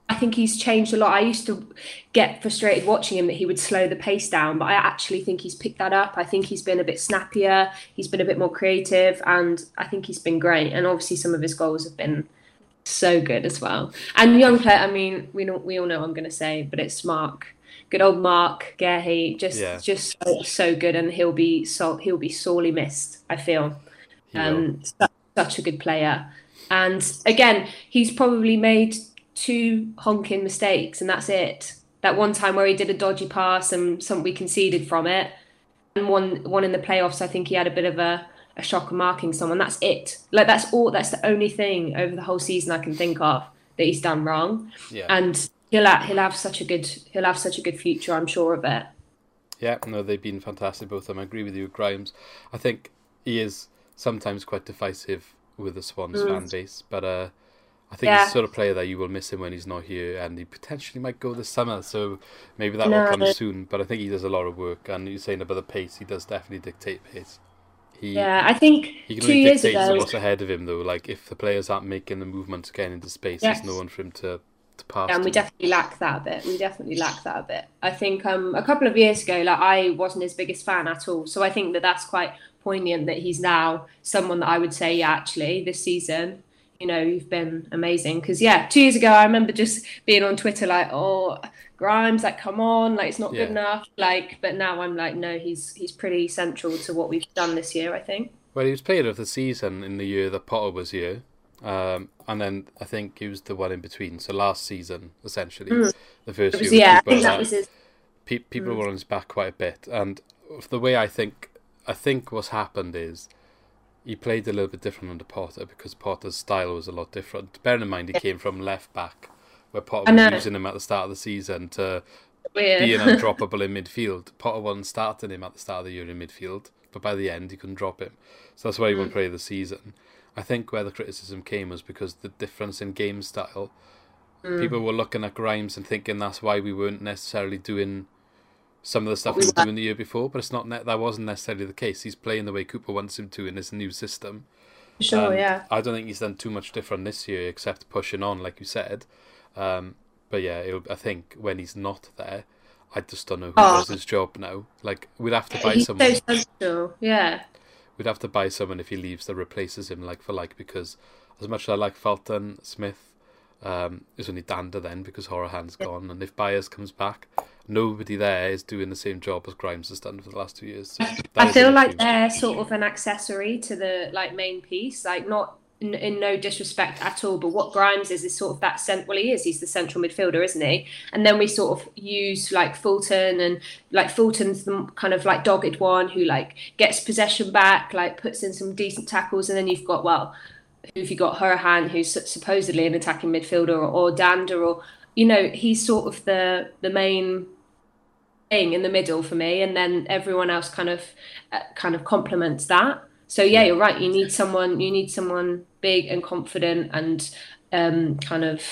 I think he's changed a lot. I used to get frustrated watching him that he would slow the pace down, but I actually think he's picked that up. I think he's been a bit snappier, he's been a bit more creative, and I think he's been great. And obviously, some of his goals have been so good as well. And young player, I mean, we know, we all know I'm going to say, but it's Marc, good old Marc Guéhi, just yeah. just so, so good, and he'll be so, he'll be sorely missed. I feel um, such, such a good player, and again, he's probably made two honking mistakes, and that's it. That one time where he did a dodgy pass and something we conceded from it, and one one in the playoffs, I think he had a bit of a. a shock of marking someone. That's it. Like that's all. That's the only thing over the whole season I can think of that he's done wrong. Yeah. And he'll have, he'll have such a good he'll have such a good future. I'm sure of it. Yeah. No, they've been fantastic, both of them. I agree with you, Grimes. I think he is sometimes quite divisive with the Swans mm. fan base, but uh, I think yeah. he's the sort of player that you will miss him when he's not here, and he potentially might go this summer. So maybe that no, will come no. soon. But I think he does a lot of work, and you're saying about the pace, he does definitely dictate pace. He, yeah, I think he two years ago. What's ahead of him though? Like if the players aren't making the movements again into space, yes. there's no one for him to to pass. Yeah, and we to. definitely lack that a bit. We definitely lack that a bit. I think um a couple of years ago, like I wasn't his biggest fan at all. So I think that that's quite poignant that he's now someone that I would say, yeah, actually, this season, you know, you've been amazing. Because yeah, two years ago, I remember just being on Twitter like, oh, Grimes, like, come on, like, it's not yeah. good enough. Like, but now I'm like, no, he's he's pretty central to what we've done this year, I think. Well, he was player of the season in the year that Potter was here. Um, and then I think he was the one in between. So last season, essentially, mm. the first was, year. Yeah, people, I think that like, was his... pe people mm. were on his back quite a bit. And the way I think, I think what's happened is he played a little bit different under Potter because Potter's style was a lot different. Bearing in mind, he came from left back, where Potter was using him at the start of the season to Weird. being undroppable in midfield. Potter wasn't starting him at the start of the year in midfield, but by the end he couldn't drop him. So that's why he mm. won't play the season. I think where the criticism came was because the difference in game style. Mm. People were looking at Grimes and thinking that's why we weren't necessarily doing some of the stuff he was doing the year before, but it's not ne- that wasn't necessarily the case. He's playing the way Cooper wants him to in this new system. Sure, and yeah. I don't think he's done too much different this year except pushing on, like you said. Um, but yeah, it'll, I think when he's not there, I just don't know who oh. does his job now. Like, we'd have to buy he's someone. So special. Yeah. We'd have to buy someone if he leaves that replaces him like for like, because as much as I like Felton, Smith, um, it's only Dander then because Horahan's yeah. gone, and if Byers comes back, nobody there is doing the same job as Grimes has done for the last two years. So I feel like they're sort of an accessory to the like main piece, like not in, in no disrespect at all, but what Grimes is is sort of that cent. Well, he is. He's the central midfielder, isn't he? And then we sort of use like Fulton, and like Fulton's the kind of like dogged one who like gets possession back, like puts in some decent tackles, and then you've got well. If you've got Horahan, who's supposedly an attacking midfielder, or, or Dander, or, you know, he's sort of the, the main thing in the middle for me, and then everyone else kind of uh, kind of complements that. So, yeah, you're right. You need someone you need someone big and confident and um, kind of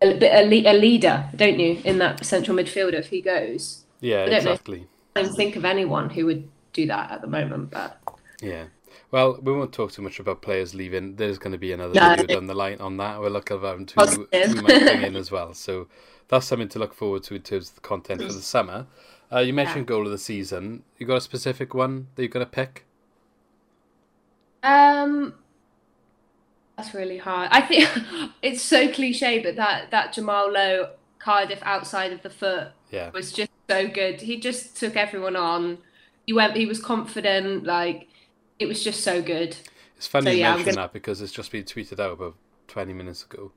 a, a, le- a leader, don't you, in that central midfielder if he goes. Yeah, I don't exactly. know I can't think of anyone who would do that at the moment, but... Yeah. Well, we won't talk too much about players leaving. There's going to be another no. video down the line on that. We're looking around who, who might bring in as well. So that's something to look forward to in terms of the content for the summer. Uh, you mentioned yeah. goal of the season. You got a specific one that you're going to pick? Um, that's really hard. I think it's so cliche, but that, that Jamal Lowe Cardiff outside of the foot yeah. was just so good. He just took everyone on. He went. He was confident, like... It was just so good. It's funny so, you yeah, mention gonna... that because it's just been tweeted out about twenty minutes ago.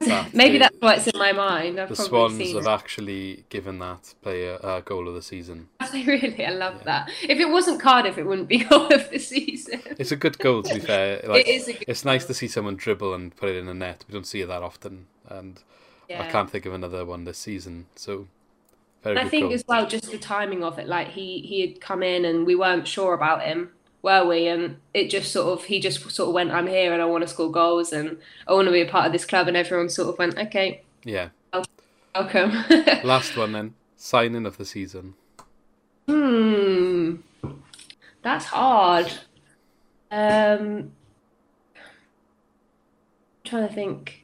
That Maybe the, that's why it's in my mind. I've the Swans seen have it. actually given that player uh, goal of the season. Really, I love yeah. that. If it wasn't Cardiff, it wouldn't be goal of the season. It's a good goal, to be fair. Like, it is a good It's goal. Nice to see someone dribble and put it in the net. We don't see it that often. And yeah. I can't think of another one this season. So... Very and I think goal. as well, just the timing of it. Like, he, he had come in and we weren't sure about him. were we? And it just sort of, he just sort of went, I'm here and I want to score goals and I want to be a part of this club, and everyone sort of went, okay. Yeah. Welcome. Last one then, signing of the season. Hmm. That's hard. Um, I'm trying to think.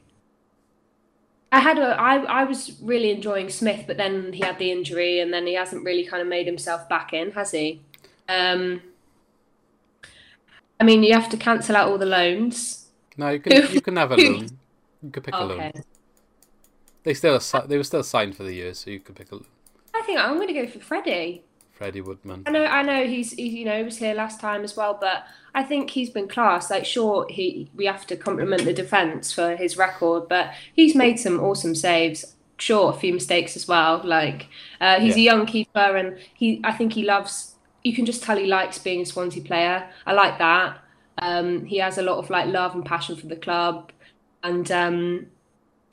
I had a, I, I was really enjoying Smith, but then he had the injury and then he hasn't really kind of made himself back in, has he? Um... I mean, you have to cancel out all the loans. No, you can you can have a loan. You could pick okay. a loan. They still they were still signed for the year, so you could pick a loan. I think I'm going to go for Freddie. Freddie Woodman. I know, I know he's he, you know he was here last time as well, but I think he's been class. Like, sure, he we have to compliment the defence for his record, but he's made some awesome saves. Sure, a few mistakes as well. Like uh, he's yeah. a young keeper, and he I think he loves. You can just tell he likes being a Swansea player. I like that. Um, he has a lot of like love and passion for the club, and um,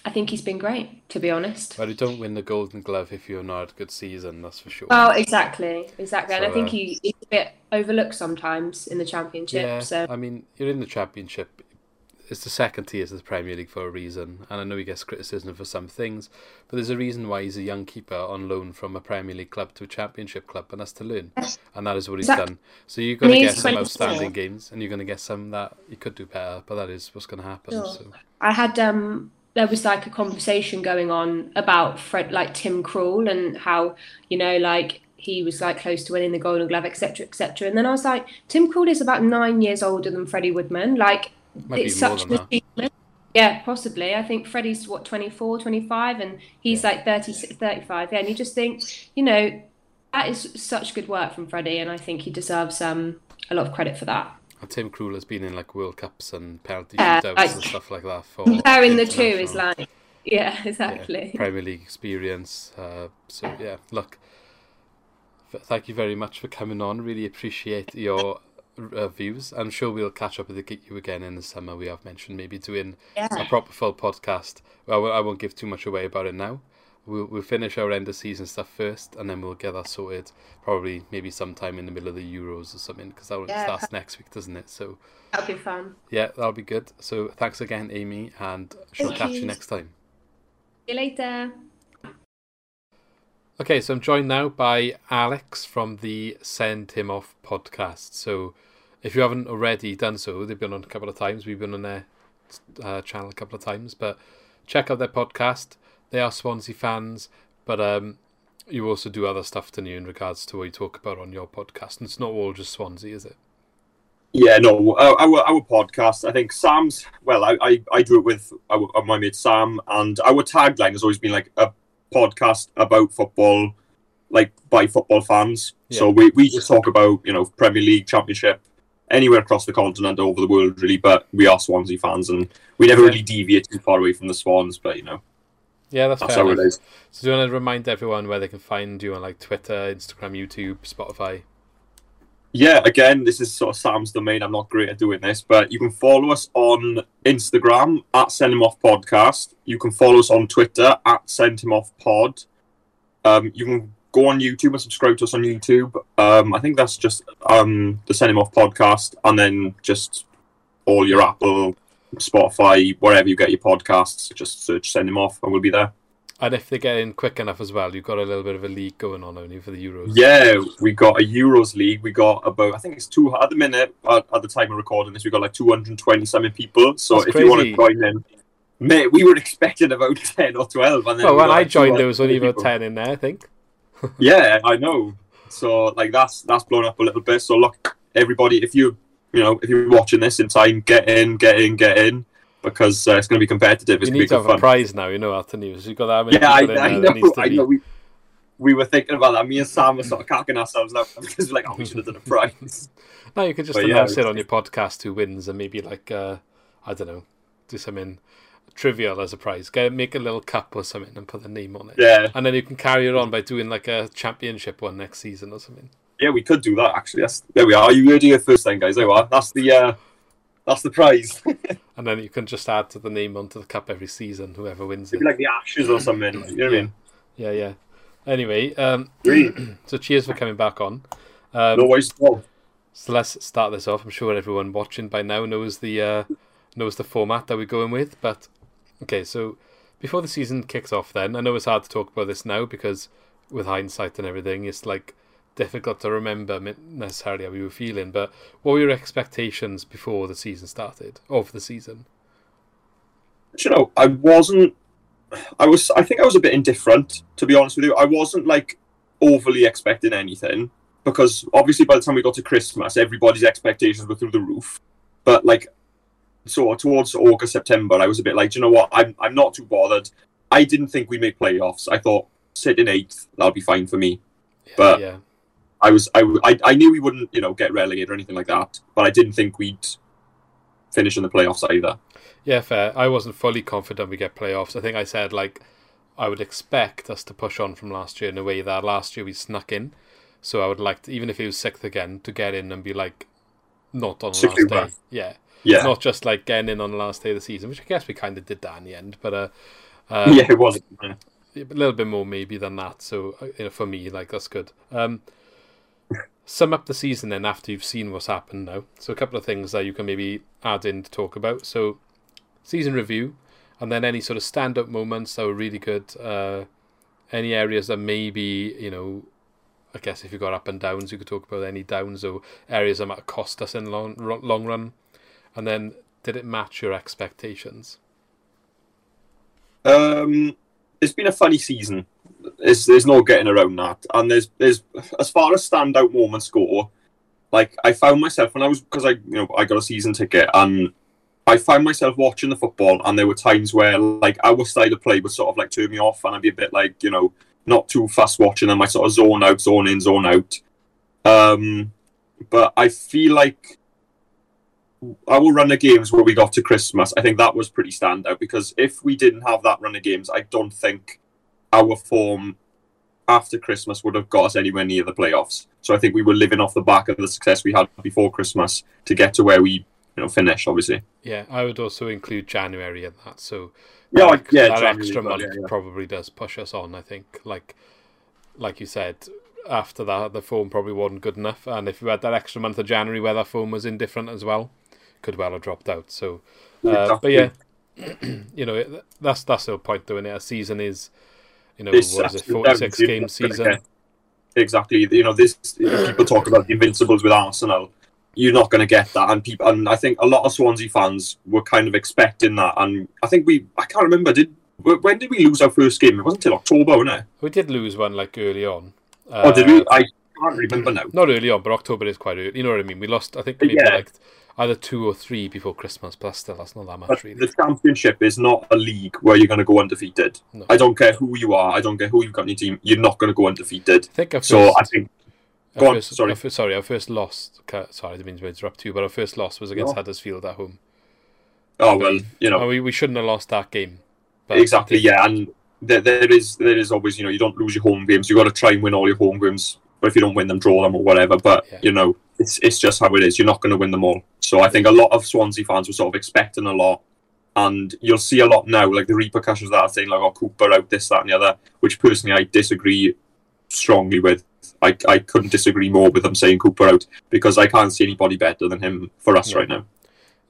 I think he's been great, to be honest. But you don't win the Golden Glove if you're not a good season, that's for sure. Oh, exactly, exactly. So, and I think uh, he, he's a bit overlooked sometimes in the Championship. Yeah, so. I mean, you're in the Championship. It's the second tier of the Premier League for a reason, and I know he gets criticism for some things, but there's a reason why he's a young keeper on loan from a Premier League club to a Championship club, and that's to learn, and that is what he's that... done. So you're going to get some outstanding games, and you're going to get some that you could do better, but that is what's going to happen. Sure. So. I had um, there was like a conversation going on about Fred, like Tim Krul, and how you know like he was like close to winning the Golden Glove, et cetera, et cetera. And then I was like, Tim Krul is about nine years older than Freddie Woodman, like. Might it's such an achievement. That. Yeah, possibly. I think Freddie's, what, twenty-four, twenty-five, and he's yeah. like thirty-six, thirty-five. Yeah, and you just think, you know, that is such good work from Freddie, and I think he deserves um, a lot of credit for that. And Tim Krul has been in, like, World Cups and penalty yeah, shootouts like, and stuff like that. For comparing the two is like, yeah, exactly. Yeah, Premier League experience. Uh, so, yeah, look, thank you very much for coming on. Really appreciate your... Uh, views. I'm sure we'll catch up with you again in the summer. We have mentioned maybe doing yeah. a proper full podcast. Well, I won't give too much away about it now. We'll, we'll finish our end of season stuff first, and then we'll get that sorted probably maybe sometime in the middle of the Euros or something, because that yeah, starts next week, doesn't it? So that'll be fun. Yeah, that'll be good. So thanks again, Amy, and she'll catch you next time. See you later. Okay, so I'm joined now by Alex from the Send Him Off podcast. So if you haven't already done so, they've been on a couple of times. We've been on their uh, channel a couple of times. But check out their podcast. They are Swansea fans, but um, you also do other stuff, don't you, in regards to what you talk about on your podcast. And it's not all just Swansea, is it? Yeah, no, our, our podcast, I think Sam's, well, I, I, I do it with our, my mate Sam, and our tagline has always been like a podcast about football, like by football fans. Yeah. So we, we just talk about, you know, Premier League, Championship, anywhere across the continent, over the world, really. But we are Swansea fans, and we never really deviate too far away from the Swans, but, you know. Yeah, that's, that's fair how enough. It is. So do you want to remind everyone where they can find you on, like, Twitter, Instagram, YouTube, Spotify? Yeah, again, this is sort of Sam's domain. I'm not great at doing this, but you can follow us on Instagram at Send Him Off Podcast. You can follow us on Twitter at Send Him Off Pod. Um, you can go on YouTube and subscribe to us on YouTube. Um, I think that's just um, the Send Him Off Podcast, and then just all your Apple, Spotify, wherever you get your podcasts, just search Send Him Off and we'll be there. And if they get in quick enough as well, you've got a little bit of a league going on, haven't you, for the Euros? Yeah, we got a Euros league. We got about, I think it's two, at the minute, at, at the time of recording this, we got like two hundred twenty something people. So that's if crazy. You want to join in, mate, we were expecting about ten or twelve. And then well, we when I like joined, there was only about ten in there, I think. Yeah, I know. So like that's that's blown up a little bit. So look, everybody, if you, you know, if you're watching this in time, get in, get in, get in. Because uh, it's going to be competitive. It's you need to have fun. A prize now, you know, after news. You've got that many yeah, people I, I in there. Know, I know. We, we were thinking about that. Me and Sam were sort of cacking ourselves out because we're like, oh, we should have done a prize. No, you could just but announce yeah, it on your podcast who wins and maybe like, uh, I don't know, do something trivial as a prize. Get, make a little cup or something and put the name on it. Yeah. And then you can carry it on by doing like a championship one next season or something. Yeah, we could do that, actually. That's, there we are. You heard your first thing, guys. There we are. That's the... Uh, That's the prize. And then you can just add to the name onto the cup every season, whoever wins It'd it. Be like the Ashes or something, you know what I mean? Yeah, yeah. Anyway, um, so cheers for coming back on. Um, no worries at all. So let's start this off. I'm sure everyone watching by now knows the uh, knows the format that we're going with. But, okay, so before the season kicks off then, I know it's hard to talk about this now because with hindsight and everything, it's like difficult to remember necessarily how we were feeling, but what were your expectations before the season started, or for the season? You know, I wasn't. I was. I think I was a bit indifferent, to be honest with you. I wasn't like overly expecting anything because obviously by the time we got to Christmas, everybody's expectations were through the roof. But like, so towards August, September, I was a bit like, do you know what? I'm. I'm not too bothered. I didn't think we'd make playoffs. I thought sitting eighth, that'll be fine for me. Yeah, but. Yeah. I was I, I I knew we wouldn't, you know, get relegated or anything like that, but I didn't think we'd finish in the playoffs either. Yeah, fair. I wasn't fully confident we get playoffs. I think I said like I would expect us to push on from last year in a way that last year we snuck in. So I would like to, even if it was sixth again, to get in and be like not on the last day. Yeah. Yeah. Not just like getting in on the last day of the season, which I guess we kind of did that in the end, but uh um, yeah, it was yeah. a little bit more maybe than that. So you know, for me, like that's good. Um Sum up the season then after you've seen what's happened now. So a couple of things that you can maybe add in to talk about. So season review and then any sort of stand-up moments that were really good. Uh, any areas that maybe, you know, I guess if you got up and downs, you could talk about any downs or areas that might cost us in the long, long run. And then did it match your expectations? Um, it's been a funny season. It's, there's no getting around that, and there's there's as far as standout moments go, like I found myself when I was because I you know I got a season ticket and I found myself watching the football, and there were times where like our style of play would sort of like turn me off, and I'd be a bit like you know not too fast watching them. I sort of zone out, zone in, zone out. Um, but I feel like our run of games where we got to Christmas, I think that was pretty standout because if we didn't have that run of games, I don't think. Our form after Christmas would have got us anywhere near the playoffs. So I think we were living off the back of the success we had before Christmas to get to where we, you know, finished. Obviously, yeah. I would also include January in that. So yeah, like, yeah, that January, extra month yeah, yeah. probably does push us on. I think, like, like you said, after that the form probably wasn't good enough, and if we had that extra month of January where that form was indifferent as well, could well have dropped out. So, uh, yeah, but yeah, you know, that's that's the point though. In it, a season is. you know, this was a forty-six game season. Exactly. You know, this people talk about the Invincibles with Arsenal. You're not going to get that, and people, and I think a lot of Swansea fans were kind of expecting that, and I think we, I can't remember, did when did we lose our first game? It wasn't until October, wasn't it? We did lose one like early on. Uh, oh, did we? I can't remember now. Not early on, but October is quite early. You know what I mean? We lost, I think, maybe yeah. like either two or three before Christmas. But still, that's not that much. But really, the Championship is not a league where you're going to go undefeated. No. I don't care who you are. I don't care who you've got in your team. You're not going to go undefeated. I think I've so. I think. Our first, on, sorry. Our first, sorry, our first loss. Sorry, I didn't mean to interrupt you, but our first loss was against no. Huddersfield at home. Oh well, you know, we we shouldn't have lost that game. But exactly, yeah, and there, there is there is always, you know, you don't lose your home games. You got to try and win all your home games, but if you don't win them, draw them or whatever. But yeah. you know, it's it's just how it is. You're not going to win them all. So I think a lot of Swansea fans were sort of expecting a lot, and you'll see a lot now, like the repercussions of that thing, like oh Cooper out, this, that, and the other. Which personally, I disagree strongly with. I, I couldn't disagree more with them saying Cooper out, because I can't see anybody better than him for us no. right now.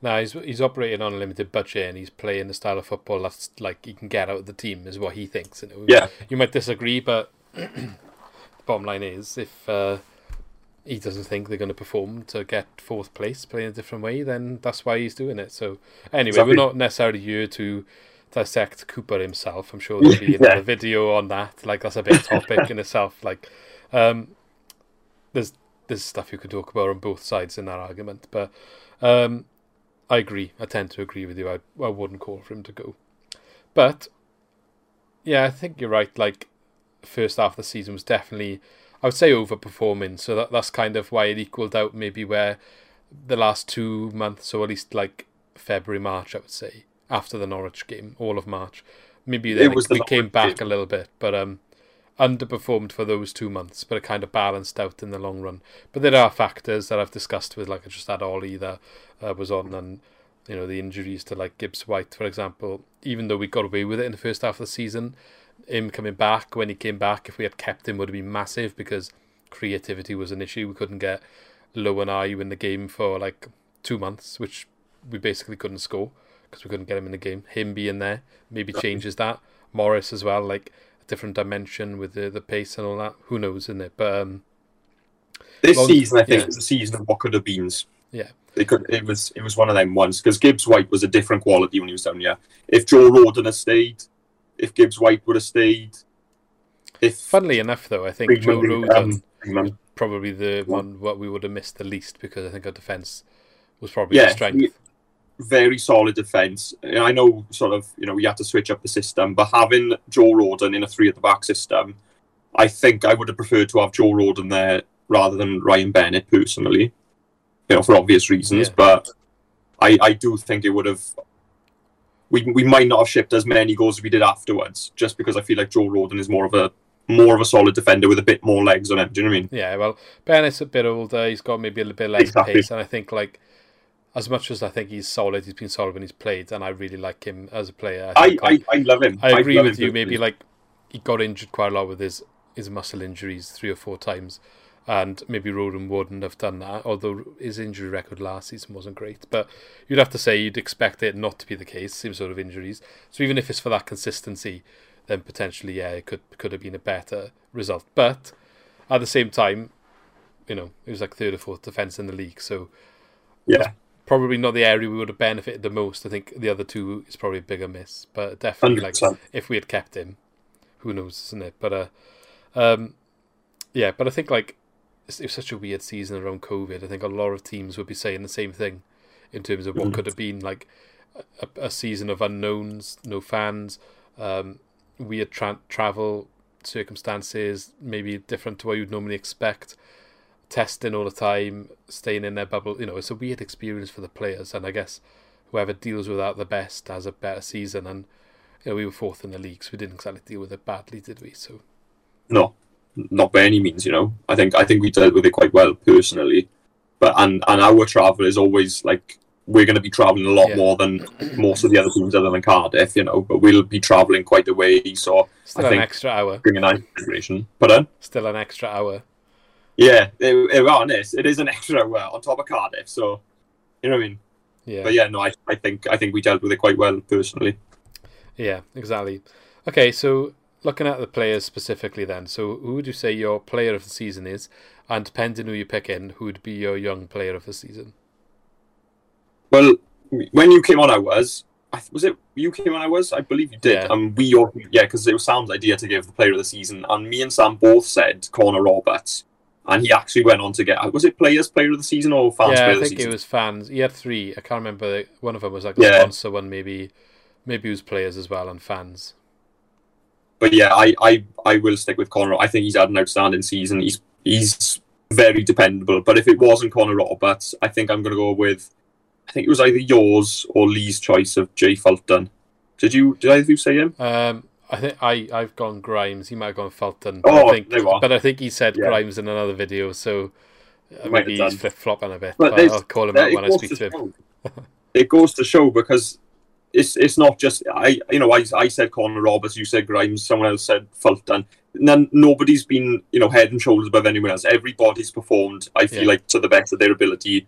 No, he's he's operating on a limited budget, and he's playing the style of football that's like he can get out of the team is what he thinks. And yeah, you might disagree, but the bottom line is if uh, he doesn't think they're going to perform to get fourth place, playing a different way, then that's why he's doing it. So anyway, exactly. We're not necessarily here to dissect Cooper himself. I'm sure there'll be another yeah. video on that. Like that's a big topic in itself. Like. Um, there's there's stuff you could talk about on both sides in that argument, but um, I agree. I tend to agree with you. I I wouldn't call for him to go, but yeah, I think you're right. Like first half of the season was definitely, I would say, overperforming. So that that's kind of why it equaled out maybe where the last two months, or at least like February, March, I would say after the Norwich game, all of March, maybe then we the came back game. a little bit, but um. underperformed for those two months, but it kind of balanced out in the long run. But there are factors that I've discussed with, like I just had Ollie that uh, was on, and you know the injuries to like Gibbs-White, for example. Even though we got away with it in the first half of the season, him coming back when he came back, if we had kept him, would have been massive because creativity was an issue. We couldn't get Lowe and Ayew in the game for like two months, which we basically couldn't score because we couldn't get him in the game. Him being there maybe changes that. Morris as well, like. Different dimension with the, the pace and all that. Who knows, isn't it? But um, this long, season, I think, yeah. was a season of what could have been. Yeah, it could. It was. It was one of them ones because Gibbs-White was a different quality when he was down here. If Joe Roden had stayed, if Gibbs-White would have stayed, if funnily enough, though, I think Freeman, Joe Roden um, was probably the one what we would have missed the least because I think our defence was probably yeah, the strength. He, Very solid defence. I know, sort of, you know, we had to switch up the system, but having Joe Roden in a three at the back system, I think I would have preferred to have Joe Roden there rather than Ryan Bennett personally, you know, for obvious reasons. Yeah. But I, I do think it would have. We we might not have shipped as many goals as we did afterwards, just because I feel like Joe Roden is more of a more of a solid defender with a bit more legs on him. Do you know what I mean? Yeah. Well, Bennett's a bit older. He's got maybe a little bit less exactly. pace, and I think like. As much as I think he's solid, he's been solid when he's played, and I really like him as a player. I I, I, I love him. I agree I with you. Maybe like he got injured quite a lot with his, his muscle injuries three or four times, and maybe Roden wouldn't have done that. Although his injury record last season wasn't great, but you'd have to say you'd expect it not to be the case, same sort of injuries. So even if it's for that consistency, then potentially yeah, it could could have been a better result. But at the same time, you know, it was like third or fourth defence in the league, so yeah. Probably not the area we would have benefited the most. I think the other two is probably a bigger miss, but definitely one hundred percent. Like if we had kept him, who knows, isn't it? But uh, um, yeah, but I think like it was such a weird season around COVID. I think a lot of teams would be saying the same thing in terms of what mm. could have been like a, a season of unknowns, no fans, um, weird tra- travel circumstances, maybe different to what you'd normally expect. Testing all the time, staying in their bubble. You know, it's a weird experience for the players, and I guess whoever deals with that the best has a better season. And you know, we were fourth in the league, so we didn't exactly deal with it badly, did we? So no, not by any means. You know, I think I think we dealt with it quite well personally. But and and our travel is always like we're going to be traveling a lot yeah. more than most of the other teams, other than Cardiff. You know, but we'll be traveling quite a way. So still I an think extra hour. Bring a nice generation. But then still an extra hour. Yeah, it, it, well, it, is. it is an extra well, on top of Cardiff, so you know what I mean. Yeah. But yeah, no, I, I think I think we dealt with it quite well personally. Yeah, exactly. Okay, so looking at the players specifically then, so who would you say your player of the season is? And depending who you pick in, who would be your young player of the season? Well, when you came on, I was. I th- was it you came on? I was. I believe you did. Yeah. And we all, yeah, because it was Sam's idea to give the player of the season, and me and Sam both said Conor Roberts, and he actually went on to get. Was it players' player of the season or fans' yeah, player of the season? Yeah, I think it was fans. He had three. I can't remember. One of them was like a yeah. sponsor one, maybe. Maybe it was players as well and fans. But yeah, I, I, I will stick with Conor. I think he's had an outstanding season. He's he's very dependable. But if it wasn't Conor Roberts, I think I'm going to go with. I think it was either yours or Lee's choice of Jay Fulton. Did you? Did either of you say him? Um, I think I I've gone Grimes. He might have gone Fulton. But oh, I think, they were. But I think he said yeah. Grimes in another video, so he maybe he's flip flopping a bit. But, but I'll call him out when I speak to, to him. It goes to show because it's it's not just I. You know, I I said Conor Roberts. You said Grimes. Someone else said Fulton. None, nobody's been you know head and shoulders above anyone else. Everybody's performed. I feel yeah. like to the best of their ability.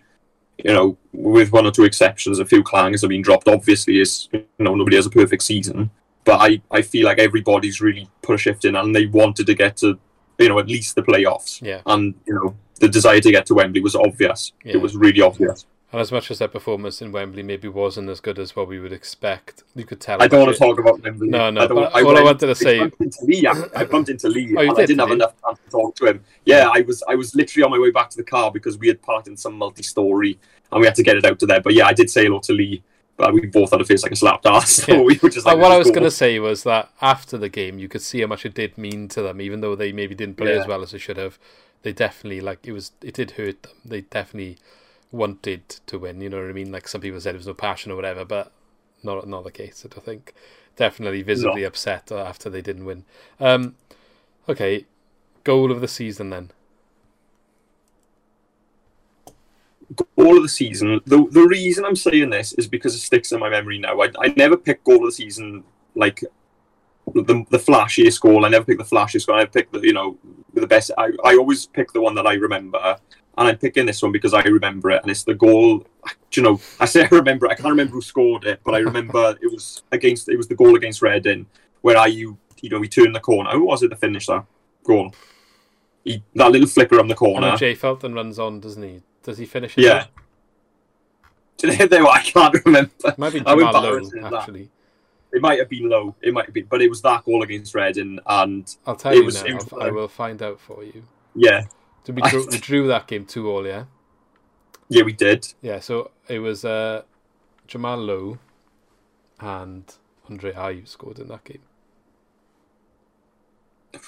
You know, with one or two exceptions, a few clangers have been dropped. Obviously, it's, you know, nobody has a perfect season. But I, I feel like everybody's really put a shift in and they wanted to get to, you know, at least the playoffs. Yeah. And, you know, the desire to get to Wembley was obvious. Yeah. It was really obvious. And as much as their performance in Wembley maybe wasn't as good as what we would expect, you could tell. I don't want to talk about Wembley. No, no. I don't, I all went, I wanted to say, I bumped into Lee. I, I bumped into Lee, oh, and did, I didn't did have you? enough time to talk to him. Yeah, yeah, I was, I was literally on my way back to the car because we had parked in some multi-story, and we had to get it out to there. But yeah, I did say hello to Lee, but we both had a face like a slapped ass. So yeah. we were just like, what I was going to say was that after the game, you could see how much it did mean to them, even though they maybe didn't play yeah. as well as they should have. They definitely like it was. It did hurt them. They definitely. Wanted to win, you know what I mean? Like some people said, it was no passion or whatever, but not not the case. I don't think definitely visibly no. upset after they didn't win. Um, okay, goal of the season then. Goal of the season. The the reason I'm saying this is because it sticks in my memory now. I I never pick goal of the season like the the flashiest goal. I never pick the flashiest goal. I pick the you know the best. I I always pick the one that I remember. And I'm picking this one because I remember it, and it's the goal. You know, I say I remember it. I can't remember who scored it, but I remember it was against. It was the goal against Reading, where Ayew, you know, he turned the corner. Who was it to finish that goal? He, that little flicker on the corner. I know Jay Fulton runs on, doesn't he? Does he finish it? Yeah. Did they? They were, I can't remember. It might be Jamal Lowe, actually. It might have been Lowe. It might have been, but it was that goal against Reading, and I'll tell you now. I will find out for you. Yeah. So we drew, we drew that game two all, yeah? Yeah, we did. Yeah, so it was uh, Jamal Lowe and Andre Ayew scored in that game. It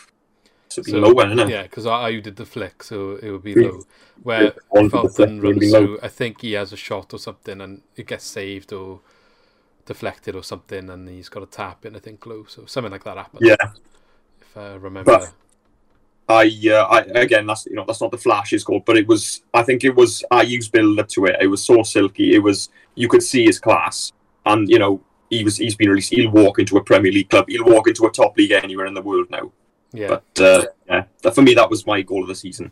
should be so, Lowe, isn't it? Yeah, because Ayew did the flick, so it would be Lowe. Where Fulton runs through, I think he has a shot or something, and it gets saved or deflected or something, and he's got a tap in, I think, Lowe. So something like that happened. Yeah. If I remember... But- I, uh, I again, that's you know that's not the flashiest goal, but it was. I think it was Ayew's build up to it. It was so silky. It was you could see his class, and you know he was he's been released. He'll walk into a Premier League club. He'll walk into a top league anywhere in the world now. Yeah, but uh, yeah, that, for me that was my goal of the season.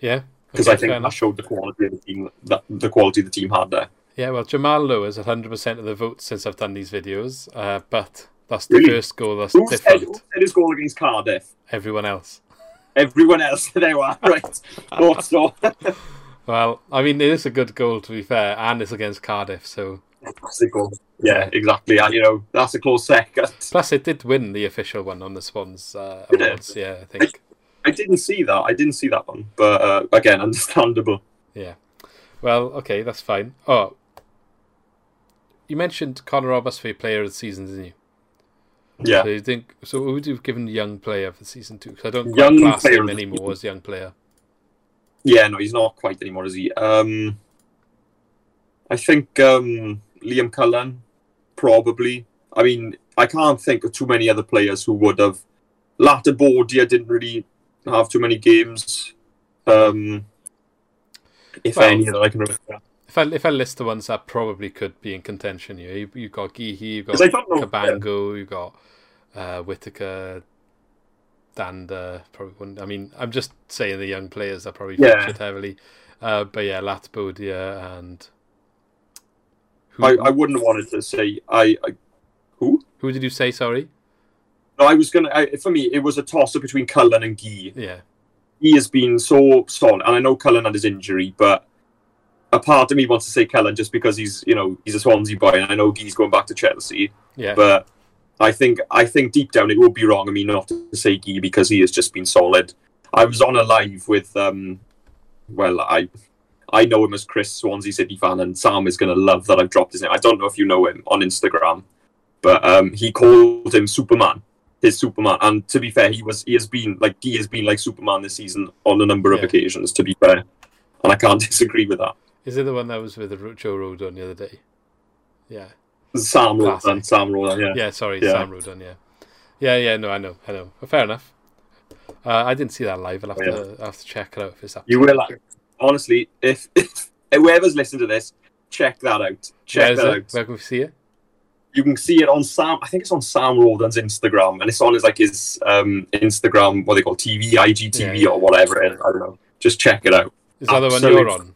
Yeah, because okay, I think that showed the quality of the team. That, the quality the team had there. Yeah, well, Jamal Lowe is one hundred percent of the votes since I've done these videos, uh, but. That's the really? first goal. That's who different. Said, who said his goal against Cardiff? Everyone else. Everyone else. They were right. Also. Well, I mean, it is a good goal to be fair, and it's against Cardiff, so. That's a goal. Yeah, exactly. And you know, that's a close second. Plus, it did win the official one on the Swans uh, awards. Yeah, I think. I, I didn't see that. I didn't see that one, but uh, again, understandable. Yeah. Well, okay, that's fine. Oh, you mentioned Conor Roberts for your player of the season, didn't you? Yeah. So, you think, so who would you have given young player for season two? Because I don't quite class him anymore as young player. Yeah, no, he's not quite anymore, is he? Um, I think um, Liam Cullen, probably. I mean, I can't think of too many other players who would have. Latibordia didn't really have too many games, um, if well, any that I can remember. If I, if I list the ones that probably could be in contention here, you, you've got Guéhi, you've got Cabango, yeah. you've got uh, Whittaker, Dander, probably wouldn't. I mean, I'm just saying the young players that probably yeah. featured heavily. Uh, but yeah, Latbodia and... Who, I, I wouldn't have wanted to say... I, I Who? Who did you say, sorry? I was going to, for me, it was a toss-up between Cullen and Guéhi. Yeah. He has been so solid, and I know Cullen had his injury, but a part of me wants to say Cullen just because he's, you know, he's a Swansea boy, and I know Guéhi's going back to Chelsea. Yeah. But I think I think deep down it would be wrong of me not to say Guéhi because he has just been solid. I was on a live with, um, well, I I know him as Chris, Swansea City fan, and Sam is going to love that I've dropped his name. I don't know if you know him on Instagram, but um, he called him Superman. His Superman, and to be fair, he was he has been like he has been like Superman this season on a number of yeah. occasions. To be fair, and I can't disagree with that. Is it the one that was with the Joe Rodon the other day? Yeah, Sam Rodon. Sam Rodon. Yeah, yeah. Sorry, yeah. Sam Rodon. Yeah, yeah, yeah. No, I know, I know. Well, fair enough. Uh, I didn't see that live. I'll have yeah. to I'll have to check it out if it's up. You will like, honestly, if, if whoever's listened to this, check that out. Check that it? out. Where can we see it? You can see it on Sam. I think it's on Sam Rodan's Instagram, and it's on his like his um, Instagram. What they call T V, I G T V, yeah, or whatever. And I don't know. Just check it out. Is that the one you're on?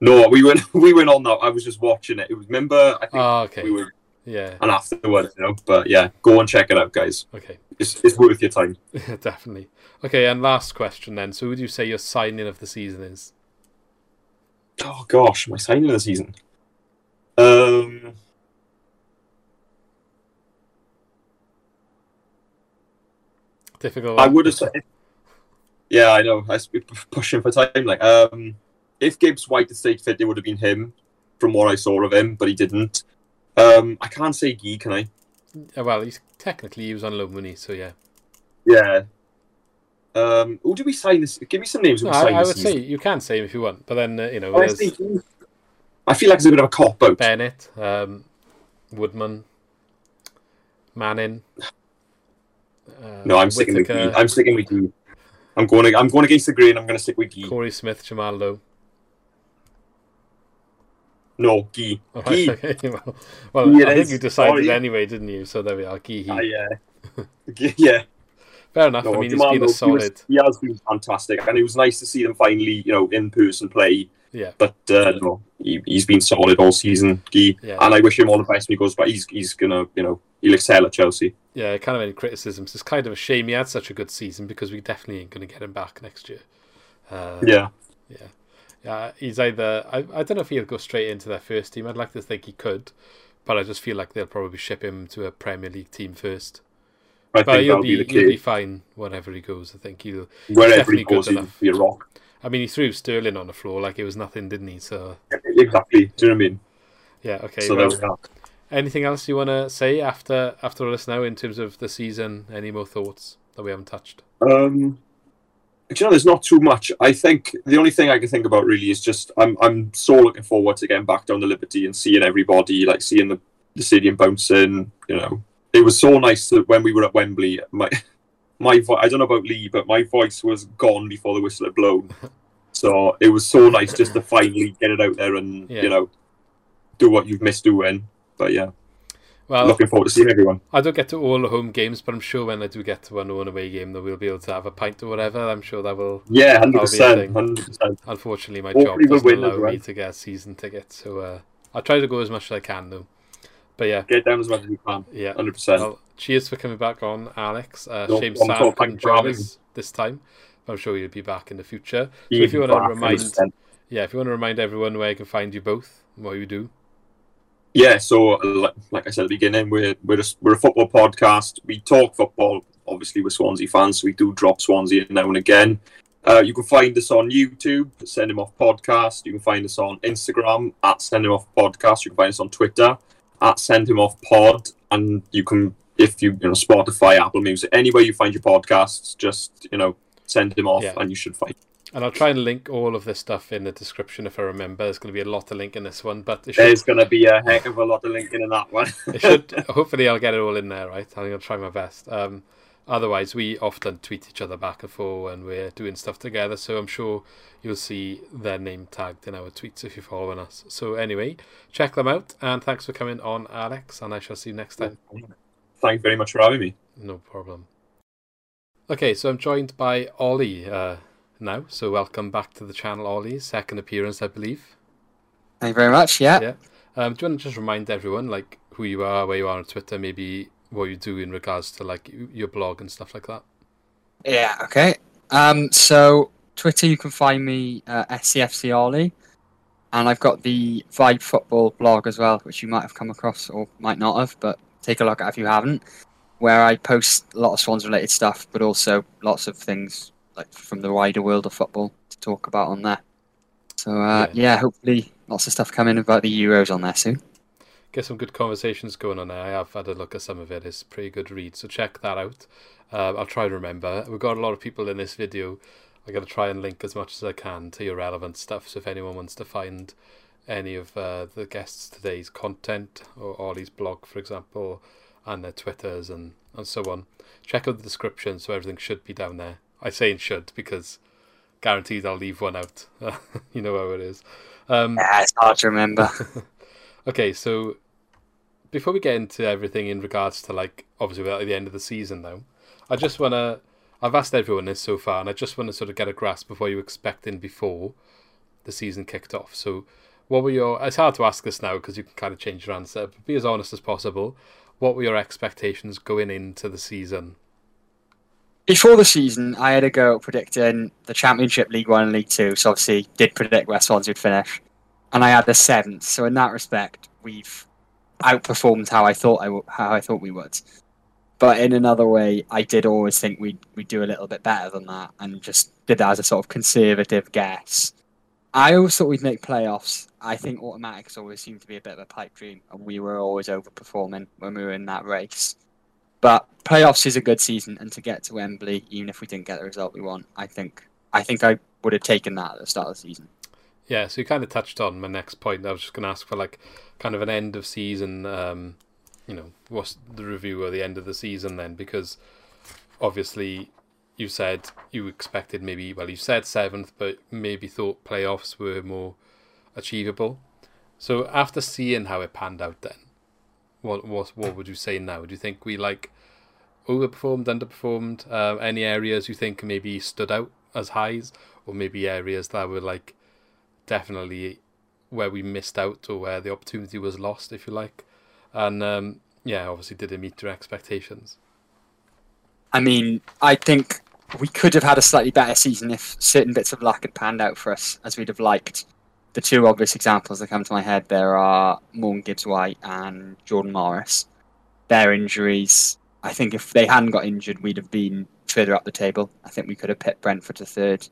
No, we went. We went on that. I was just watching it. It was, remember. I think oh, okay. We were. Yeah. And afterwards, you know. But yeah, go and check it out, guys. Okay. It's it's worth your time. Definitely. Okay, and last question then. So, who would you say your signing of the season is? Oh gosh, my signing of the season. Um. Difficult. I would have said, yeah, I know. I be pushing for time. Like, um, if Gibbs-White had stayed fit, it would have been him, from what I saw of him, but he didn't. Um, I can't say Guéhi, can I? Well, he's technically he was on loan money, so yeah. Yeah. Um, who did we sign this? Give me some names. No, I, I would season. say you can say him if you want, but then uh, you know. I, thinking, I feel like it's a bit of a cop out. Bennett, um, Woodman, Manning. Uh, no, I'm sticking with Guéhi. I'm sticking with Guéhi. I'm going. I'm going against the grain. I'm going to stick with Guéhi. Corey Smith, Jamal Lowe. No, Guéhi. Right, Guéhi. Okay. Well, well Guéhi I think is. you decided Sorry. anyway, didn't you? So there we are. Guéhi. Uh, yeah. yeah. Fair enough. No, I mean, Jamal he's been Lowe, a solid. He, was, he has been fantastic, and it was nice to see them finally, you know, in person play. Yeah. But uh, no, he, he's been solid all season, Guéhi. Yeah. And I wish him all the best when he goes. But he's he's gonna, you know, he'll excel at Chelsea. Yeah, kind of any criticisms. It's kind of a shame he had such a good season because we definitely ain't going to get him back next year. Uh, yeah. Yeah. Yeah. He's either... I, I don't know if he'll go straight into their first team. I'd like to think he could, but I just feel like they'll probably ship him to a Premier League team first. I but think he'll be, be the he'll be fine wherever he goes. I think he'll... Wherever he's he goes, he'll be a rock. I mean, he threw Sterling on the floor like it was nothing, didn't he? So exactly. Do you know what I mean? Yeah, okay. So well, there we are. Anything else you want to say after after all this now in terms of the season? Any more thoughts that we haven't touched? Um, you know, there's not too much. I think the only thing I can think about really is just I'm I'm so looking forward to getting back down the Liberty and seeing everybody, like seeing the, the stadium bouncing. You know, it was so nice that when we were at Wembley, my my vo- I don't know about Lee, but my voice was gone before the whistle had blown. So it was so nice just to finally get it out there and yeah. you know do what you've missed doing. But yeah, well, looking forward to seeing everyone. I don't get to all the home games, but I'm sure when I do get to one away game, that we'll be able to have a pint or whatever. I'm sure that will. Yeah, one hundred percent. one hundred percent. Unfortunately, my Hopefully job doesn't we'll allow well. me to get a season ticket, so uh, I'll try to go as much as I can, though. But yeah, get down as much as you can. Yeah, one hundred percent. Well, cheers for coming back on, Alex. Uh, no, shame Sam couldn't join us this time. I'm sure you'll be back in the future. So if you want to remind, one hundred percent. yeah, if you want to remind everyone where you can find you both, and what you do. Yeah, so like, like I said at the beginning, we're we're a, we're a football podcast. We talk football. Obviously, we're Swansea fans, so we do drop Swansea now and again. Uh, you can find us on YouTube, Send Him Off Podcast. You can find us on Instagram, at Send Him Off Podcast. You can find us on Twitter, at Send Him Off Pod. And you can, if you, you know, Spotify, Apple Music, anywhere you find your podcasts, just, you know, Send Him Off yeah. and you should find it. And I'll try and link all of this stuff in the description if I remember. There's going to be a lot to link in this one, but it should... there's going to be a heck of a lot of linking in that one. it should. Hopefully, I'll get it all in there, right? I think I'll try my best. Um, otherwise, we often tweet each other back and forth, and we're doing stuff together. So I'm sure you'll see their name tagged in our tweets if you're following us. So anyway, check them out, and thanks for coming on, Alex. And I shall see you next time. Thank you very much for having me. No problem. Okay, so I'm joined by Ollie. Uh, now so welcome back to the channel, Ollie. Second appearance, I believe. Thank you very much. Yeah, yeah. Um, do you want to just remind everyone like who you are, where you are on Twitter, maybe what you do in regards to like your blog and stuff like that. Yeah, okay. Um, so Twitter, you can find me uh, S C F C Ollie, and I've got the Vibe Football blog as well, which you might have come across or might not have, but take a look at if you haven't, where I post a lot of Swans related stuff, but also lots of things like from the wider world of football to talk about on there. So uh, yeah. yeah, hopefully lots of stuff coming about the Euros on there soon. Get some good conversations going on there. I have had a look at some of it. It's a pretty good read, so check that out. Uh, I'll try to remember. We've got a lot of people in this video. I'm going to try and link as much as I can to your relevant stuff. So if anyone wants to find any of uh, the guests today's content or Ollie's blog, for example, and their Twitters and, and so on, check out the description, so everything should be down there. I say should because guaranteed I'll leave one out. You know how it is. Um, yeah, it's hard to remember. Okay, so before we get into everything in regards to, like, obviously we're at the end of the season now, I just want to, I've asked everyone this so far, and I just want to sort of get a grasp of what you were expecting before the season kicked off. So what were your, it's hard to ask this now because you can kind of change your answer, but be as honest as possible. What were your expectations going into the season? Before the season, I had a go at predicting the Championship, League One and League Two, so obviously did predict where Swans would finish, and I had the seventh, so in that respect, we've outperformed how I thought I w how I thought we would. But in another way, I did always think we'd, we'd do a little bit better than that, and just did that as a sort of conservative guess. I always thought we'd make playoffs. I think automatics always seemed to be a bit of a pipe dream, and we were always overperforming when we were in that race. But playoffs is a good season, and to get to Wembley, even if we didn't get the result we want, I think I think I would have taken that at the start of the season. Yeah, so you kind of touched on my next point. I was just going to ask for like kind of an end of season, um, you know, what's the review of the end of the season then? Because obviously you said you expected maybe, well, you said seventh, but maybe thought playoffs were more achievable. So after seeing how it panned out then, what what what would you say now? Do you think we like overperformed, underperformed? Uh, any areas you think maybe stood out as highs, or maybe areas that were like definitely where we missed out or where the opportunity was lost, if you like? And um, yeah, obviously did it meet your expectations? I mean, I think we could have had a slightly better season if certain bits of luck had panned out for us as we'd have liked. The two obvious examples that come to my head there are Morgan Gibbs-White and Jordan Morris. Their injuries, I think if they hadn't got injured, we'd have been further up the table. I think we could have picked Brentford to third,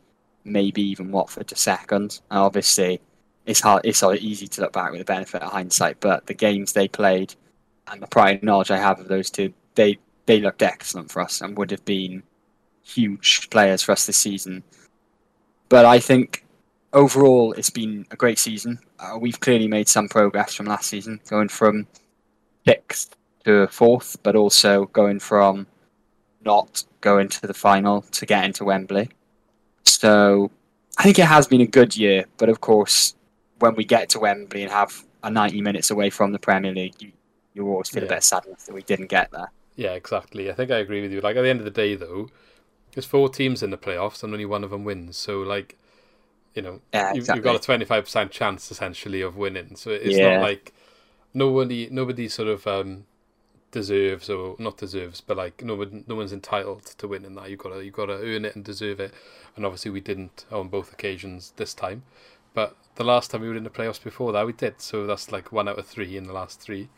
maybe even Watford to second. And obviously, it's hard, it's easy to look back with the benefit of hindsight, but the games they played and the prior knowledge I have of those two, they, they looked excellent for us and would have been huge players for us this season. But I think overall, it's been a great season. Uh, we've clearly made some progress from last season, going from sixth to fourth, but also going from not going to the final to get into Wembley. So I think it has been a good year, but of course, when we get to Wembley and have a ninety minutes away from the Premier League, you, you always feel yeah. a bit sadness that we didn't get there. Yeah, exactly. I think I agree with you. Like, at the end of the day, though, there's four teams in the playoffs and only one of them wins. So, like, you know, yeah, exactly. You've got a twenty-five percent chance essentially of winning, so it's yeah. not like nobody, nobody sort of um, deserves or not deserves, but like nobody, no one's entitled to winning that. You've got to, you've got to earn it and deserve it. And obviously, we didn't on both occasions this time, but the last time we were in the playoffs before that, we did. So that's like one out of three in the last three.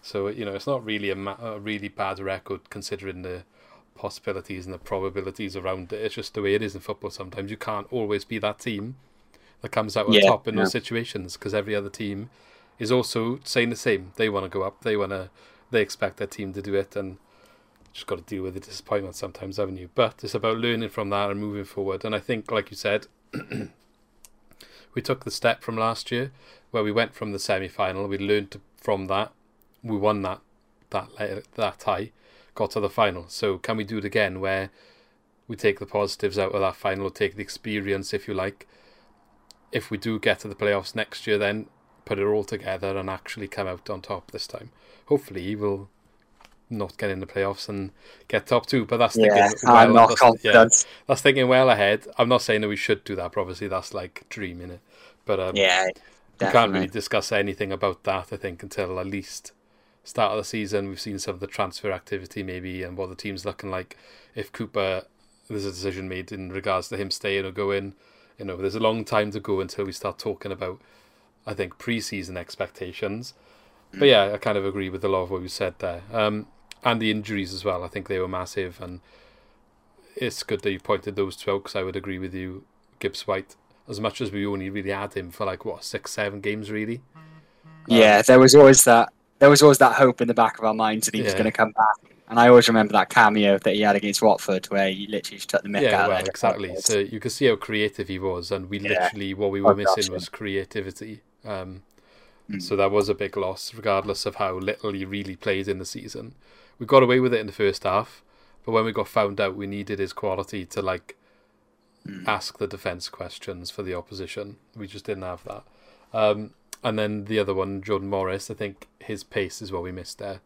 So you know, it's not really a, ma a really bad record considering the possibilities and the probabilities around it. It's just the way it is in football. Sometimes you can't always be that team that comes out on yeah, top in yeah. those situations, because every other team is also saying the same. They want to go up, they want to, they expect their team to do it, and just got to deal with the disappointment sometimes, haven't you? But it's about learning from that and moving forward. And I think, like you said, we took the step from last year where we went from the semi-final, we learned from that, we won that that that tie, got to the final. So can we do it again where we take the positives out of that final, or take the experience, if you like, if we do get to the playoffs next year, then put it all together and actually come out on top this time? Hopefully we'll not get in the playoffs and get top two, but that's yeah, thinking well, I'm not that's, confident. Yeah, that's thinking well ahead. I'm not saying that we should do that, but obviously that's like dreaming it. But um, yeah, definitely. We can't really discuss anything about that, I think, until at least start of the season, we've seen some of the transfer activity maybe and what the team's looking like. If Cooper, there's a decision made in regards to him staying or going, you know, there's a long time to go until we start talking about, I think, pre-season expectations. But yeah, I kind of agree with a lot of what you said there. Um, and the injuries as well, I think they were massive, and it's good that you've pointed those two out because I would agree with you. Gibbs-White, as much as we only really had him for like, what, six, seven games really? Yeah, um, there was always that There was always that hope in the back of our minds that he yeah. was going to come back. And I always remember that cameo that he had against Watford where he literally just took the mick yeah, out. Yeah, well, exactly. So you could see how creative he was. And we yeah. literally, what we were oh, missing gosh, was creativity. Um, mm. So that was a big loss, regardless of how little he really played in the season. We got away with it in the first half. But when we got found out, we needed his quality to like mm. ask the defence questions for the opposition. We just didn't have that. Um And then the other one, Jordan Morris, I think his pace is what we missed there.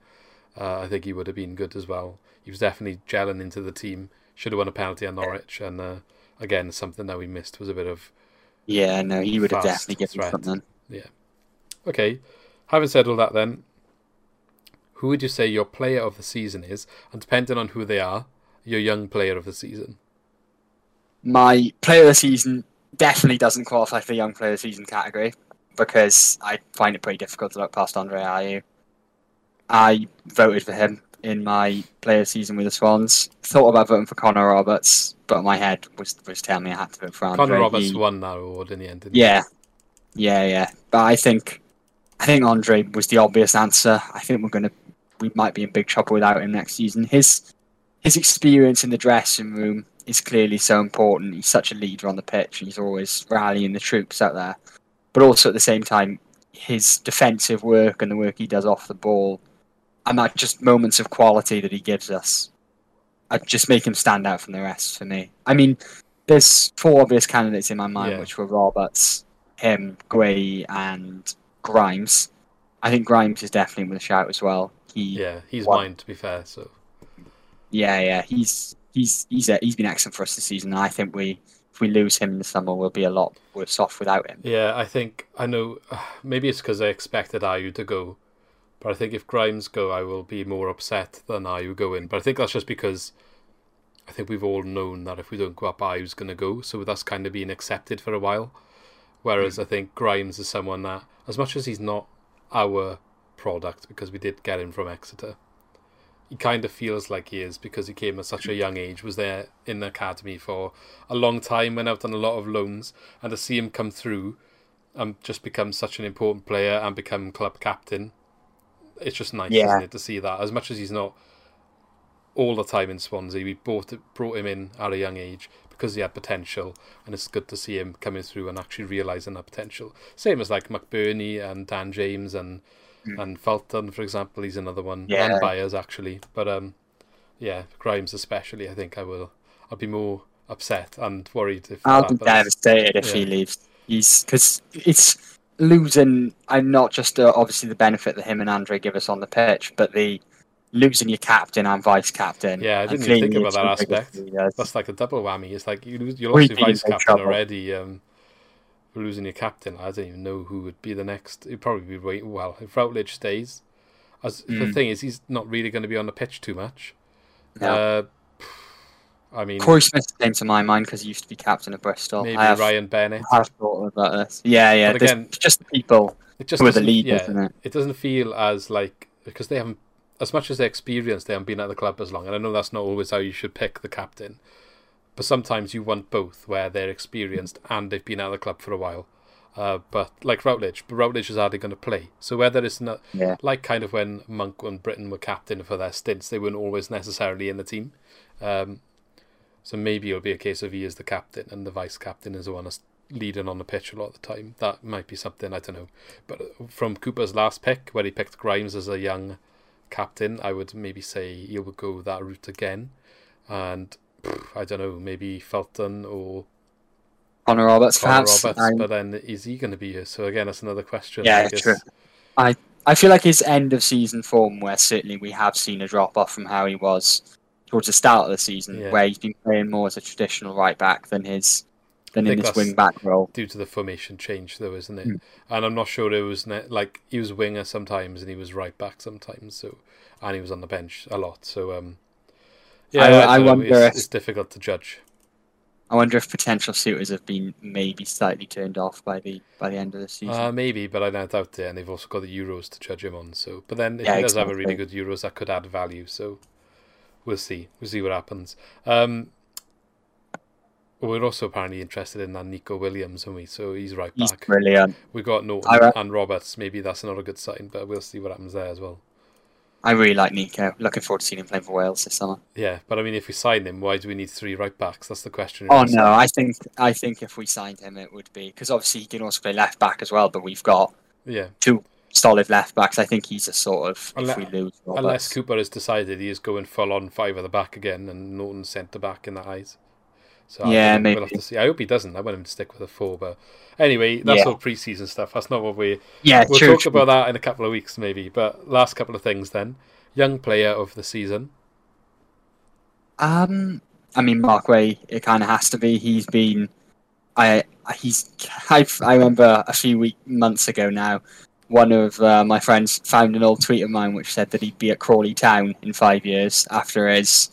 Uh, I think he would have been good as well. He was definitely gelling into the team. Should have won a penalty on Norwich. And uh, again, something that we missed was a bit of... Yeah, no, he would have definitely given something. Yeah. Okay, having said all that then, who would you say your player of the season is? And depending on who they are, your young player of the season. My player of the season definitely doesn't qualify for the young player of the season category, because I find it pretty difficult to look past Andre Ayew. I voted for him in my player season with the Swans. Thought about voting for Conor Roberts, but my head was was telling me I had to vote for Andre. Conor Roberts he, won that award in the end, didn't yeah, he? Yeah, yeah, yeah. But I think I think Andre was the obvious answer. I think we're gonna we might be in big trouble without him next season. His his experience in the dressing room is clearly so important. He's such a leader on the pitch, and he's always rallying the troops out there. But also at the same time, his defensive work and the work he does off the ball, and that just moments of quality that he gives us, just make him stand out from the rest for me. I mean, there's four obvious candidates in my mind, yeah. which were Roberts, him, Guéhi, and Grimes. I think Grimes is definitely with a shout as well. He yeah, he's won. mine to be fair. So yeah, yeah, he's he's he's a, he's been excellent for us this season. And I think we. If we lose him in the summer, we'll be a lot worse off without him. Yeah, I think, I know, maybe it's because I expected Ayew to go, but I think if Grimes go, I will be more upset than Ayew going. But I think that's just because I think we've all known that if we don't go up, Ayew's going to go. So that's kind of been accepted for a while. Whereas mm. I think Grimes is someone that, as much as he's not our product, because we did get him from Exeter, he kind of feels like he is because he came at such a young age, was there in the academy for a long time, went out on a lot of loans, and to see him come through and just become such an important player and become club captain, it's just nice, yeah. isn't it, to see that. As much as he's not all the time in Swansea, we brought, brought him in at a young age because he had potential, and it's good to see him coming through and actually realising that potential. Same as like McBurney and Dan James and And Fulton, for example, he's another one, yeah. and Byers actually. But um, yeah, Grimes especially. I think I will. I'll be more upset and worried if. I'll be devastated if yeah. he leaves. He's because it's losing. I'm not just uh, obviously the benefit that him and Andre give us on the pitch, but the losing your captain and vice captain. Yeah, I didn't even think about that aspect. That's like a double whammy. It's like you lose, you lost your vice captain already. Um, losing your captain, I don't even know who would be the next. It'd probably be wait. Well, if Routledge stays, as mm. the thing is, he's not really going to be on the pitch too much. No. Uh, I mean, Corey Smith came to my mind because he used to be captain of Bristol. Maybe I have, Ryan Bennett. I've thought about this. Yeah, yeah. But again, just the people it just who are the leaders, yeah, isn't it? It doesn't feel as like because they haven't, as much as they're experienced, they haven't been at the club as long. And I know that's not always how you should pick the captain. But sometimes you want both, where they're experienced and they've been out of the club for a while. Uh, but like Routledge, but Routledge is hardly going to play. So whether it's not yeah. like kind of when Monk and Britton were captain for their stints, they weren't always necessarily in the team. Um, so maybe it'll be a case of he is the captain and the vice captain is the one that's leading on the pitch a lot of the time. That might be something, I don't know. But from Cooper's last pick, where he picked Grimes as a young captain, I would maybe say he will go that route again. And I don't know, maybe Felton or Conor Roberts, Conor perhaps. Roberts, um, but then is he going to be here? So again, that's another question. Yeah, I guess. True. I, I feel like his end of season form, where certainly we have seen a drop off from how he was towards the start of the season, yeah. where he's been playing more as a traditional right back than his than in this wing back role. Due to the formation change, though, isn't it? Mm. And I'm not sure it was ne- like he was winger sometimes and he was right back sometimes. So and he was on the bench a lot. So um, yeah, I, I, I wonder. Know, it's, if, it's difficult to judge. I wonder if potential suitors have been maybe slightly turned off by the by the end of the season. Uh, maybe, but I doubt it. And they've also got the Euros to judge him on. So, but then if yeah, he does exactly. have a really good Euros, that could add value. So we'll see. We'll see what happens. Um, we're also apparently interested in that Nico Williams, aren't we? So he's right back. He's brilliant. We got Norton re- and Roberts. Maybe that's not a good sign, but we'll see what happens there as well. I really like Nico. Looking forward to seeing him play for Wales this summer. Yeah, but I mean, if we sign him, why do we need three right backs? That's the question. Oh no, I think I think if we signed him, it would be because obviously he can also play left back as well. But we've got yeah two solid left backs. I think he's a sort of unless, if we lose Roberts. Unless Cooper has decided he is going full on five at the back again, and Norton centre back in the eyes. So yeah, I maybe. We'll have to see. I hope he doesn't. I want him to stick with a four. But anyway, that's yeah. all pre-season stuff. That's not what we... Yeah, We'll true, talk true. about that in a couple of weeks, maybe. But last couple of things, then. Young player of the season. Um, I mean, Marc Guéhi, it kind of has to be. He's been... I he's I, I remember a few week, months ago now, one of uh, my friends found an old tweet of mine which said that he'd be at Crawley Town in five years after his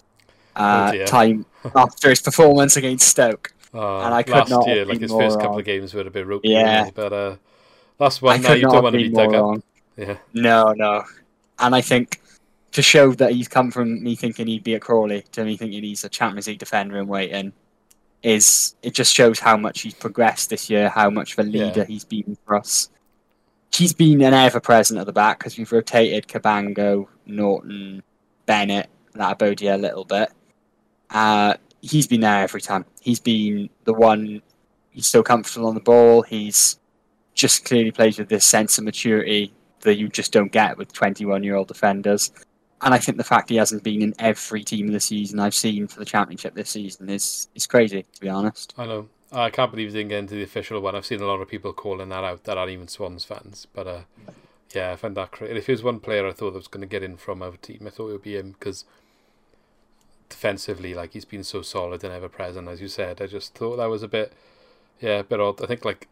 uh, oh time... after his performance against Stoke, oh, and I could last not year, like his first wrong. couple of games were a bit ropey, yeah. But uh, that's one now you don't want to be dug up. Yeah. No, no, and I think to show that he's come from me thinking he'd be at Crawley to me thinking he's a Champions League defender in waiting is it just shows how much he's progressed this year, how much of a leader yeah. he's been for us. He's been an ever-present at the back because we've rotated Cabango, Norton, Bennett, that Abodia a little bit. Uh, he's been there every time. He's been the one. He's so comfortable on the ball. He's just clearly plays with this sense of maturity that you just don't get with twenty-one-year-old defenders. And I think the fact he hasn't been in every team of the season I've seen for the Championship this season is is crazy, to be honest. I know. I can't believe he didn't get into the official one. I've seen a lot of people calling that out that aren't even Swans fans. But uh, yeah, I found that crazy. If it was one player I thought that was going to get in from our team, I thought it would be him because... defensively, like he's been so solid and ever present, as you said. I just thought that was a bit, yeah, a bit odd. I think, like,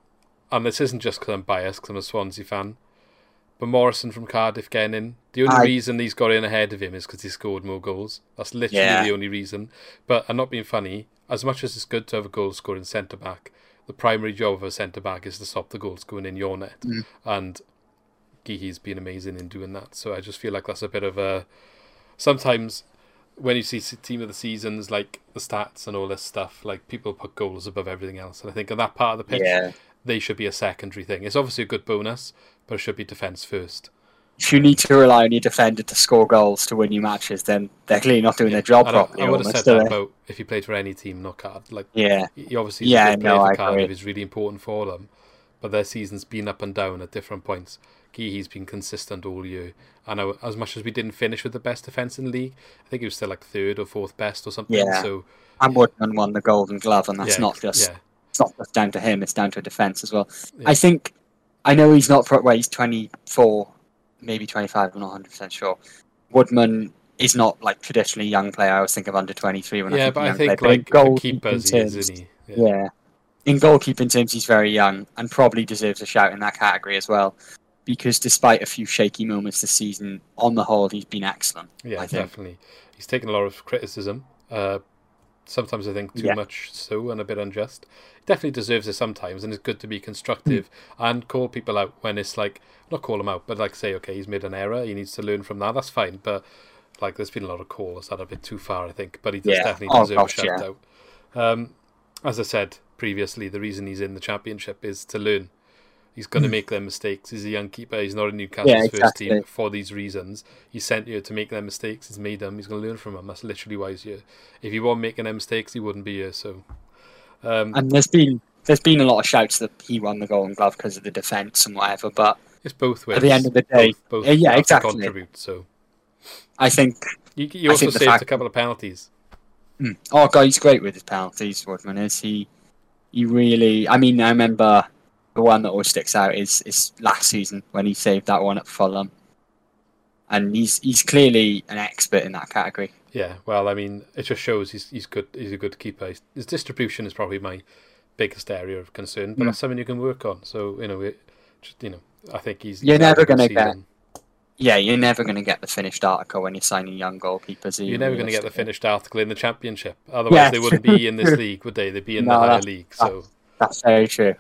and this isn't just because I'm biased because I'm a Swansea fan, but Morrison from Cardiff getting in. The only I... reason he's got in ahead of him is because he scored more goals. That's literally yeah. the only reason. But I'm not being funny. As much as it's good to have a goal scoring centre back, the primary job of a centre back is to stop the goals going in your net. Mm. And Guéhi's been amazing in doing that. So I just feel like that's a bit of a sometimes. When you see team of the seasons, like the stats and all this stuff, like people put goals above everything else. And I think on that part of the pitch, yeah. they should be a secondary thing. It's obviously a good bonus, but it should be defence first. If you need to rely on your defender to score goals to win your matches, then they're clearly not doing yeah. their job I properly. I would almost, have said that about if you played for any team, not Cardiff. Like, yeah. He obviously yeah, no, for Cardiff is really important for them, but their season's been up and down at different points. He's been consistent all year. And I, as much as we didn't finish with the best defence in the league, I think he was still like third or fourth best or something. Yeah. So, and yeah. Woodman won the Golden Glove, and that's yeah. not just yeah. it's not just down to him, it's down to defence as well. Yeah. I think, I know he's not, well, he's twenty-four, maybe twenty-five, I'm not one hundred percent sure. Woodman is not like traditionally a young player. I always think of under twenty-three when yeah, I think Yeah, but I think like goal keepers, he is, isn't he? Yeah. yeah. In goalkeeping terms, he's very young and probably deserves a shout in that category as well. Because despite a few shaky moments this season, on the whole, he's been excellent. Yeah, definitely. He's taken a lot of criticism. Uh, sometimes I think too yeah. much so and a bit unjust. He definitely deserves it sometimes, and it's good to be constructive and call people out when it's like, not call them out, but like say, okay, he's made an error, he needs to learn from that, that's fine. But like, there's been a lot of calls that are a bit too far, I think. But he does yeah. definitely oh, deserve gosh, a shout yeah. out. Um, as I said previously, the reason he's in the Championship is to learn. He's going to make their mistakes. He's a young keeper. He's not in Newcastle's yeah, exactly. first team for these reasons. He's sent here to make their mistakes. He's made them. He's going to learn from them. That's literally why he's here. If he wasn't making their mistakes, he wouldn't be here. So, um, and there's been there's been a lot of shouts that he won the Golden Glove because of the defence and whatever. But it's both ways. At the end of the day, both, both uh, yeah, exactly. Contribute. So, I think you, you also think saved fact... a couple of penalties. Mm. Oh God, he's great with his penalties. Woodman is he? He really. I mean, I remember. The one that always sticks out is, is last season when he saved that one at Fulham. And he's he's clearly an expert in that category. Yeah, well, I mean, it just shows he's he's good. He's a good keeper. His distribution is probably my biggest area of concern, but mm. that's something you can work on. So, you know, it, just, you know, I think he's... You're never going to get... Yeah, you're never going to get the finished article when you're signing young goalkeepers. You're never going to get the finished article in the Championship. Otherwise, yes. they wouldn't be in this league, would they? They'd be in no, the higher league. So that's, that's very true.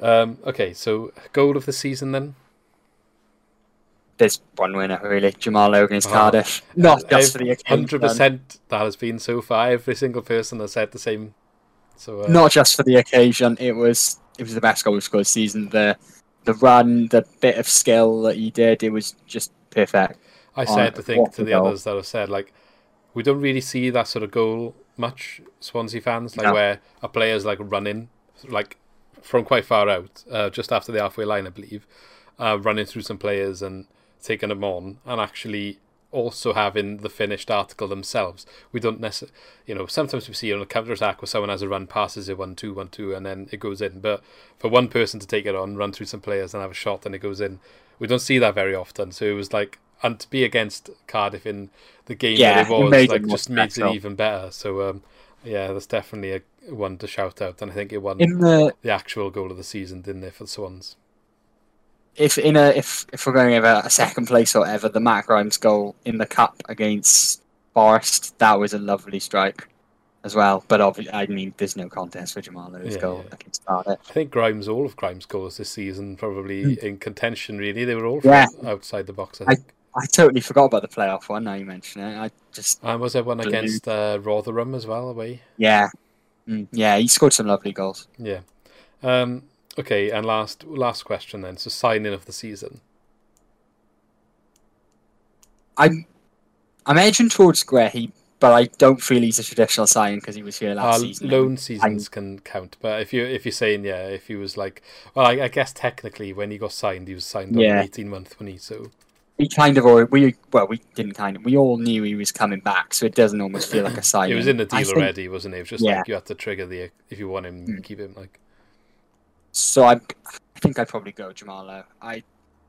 Um, okay, so goal of the season then? There's one winner, really. Jamal Lowe against oh, Cardiff. Not I've, just for the occasion. one hundred percent that has been so far. Every single person has said the same. So uh, not just for the occasion. It was it was the best goal we scored season. The, the run, the bit of skill that he did, it was just perfect. I said the thing to the goal. others that have said, like, we don't really see that sort of goal much, Swansea fans, like no. where a player's like running, like from quite far out, uh, just after the halfway line, I believe, uh, running through some players and taking them on, and actually also having the finished article themselves. We don't necessarily, you know, sometimes we see on a counter attack where someone has a run, passes it one two, one two, and then it goes in. But for one person to take it on, run through some players, and have a shot, and it goes in, we don't see that very often. So it was like, and to be against Cardiff in the game yeah, that it was, it like just makes it even better. So um, yeah, that's definitely a one to shout out, and I think it won in the, the actual goal of the season, didn't it, for the Swans? If in a if, if we're going over a second place or whatever, the Matt Grimes goal in the cup against Forest, that was a lovely strike as well. But obviously, I mean, there's no contest for Jamal Lowe's yeah, goal yeah. against Cardiff. I think Grimes, all of Grimes' goals this season, probably mm. in contention. Really, they were all from yeah. outside the box. I think. I, I totally forgot about the playoff one. Now you mention it, I just and was there one blew. against uh, Rotherham as well away? Yeah, mm. yeah, he scored some lovely goals. Yeah. Um, Okay, and last last question then. So, signing of the season. I'm I'm edging towards Guéhi, but I don't feel he's a traditional signing because he was here last uh, season. Loan seasons I'm... can count, but if you if you're saying yeah, if he was like, well, I, I guess technically when he got signed, he was signed yeah. on an eighteen month money, so we kind of or we well we didn't kind of we all knew he was coming back, so it doesn't almost feel like a signing. It was in the deal I already, think... wasn't it? It was just yeah. like you had to trigger the if you want him, mm. keep him like. So I, I think I'd probably go Jamal Lowe. I,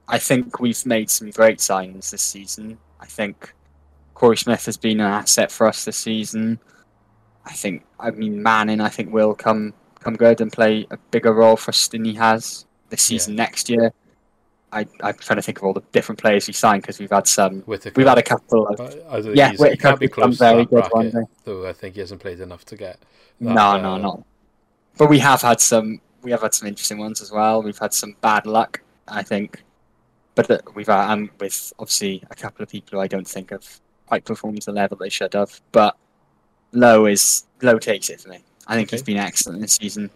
I think we've made some great signings this season. I think Corey Smith has been an asset for us this season. I think, I mean, Manning, I think, will come come good and play a bigger role for us than he has this season yeah. next year. I, I'm trying to think of all the different players we signed because we've had some. Whitaker. We've had a couple of. I, I don't yeah, Whitaker can't be close to that bracket, though I think he hasn't played enough to get. That, no, uh, no, not. But we have had some. We have had some interesting ones as well. We've had some bad luck, I think. But we've had, um, with obviously a couple of people who I don't think have quite performed to the level they should have. But Lowe is Lowe takes it for me. I think okay. he's been excellent this season.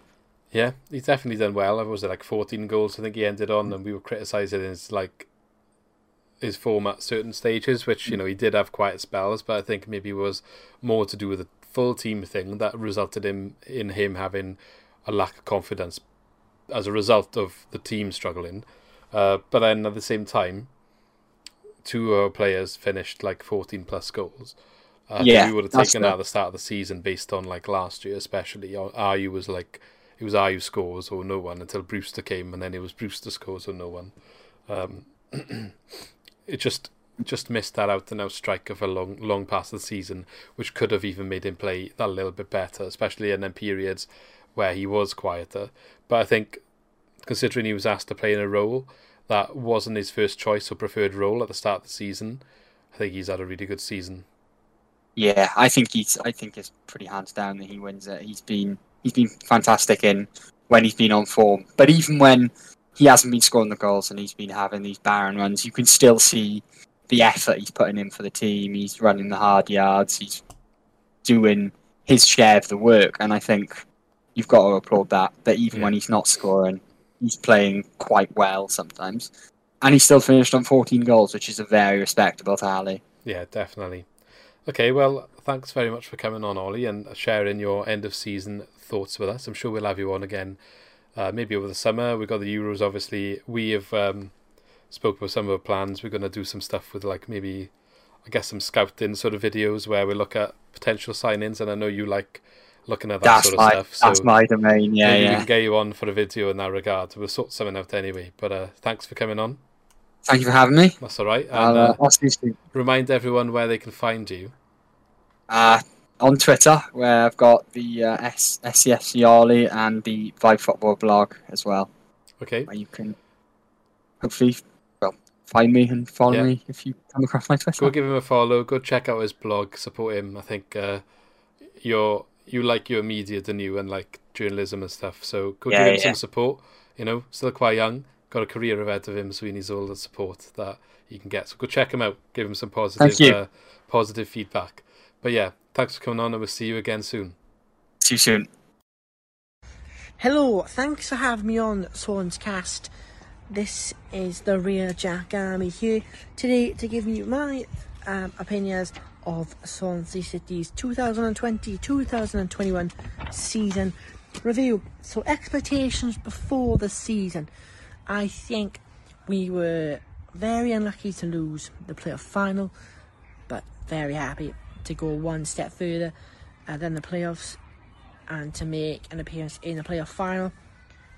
Yeah, he's definitely done well. I was at like fourteen goals, I think he ended on, and we were criticising his like his form at certain stages, which you know he did have quiet spells, but I think maybe it was more to do with the full team thing that resulted in in him having a lack of confidence as a result of the team struggling. Uh, but then at the same time, two of our players finished like fourteen plus goals. Uh, yeah, we would have taken that at the start of the season based on like last year, especially. Ayew was like, it was Ayew scores or no one until Brewster came, and then it was Brewster scores or no one. Um, it just just missed that out and out strike of a long long pass of the season, which could have even made him play that little bit better, especially in them periods where he was quieter. But I think considering he was asked to play in a role that wasn't his first choice or preferred role at the start of the season, I think he's had a really good season. Yeah, I think he's I think it's pretty hands down that he wins it. He's been he's been fantastic in when he's been on form. But even when he hasn't been scoring the goals and he's been having these barren runs, you can still see the effort he's putting in for the team. He's running the hard yards, he's doing his share of the work, and I think you've got to applaud that, that even yeah. when he's not scoring, he's playing quite well sometimes. And he still finished on fourteen goals, which is a very respectable tally. Yeah, definitely. Okay, well, thanks very much for coming on, Ollie, and sharing your end-of-season thoughts with us. I'm sure we'll have you on again, uh, maybe over the summer. We've got the Euros, obviously. We have um, spoke about some of our plans. We're going to do some stuff with, like, maybe, I guess, some scouting sort of videos where we look at potential sign-ins, and I know you like looking at that that's sort of my, stuff. So that's my domain, yeah, maybe yeah. we can get you on for a video in that regard. We'll sort something out anyway. But uh, thanks for coming on. Thank you for having me. That's all right. And, I'll, uh, I'll see you soon. Remind everyone where they can find you. Uh, on Twitter, where I've got the uh, S C S Yarley and the Vibe Football blog as well. Okay. Where you can hopefully well, find me and follow yeah. me if you come across my Twitter. Go give him a follow. Go check out his blog. Support him. I think uh, you're, you like your media, don't you, and like journalism and stuff. So go yeah, give him yeah. some support. You know, still quite young. Got a career ahead of him, so he needs all the support that he can get. So go check him out. Give him some positive, uh, positive feedback. But yeah, thanks for coming on, and we'll see you again soon. See you soon. Hello, thanks for having me on Swan's Cast. This is the real Jack Army here today to give you my um, opinions of Swansea City's twenty twenty twenty twenty-one season review. So expectations before the season. I think we were very unlucky to lose the playoff final, but very happy to go one step further uh, than the playoffs and to make an appearance in the playoff final,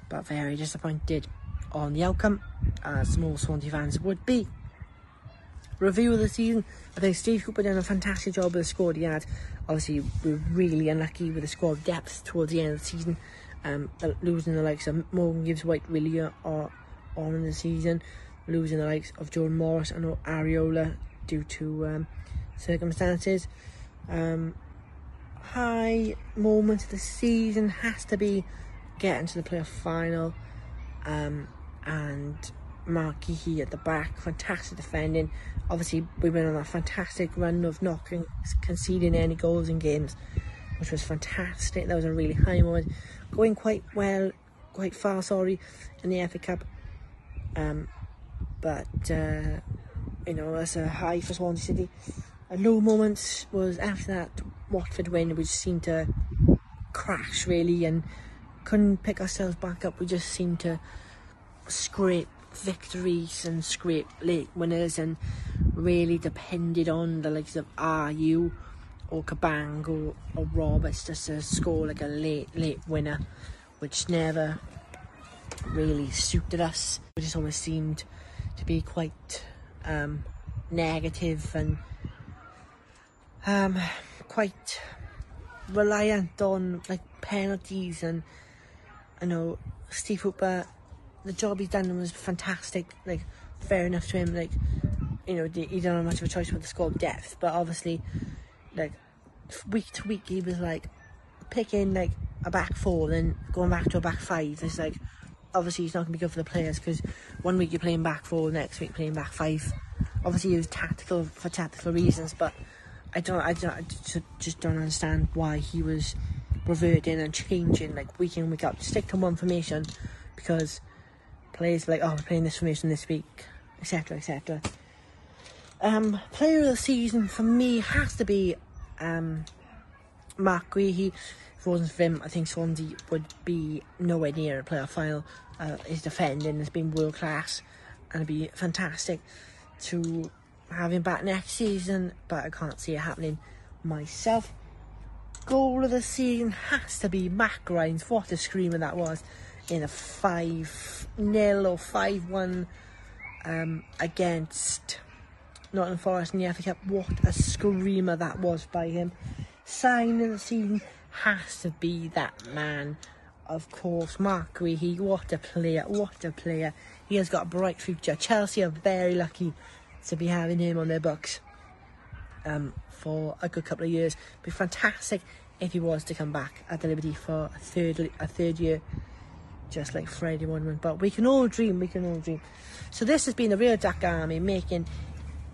but very disappointed on the outcome, as most Swansea fans would be. Review of the season, I think Steve Cooper done a fantastic job with the squad he had. Obviously, we were really unlucky with the squad depth towards the end of the season, um, losing the likes of Morgan Gibbs-White really on in the season, losing the likes of Jordan Morris and Areola due to um, circumstances. Um, high moment of the season has to be getting to the playoff final, um, and Marc Guéhi at the back, fantastic defending. Obviously, we went on that fantastic run of not con- conceding any goals in games, which was fantastic. That was a really high moment, going quite well, quite far. Sorry, in the F A Cup, um, but uh, you know that's a high for Swansea City. A low moment was after that Watford win, which seemed to crash really and couldn't pick ourselves back up. We just seemed to scrape victories and scrape late winners and really depended on the likes of Ayew or Cabango or Roberts just to score like a late, late winner, which never really suited us. It just always seemed to be quite um, negative and Um, quite reliant on like penalties, and I know Steve Hooper, the job he's done was fantastic. Like, fair enough to him. Like, you know, he didn't have much of a choice with the squad depth, but obviously, like week to week, he was like picking like a back four, then going back to a back five. It's like obviously it's not gonna be good for the players because one week you're playing back four, next week playing back five. Obviously, it was tactical for tactical reasons, but I don't, I don't, I just don't understand why he was reverting and changing like week in, week out. Stick to one formation because players are like, oh, we're playing this formation this week, et cetera, et cetera. Um, player of the season for me has to be um, Marc Guéhi. If it wasn't for him, I think Swansea would be nowhere near a playoff final. Uh, his defending has been world class, and it'd be fantastic to have him back next season, but I can't see it happening myself. Goal of the season has to be Matt Grimes. What a screamer that was in a five nil or five one um, against Nottingham Forest in the F A Cup. What a screamer that was by him. Sign of the season has to be that man, of course, Marc Guéhi. What a player, what a player. He has got a bright future. Chelsea are very lucky to be having him on their books um, for a good couple of years. It'd be fantastic if he was to come back at the Liberty for a third a third year, just like Freddie Woodman. But we can all dream, we can all dream. So this has been the real Jack Army making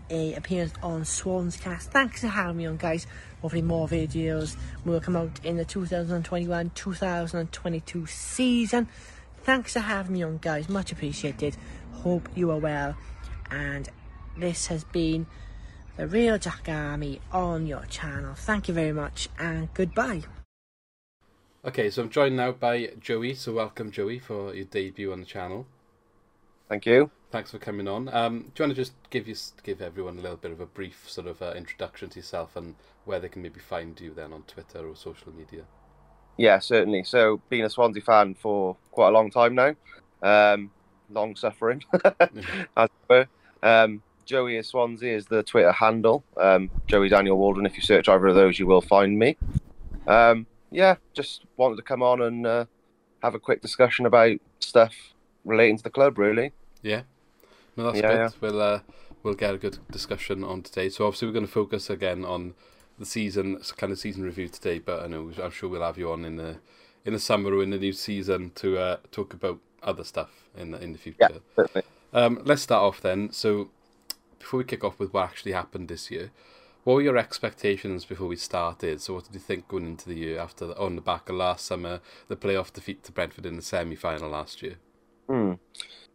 a appearance on Swan's Cast. Thanks for having me on, guys. Hopefully more videos will come out in the twenty twenty-one twenty twenty-two season. Thanks for having me on, guys. Much appreciated. Hope you are well, and this has been the real Jack Army on your channel. Thank you very much and goodbye. Okay, so I'm joined now by Joey. So welcome, Joey, for your debut on the channel. Thank you. Thanks for coming on. Um, do you want to just give you give everyone a little bit of a brief sort of uh, introduction to yourself and where they can maybe find you then on Twitter or social media? Yeah, certainly. So being a Swansea fan for quite a long time now, um, long suffering, as it were. Um, Joey is Swansea is the Twitter handle. Um, Joey Daniel Waldron. If you search either of those, you will find me. Um, yeah, just wanted to come on and uh, have a quick discussion about stuff relating to the club, really. Yeah, no, that's yeah, good. Yeah. We'll uh, we'll get a good discussion on today. So obviously we're going to focus again on the season, kind of season review today. But I know I'm sure we'll have you on in the in the summer or in the new season to uh, talk about other stuff in the, in the future. Yeah, certainly. Um, let's start off then. So before we kick off with what actually happened this year, what were your expectations before we started? So what did you think going into the year after the, on the back of last summer, the playoff defeat to Brentford in the semi-final last year? Hmm.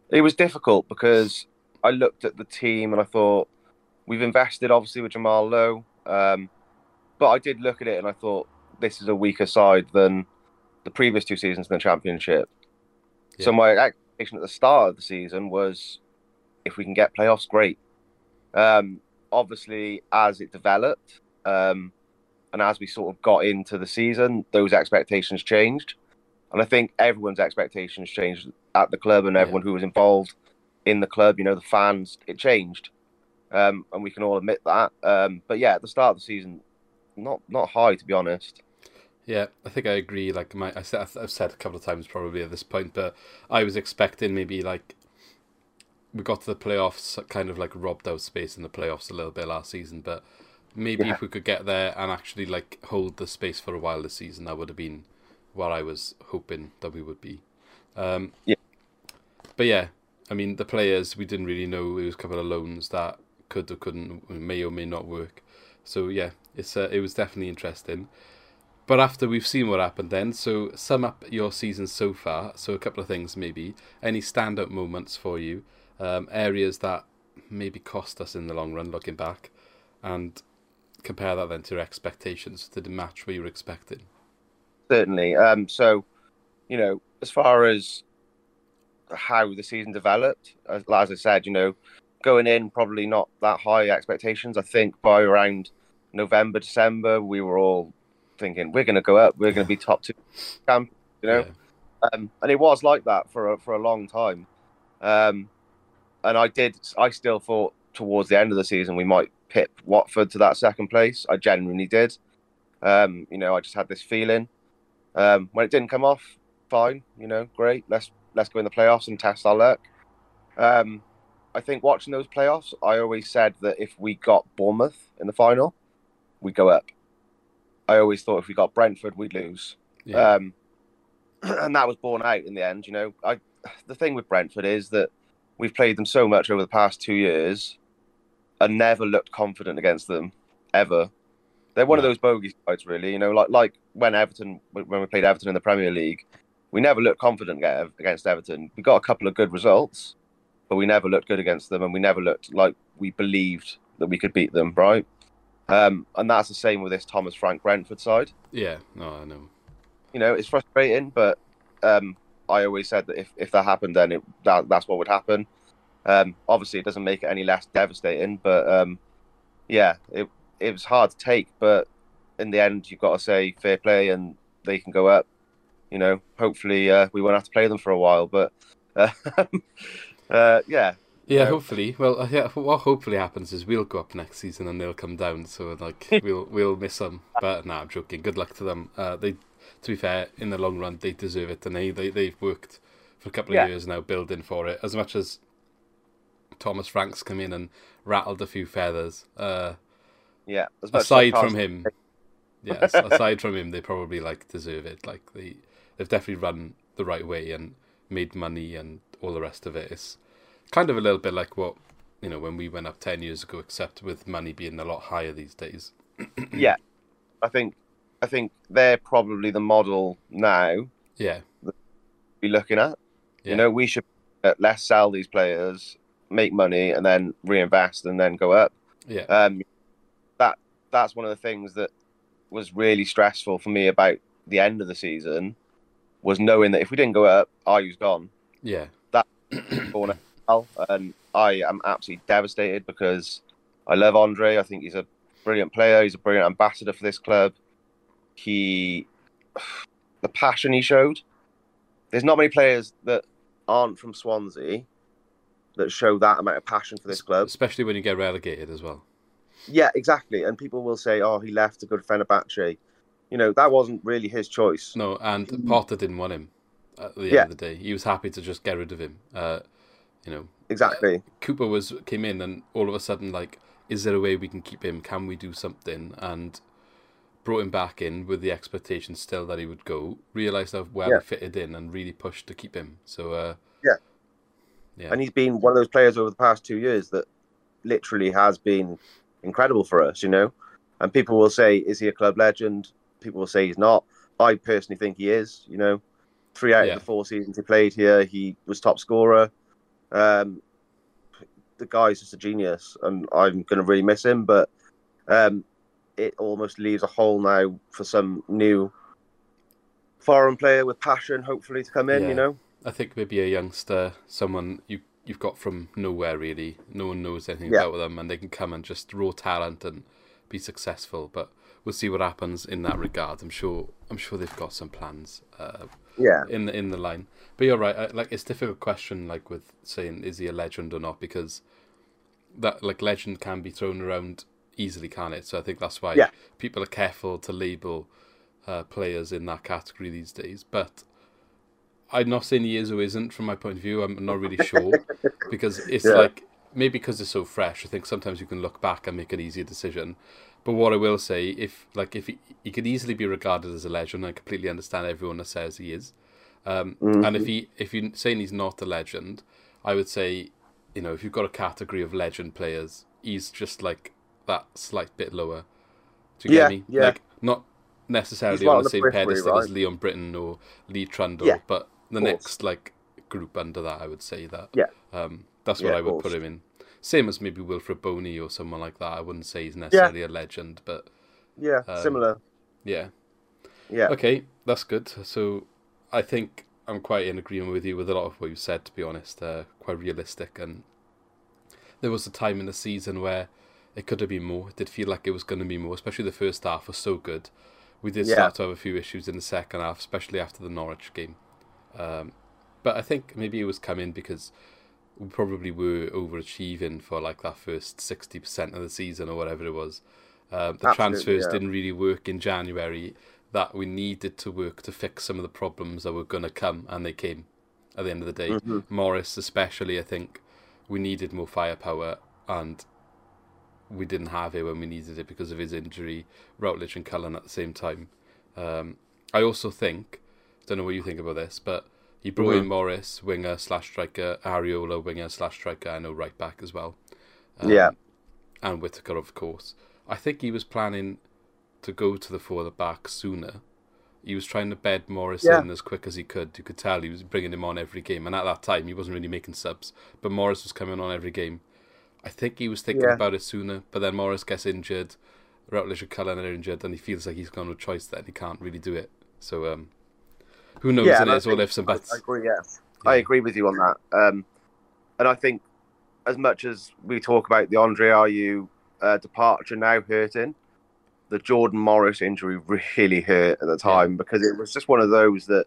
It was difficult because I looked at the team and I thought, we've invested obviously with Jamal Lowe, um, but I did look at it and I thought, this is a weaker side than the previous two seasons in the Championship. Yeah. So my expectation at the start of the season was, if we can get playoffs, great. Um, obviously, as it developed um, and as we sort of got into the season, those expectations changed. And I think everyone's expectations changed at the club and everyone yeah. who was involved in the club, you know, the fans, it changed. Um, and we can all admit that. Um, but yeah, at the start of the season, not not high, to be honest. Yeah, I think I agree. Like my, I said, I've said a couple of times probably at this point, but I was expecting maybe like, we got to the playoffs, kind of like robbed out space in the playoffs a little bit last season, but maybe yeah. if we could get there and actually like hold the space for a while this season, that would have been what I was hoping that we would be. Um, yeah. But yeah, I mean, the players, we didn't really know. It was a couple of loans that could or couldn't, may or may not work. So yeah, it's uh, it was definitely interesting. But after we've seen what happened then, so sum up your season so far. So a couple of things maybe. Any standout moments for you? Um, areas that maybe cost us in the long run, looking back, and compare that then to your expectations. Did it match what you were expecting? Certainly. Um, so, you know, as far as how the season developed, as, as I said, you know, going in, probably not that high expectations. I think by around November, December, we were all thinking, we're going to go up, we're going to be top two, you know? Yeah. Um, and it was like that for a, for a long time. Um, And I did. I still thought towards the end of the season we might pip Watford to that second place. I genuinely did. Um, you know, I just had this feeling. Um, when it didn't come off, fine. You know, great. Let's let's go in the playoffs and test our luck. Um, I think watching those playoffs, I always said that if we got Bournemouth in the final, we'd go up. I always thought if we got Brentford, we'd lose. Yeah. Um, and that was borne out in the end. You know, I the thing with Brentford is that we've played them so much over the past two years and never looked confident against them, ever. They're one yeah. of those bogey sides, really. You know, like like when Everton, when we played Everton in the Premier League, we never looked confident against Everton. We got a couple of good results, but we never looked good against them and we never looked like we believed that we could beat them, right? Um, and that's the same with this Thomas Frank Brentford side. Yeah, no, I know. You know, it's frustrating, but... Um, I always said that if, if that happened, then it, that, that's what would happen. Um, obviously, it doesn't make it any less devastating, but um, yeah, it it was hard to take. But in the end, you've got to say fair play, and they can go up. You know, hopefully uh, we won't have to play them for a while. But uh, uh, yeah, yeah, know. hopefully. Well, yeah, what hopefully happens is we'll go up next season and they'll come down. So like we'll we'll miss them. But nah, I'm joking. Good luck to them. Uh, they. To be fair, in the long run, they deserve it, and they, they, they've worked for a couple of yeah. years now building for it. As much as Thomas Frank's come in and rattled a few feathers, uh, yeah. aside from him, yeah, aside from him, they probably like deserve it. Like they, they've definitely run the right way and made money and all the rest of it. It's kind of a little bit like what you know when we went up ten years ago, except with money being a lot higher these days. yeah, I think. I think they're probably the model now yeah. that we're looking at. Yeah. You know, we should uh, let's sell these players, make money, and then reinvest and then go up. Yeah. Um, that That's one of the things that was really stressful for me about the end of the season was knowing that if we didn't go up, Ayew's gone. Yeah. That And I am absolutely devastated because I love Andre. I think he's a brilliant player. He's a brilliant ambassador for this club. He, the passion he showed. There's not many players that aren't from Swansea that show that amount of passion for this club. Especially when you get relegated as well. Yeah, exactly. And people will say, oh, he left to go to Fenerbahce. You know, that wasn't really his choice. No, and Potter didn't want him at the yeah. end of the day. He was happy to just get rid of him. Uh, you know, exactly. Uh, Cooper was came in and all of a sudden, like, is there a way we can keep him? Can we do something? And brought him back in with the expectation still that he would go. Realised how well yeah. he fitted in and really pushed to keep him. So, uh, yeah. yeah. And he's been one of those players over the past two years that literally has been incredible for us, you know. And people will say, is he a club legend? People will say he's not. I personally think he is, you know. Three out yeah. of the four seasons he played here, he was top scorer. Um, the guy's just a genius, and I'm going to really miss him. But um, it almost leaves a hole now for some new foreign player with passion, hopefully, to come in, yeah. you know. I think maybe a youngster, someone you, you've got from nowhere, really. No one knows anything yeah. about them, and they can come and just raw talent and be successful. But we'll see what happens in that regard. I'm sure I'm sure they've got some plans uh, yeah. in, the, in the line. But you're right. I, like it's a difficult question like with saying, is he a legend or not? Because that like legend can be thrown around easily, can't it? So I think that's why yeah. people are careful to label uh, players in that category these days. But I'm not saying he is or isn't from my point of view. I'm not really sure because it's yeah. like maybe because it's so fresh. I think sometimes you can look back and make an easier decision. But what I will say, if like if he, he could easily be regarded as a legend, I completely understand everyone that says he is. Um, mm-hmm. And if he if you're saying he's not a legend, I would say, you know, if you've got a category of legend players, he's just like that slight bit lower. Do you yeah, get me? Yeah. Like not necessarily on the, the same pedestal right? as Leon Britton or Lee Trundle, yeah. but the next like group under that, I would say that. Yeah. Um, that's what yeah, I would put him in. Same as maybe Wilfred Boney or someone like that. I wouldn't say he's necessarily yeah. a legend, but yeah, um, similar. Yeah. Yeah. Okay, that's good. So I think I'm quite in agreement with you with a lot of what you said. To be honest, uh, quite realistic. And there was a time in the season where it could have been more. It did feel like it was going to be more, especially the first half was so good. We did yeah. start to have a few issues in the second half, especially after the Norwich game. Um, but I think maybe it was coming because we probably were overachieving for like that first sixty percent of the season or whatever it was. Um, the Absolutely, transfers yeah. didn't really work in January that we needed to work to fix some of the problems that were going to come, and they came at the end of the day. Mm-hmm. Morris especially, I think we needed more firepower and we didn't have it when we needed it because of his injury, Routledge and Cullen at the same time. Um, I also think, don't know what you think about this, but he brought mm-hmm. in Morris, winger slash striker, Areola, winger slash striker, I know right back as well. Um, yeah. And Whittaker, of course. I think he was planning to go to the four back sooner. He was trying to bed Morris yeah. in as quick as he could. You could tell he was bringing him on every game. And at that time, he wasn't really making subs, but Morris was coming on every game. I think he was thinking yeah. about it sooner, but then Morris gets injured, Routledge and Cullen are injured, and he feels like he's got no choice then. He can't really do it. So, um, who knows? Yeah, and it's all ifs and buts. I agree, yeah. yeah. I agree with you on that. Um, and I think as much as we talk about the Andre Ayew uh, departure now hurting, the Jordan Morris injury really hurt at the time yeah. because it was just one of those that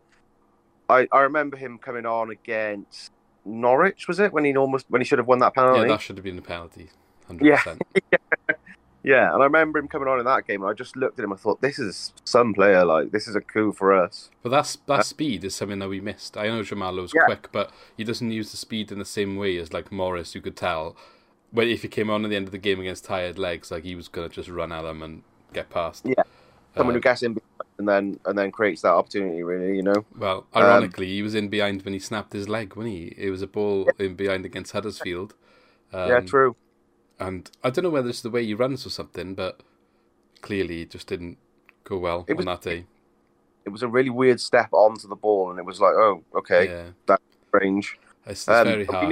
I, I remember him coming on against Norwich, was it, when he almost when he should have won that penalty? Yeah, that should have been a penalty, one hundred percent. Yeah. Yeah, and I remember him coming on in that game, and I just looked at him and thought, this is some player, like, this is a coup for us. But that's, that uh, speed is something that we missed. I know Jamal Lowe's yeah. quick, but he doesn't use the speed in the same way as, like, Morris, you could tell. But if he came on at the end of the game against tired legs, like, he was going to just run at them and get past. Yeah, someone uh, who gets in and then and then creates that opportunity, really, you know? Well, ironically, um, he was in behind when he snapped his leg, wasn't he? It was a ball yeah. in behind against Huddersfield. Um, yeah, true. And I don't know whether it's the way he runs or something, but clearly it just didn't go well it on was, that day. It was a really weird step onto the ball, and it was like, oh, okay, yeah. that's strange. It's, it's um, very harsh.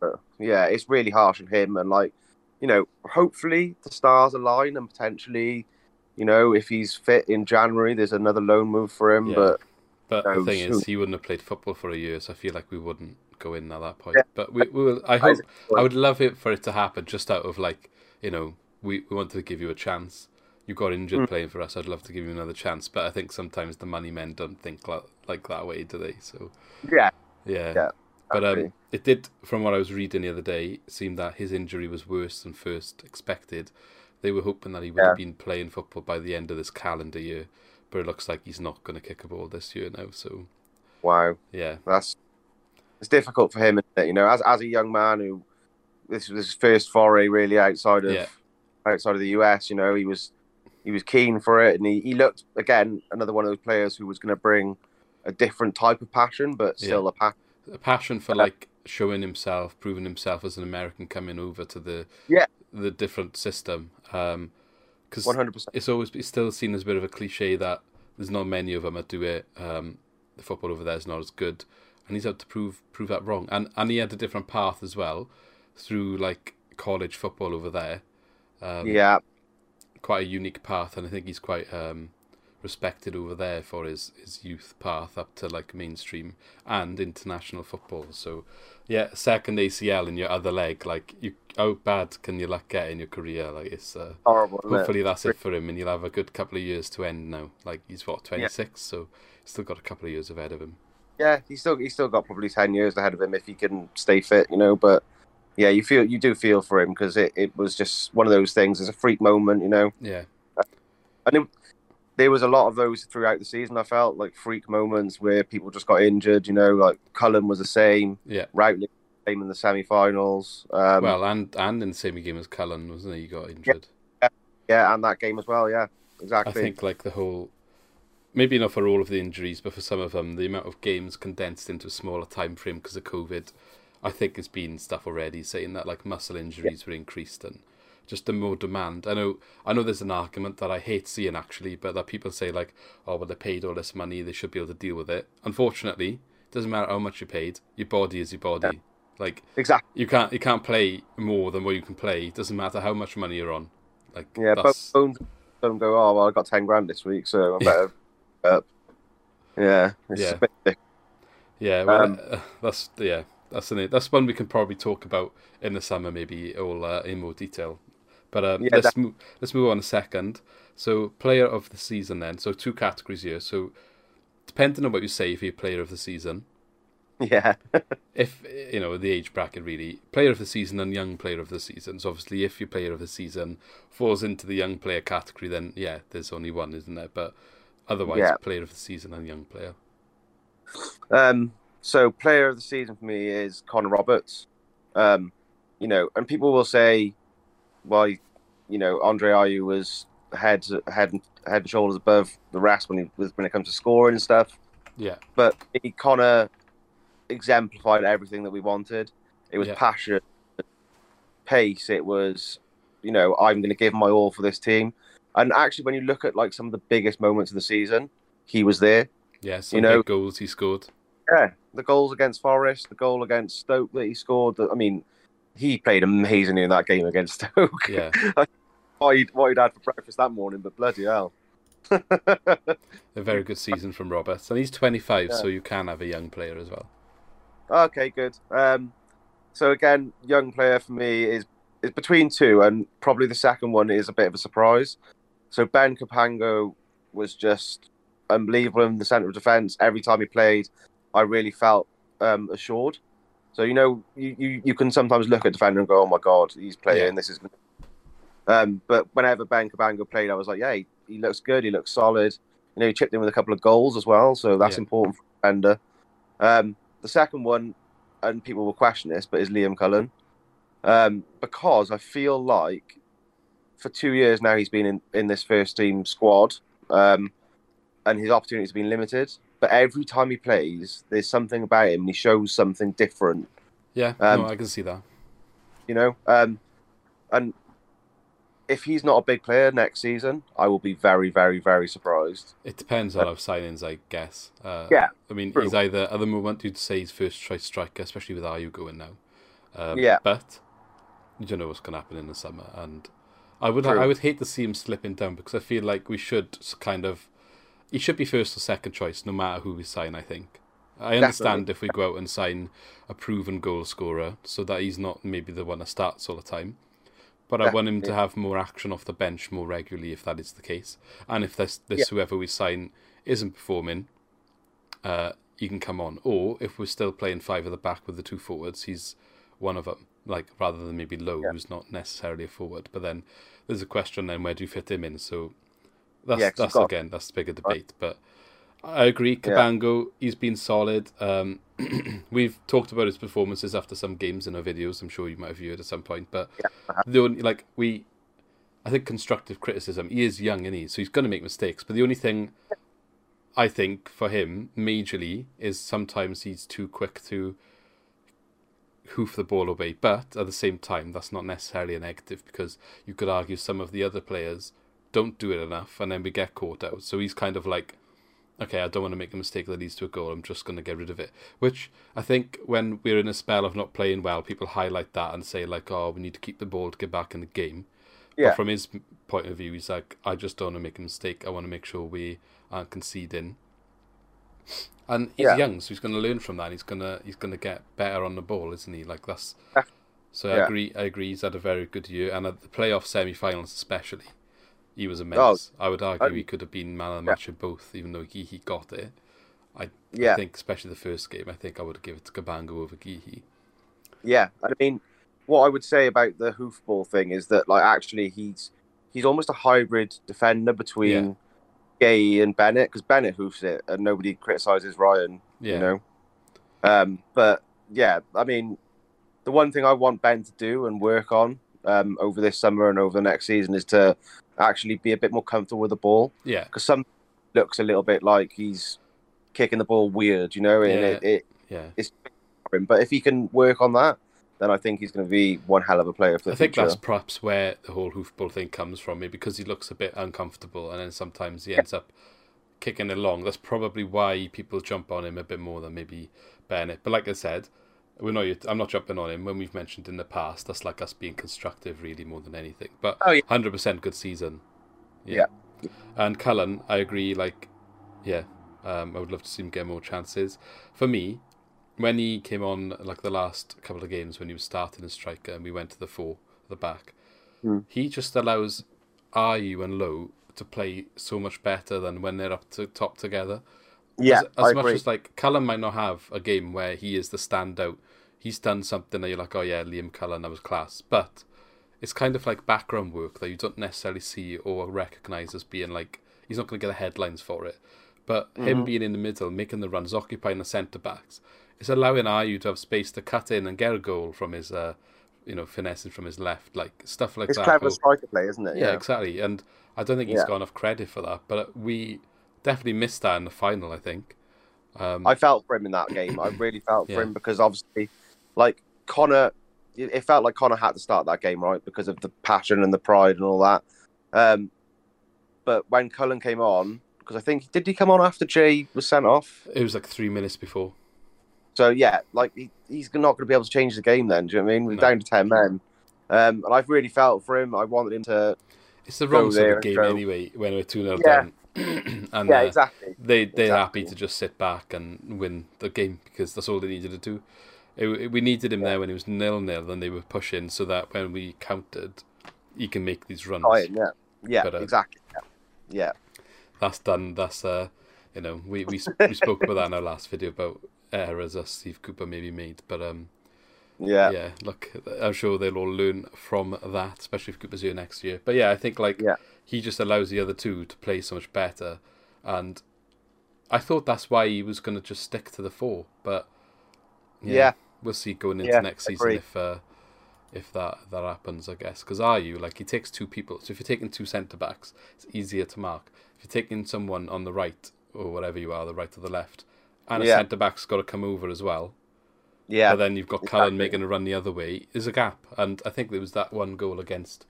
Knew, yeah, it's really harsh on him. And, like, you know, hopefully the stars align and potentially, you know, if he's fit in January, there's another loan move for him. Yeah. But, but you know, the thing is, he wouldn't have played football for a year, so I feel like we wouldn't go in at that point, yeah. but we, we will. I hope I would love it for it to happen just out of like, you know, we, we wanted to give you a chance. You got injured mm. playing for us. I'd love to give you another chance, but I think sometimes the money men don't think like, like that way, do they? So yeah, yeah, yeah. But um, it did, from what I was reading the other day, seem that his injury was worse than first expected. They were hoping that he would yeah. have been playing football by the end of this calendar year, but it looks like he's not going to kick a ball this year now. So, wow, yeah, that's it's difficult for him, isn't it? You know, as as a young man who this was his first foray really outside of yeah. outside of the U S. You know, he was he was keen for it, and he, he looked again another one of those players who was going to bring a different type of passion, but still yeah. a passion. A passion for like showing himself, proving himself as an American coming over to the yeah. the different system. Um, because it's always it's still seen as a bit of a cliche that there's not many of them that do it. Um, the football over there is not as good, and he's had to prove prove that wrong. And and he had a different path as well through like college football over there. Um, yeah, quite a unique path, and I think he's quite um. respected over there for his, his youth path up to like mainstream and international football. So yeah, second A C L in your other leg, like you, how bad can your luck get in your career? Like it's uh, horrible. Hopefully it? that's it for him, and he'll have a good couple of years to end now. Like he's what twenty-six, yeah. so he's still got a couple of years ahead of him. Yeah, he's still he's still got probably ten years ahead of him if he can stay fit, you know. But yeah, you feel you do feel for him because it, it was just one of those things. It's a freak moment, you know. Yeah, and. It, There was a lot of those throughout the season, I felt, like freak moments where people just got injured, you know, like Cullen was the same, yeah. Routledge was the same in the semi-finals. Um, well, and, and in the same game as Cullen, wasn't he, you got injured? Yeah, yeah, and that game as well, yeah, exactly. I think like the whole, maybe not for all of the injuries, but for some of them, the amount of games condensed into a smaller time frame because of COVID, I think there's been stuff already saying that like muscle injuries yeah. were increased and just the more demand. I know I know there's an argument that I hate seeing actually, but that people say like, oh, well, they paid all this money, they should be able to deal with it. Unfortunately, it doesn't matter how much you paid, your body is your body. Yeah. Like exactly. you can't you can't play more than what you can play. It doesn't matter how much money you're on. Like yeah, that's... bones don't go, oh, well, I got ten grand this week, so I'm better up. Yeah, it's yeah. a bit thick. Yeah, well, um, uh, that's, yeah, that's, an, that's one we can probably talk about in the summer maybe all uh, in more detail. But um, yeah, let's that... mo- let's move on a second. So player of the season then. So two categories here. So depending on what you say for your player of the season. Yeah. if, you know, the age bracket really. Player of the season and young player of the season. So obviously if your player of the season falls into the young player category, then yeah, there's only one, isn't there? But otherwise, yeah. player of the season and young player. Um. So player of the season for me is Conor Roberts. Um, you know, and people will say... Well, you know, Andre Ayew was head, head, head and shoulders above the rest when he when it comes to scoring and stuff. Yeah. But he Connor exemplified everything that we wanted. It was yeah. passion, pace. It was, you know, I'm going to give my all for this team. And actually, when you look at like some of the biggest moments of the season, he was there. Yeah, some you know, big goals he scored. Yeah, the goals against Forest, the goal against Stoke that he scored. I mean. He played amazingly in that game against Stoke. Yeah. I what he'd, what he'd had for breakfast that morning, but bloody hell. A very good season from Roberts. And he's twenty-five, yeah. so you can have a young player as well. Okay, good. Um, so again, young player for me is, is between two, and probably the second one is a bit of a surprise. So Ben Cabango was just unbelievable in the centre of defence. Every time he played, I really felt um, assured. So, you know, you, you, you can sometimes look at defender and go, oh, my God, he's playing. Yeah. This is. Um, but whenever Ben Cabango played, I was like, yeah, he, he looks good. He looks solid. You know, he chipped in with a couple of goals as well. So that's yeah. important for the defender. Um, the second one, and people will question this, but is Liam Cullen. Um, because I feel like for two years now, he's been in, in this first team squad um, and his opportunities have been limited. But every time he plays, there's something about him and he shows something different. Yeah, um, no, I can see that. You know, um, and if he's not a big player next season, I will be very, very, very surprised. It depends on uh, our signings, I guess. Uh, yeah. I mean, true. He's either, at the moment, you'd say he's first choice striker, especially with Ayew going now. Um, yeah. But you don't know what's going to happen in the summer. And I would, I would hate to see him slipping down because I feel like we should kind of. He should be first or second choice, no matter who we sign, I think. I understand Definitely. if we go out and sign a proven goal scorer, so that he's not maybe the one that starts all the time. But Definitely. I want him to have more action off the bench more regularly, if that is the case. And if this, this yeah. whoever we sign isn't performing, uh, he can come on. Or if we're still playing five at the back with the two forwards, he's one of them. Like, rather than maybe Lowe, yeah. who's not necessarily a forward. But then there's a question then, where do you fit him in? So that's, yeah, that's got, again, that's a bigger debate. But I agree, Cabango, yeah. he's been solid. Um, we've talked about his performances after some games in our videos. I'm sure you might have viewed at some point. But yeah. uh-huh. the only, like, we... I think constructive criticism, he is young, isn't he? So he's going to make mistakes. But the only thing I think for him, majorly, is sometimes he's too quick to hoof the ball away. But at the same time, that's not necessarily a negative, because you could argue some of the other players don't do it enough and then we get caught out. So he's kind of like, okay, I don't want to make a mistake that leads to a goal. I'm just going to get rid of it. Which I think when we're in a spell of not playing well, people highlight that and say like, oh, we need to keep the ball to get back in the game. Yeah. But from his point of view, he's like, I just don't want to make a mistake. I want to make sure we aren't conceding. And he's yeah. young, so he's going to learn from that. He's gonna he's gonna get better on the ball, isn't he? Like that's. So yeah. I agree. I agree. He's had a very good year, and at the playoff semi-finals especially, he was immense. Oh, I would argue I, he could have been man of the match yeah. in both, even though Guéhi got it. I, yeah. I think, especially the first game, I think I would give it to Cabango over Guéhi. Yeah, I mean. What I would say about the hoofball thing is that, like, actually, he's he's almost a hybrid defender between yeah. Guéhi and Bennett, because Bennett hoofs it and nobody criticises Ryan, yeah. you know. Um, but yeah, I mean, the one thing I want Ben to do and work on um, over this summer and over the next season is to actually be a bit more comfortable with the ball. Yeah, because some looks a little bit like he's kicking the ball weird, you know, and yeah. it, it yeah. it's him. But if he can work on that, then I think he's going to be one hell of a player for the future. I think future. That's perhaps where the whole hoofball thing comes from, because he looks a bit uncomfortable and then sometimes he yeah. ends up kicking it long. That's probably why people jump on him a bit more than maybe Bennett. But like I said, we're not, I'm not jumping on him. When we've mentioned in the past, that's like us being constructive really more than anything. But oh, yeah. one hundred percent good season. Yeah. yeah. And Cullen, I agree, like, yeah, um, I would love to see him get more chances. For me, when he came on, like the last couple of games when he was starting as striker and we went to the four, the back, mm. he just allows Ayew and Lowe to play so much better than when they're up to top together. Yeah, As, as I much agree. as like, Cullen might not have a game where he is the standout. He's done something that you're like, oh yeah, Liam Cullen, that was class. But it's kind of like background work that you don't necessarily see or recognise as being like, he's not going to get the headlines for it. But mm-hmm. him being in the middle, making the runs, occupying the centre-backs, it's allowing Ayew to have space to cut in and get a goal from his, uh, you know, finessing from his left, like stuff like it's that. It's clever striker play, isn't it? Yeah, yeah, exactly. And I don't think he's yeah. got enough credit for that, but we definitely missed that in the final, I think. Um, I felt for him in that game. I really felt yeah. for him because obviously, like, Connor, it felt like Connor had to start that game, right? Because of the passion and the pride and all that. Um, but when Cullen came on, because I think, did he come on after Jay was sent off? It was like three minutes before. So, yeah, like, he, he's not going to be able to change the game then, do you know what I mean? We're no. down to ten men. Um, and I've really felt for him. I wanted him to... It's the wrong sort of game go. anyway, when we're two nil yeah. down. and, yeah, exactly. Uh, they, they're exactly. happy to just sit back and win the game, because that's all they needed to do. It, it, we needed him yeah. there when it was nil nil and they were pushing, so that when we countered, he can make these runs. Oh, yeah, yeah but, uh, exactly. Yeah. yeah. That's done. That's, uh, you know, we, we, we spoke about that in our last video about... errors that Steve Cooper maybe made, but um, yeah, yeah. Look, I'm sure they'll all learn from that, especially if Cooper's here next year. But yeah, I think like yeah. he just allows the other two to play so much better, and I thought that's why he was going to just stick to the four. But yeah, yeah. we'll see going into yeah, next season if uh, if that that happens, I guess. Because Ayew, like, he takes two people, so if you're taking two centre backs, it's easier to mark. If you're taking someone on the right or whatever you are, the right or the left. And a yeah. centre-back's got to come over as well. Yeah. But then you've got exactly. Cullen making a run the other way. There's a gap. And I think there was that one goal against,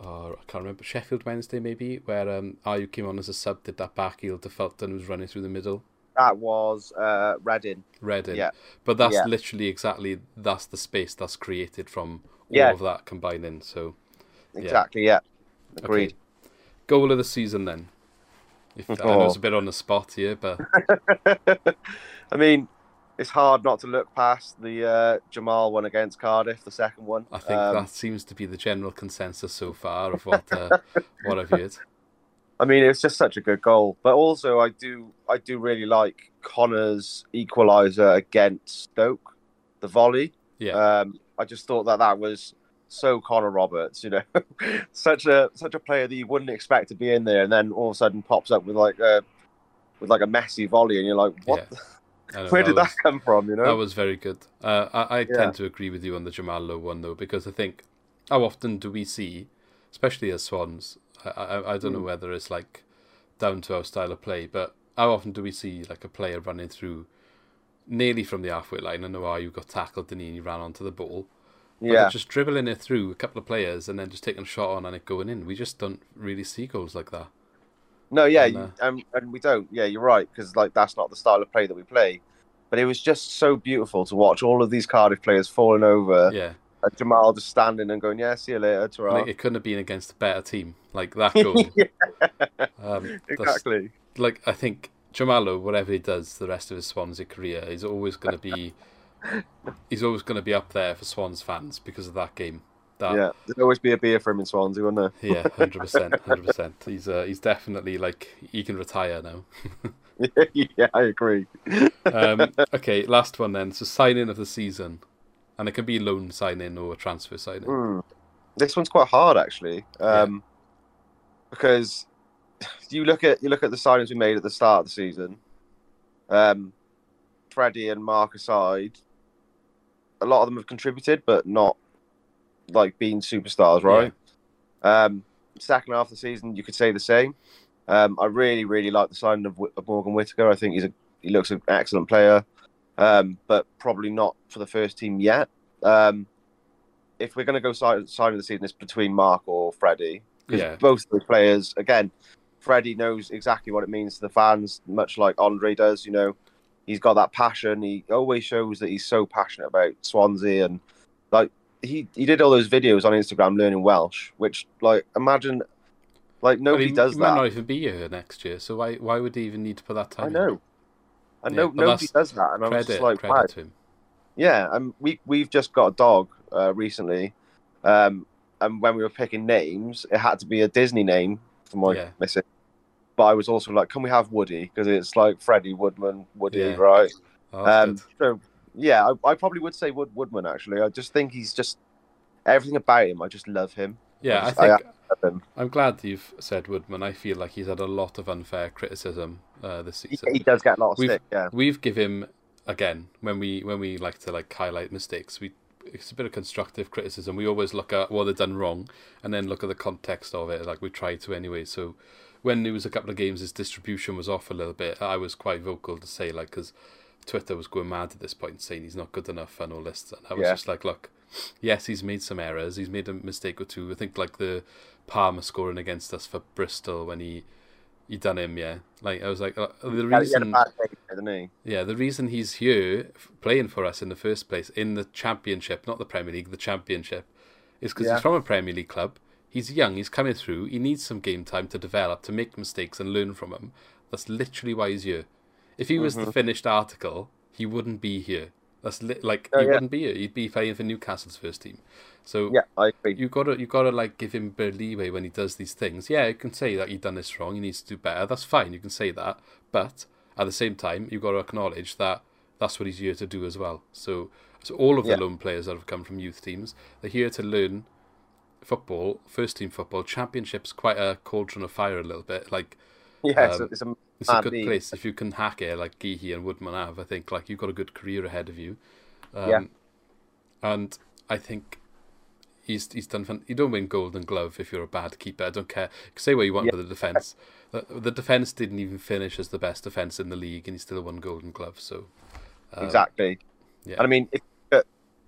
oh, I can't remember, Sheffield Wednesday maybe, where um, Ayew came on as a sub, did that back heel to Fulton, who was running through the middle. That was uh, Reading. Reading. Yeah. But that's yeah. literally exactly, that's the space that's created from all yeah. of that combining. So yeah. Exactly, yeah. Agreed. Okay. Goal of the season then. If, I know it's a bit on the spot here, but I mean, it's hard not to look past the uh, Jamal one against Cardiff, the second one. I think um, that seems to be the general consensus so far of what uh, what I've heard. I mean, it's just such a good goal. But also, I do I do really like Conor's equaliser against Stoke, the volley. Yeah. Um, I just thought that that was so Conor Roberts, you know, such a such a player that you wouldn't expect to be in there, and then all of a sudden pops up with like a with like a messy volley, and you're like, what? Yeah. Know, Where that did that was, come from? You know, that was very good. Uh, I, I yeah. tend to agree with you on the Jamal Lowe one though, because I think how often do we see, especially as Swans, I I, I don't mm. know whether it's like down to our style of play, but how often do we see like a player running through nearly from the halfway line? I know Ayew got tackled, didn't he? And he ran onto the ball. Yeah, just dribbling it through a couple of players and then just taking a shot on and it going in. We just don't really see goals like that. No, yeah, and, uh, and, and we don't. Yeah, you're right, because like that's not the style of play that we play. But it was just so beautiful to watch all of these Cardiff players falling over. Yeah, and Jamal just standing and going, "Yeah, see you later." Like, it couldn't have been against a better team like that goal. yeah. um, exactly. Like, I think Jamal Lowe, whatever he does the rest of his Swansea career, is always going to be. He's always going to be up there for Swans fans because of that game. That, yeah, there'd always be a beer for him in Swansea, wouldn't there? Yeah, one hundred percent, one hundred percent. He's uh, he's definitely like, he can retire now. Yeah, I agree. um, okay, last one then. So signing of the season, and it can be loan signing or transfer signing. Mm. This one's quite hard actually, um, yeah. because you look at you look at the signings we made at the start of the season. Um, Freddie and Marc aside, a lot of them have contributed, but not. Like being superstars, right? Yeah. Um, second half of the season, you could say the same. Um, I really, really like the signing of, of Morgan Whittaker. I think he's a he looks an excellent player, um, but probably not for the first team yet. Um, if we're going to go sign sign of the season, it's between Marc or Freddie, because yeah. both of the players, again, Freddie knows exactly what it means to the fans, much like Andre does. You know, he's got that passion. He always shows that he's so passionate about Swansea and like. He he did all those videos on Instagram learning Welsh, which like imagine, like nobody well, he, does he that. He might not even be here next year, so why why would he even need to put that time? I know, I know yeah, nobody does that, and credit, I was just like, wow. To him. Yeah, and we we've just got a dog uh, recently, um, and when we were picking names, it had to be a Disney name for my yeah. missus. But I was also like, can we have Woody? Because it's like Freddie Woodman, Woody, yeah. right? Oh, um, so. Yeah, I, I probably would say Wood Woodman, actually. I just think he's just... Everything about him, I just love him. Yeah, I, just, I think... I love him. I'm glad you've said Woodman. I feel like he's had a lot of unfair criticism uh, this season. Yeah, he does get a lot of we've, stick, yeah. We've given him, again, when we when we like to like highlight mistakes, we it's a bit of constructive criticism. We always look at what they've done wrong and then look at the context of it. Like, we try to anyway. So when there was a couple of games, his distribution was off a little bit. I was quite vocal to say, like, because... Twitter was going mad at this point, saying he's not good enough and all this. And I was yeah. just like, look, yes, he's made some errors. He's made a mistake or two. I think like the Palmer scoring against us for Bristol when he he done him, yeah. Like I was like, uh, the reason, day, yeah, the reason he's here playing for us in the first place in the Championship, not the Premier League, the Championship, is because yeah. he's from a Premier League club. He's young. He's coming through. He needs some game time to develop, to make mistakes and learn from them. That's literally why he's here. If he was mm-hmm. the finished article, he wouldn't be here. That's li- like oh, he yeah. wouldn't be here. He'd be playing for Newcastle's first team. So yeah, I agree. You gotta, you gotta like give him a bit of leeway when he does these things. Yeah, you can say that he's done this wrong. He needs to do better. That's fine. You can say that, but at the same time, you have got to acknowledge that that's what he's here to do as well. So, so all of the yeah. loan players that have come from youth teams, they're here to learn football, first team football. Championship's quite a cauldron of fire a little bit, like. Yeah, um, it's a, it's a, it's a good league. Place if you can hack it like Guéhi and Woodman have. I think like you've got a good career ahead of you, um, yeah. And I think he's he's done. Fun. You don't win Golden Glove if you're a bad keeper. I don't care. You can say what you want yeah. for the defense. The, the defense didn't even finish as the best defense in the league, and he still won Golden Glove. So um, exactly. Yeah. And I mean, if, uh,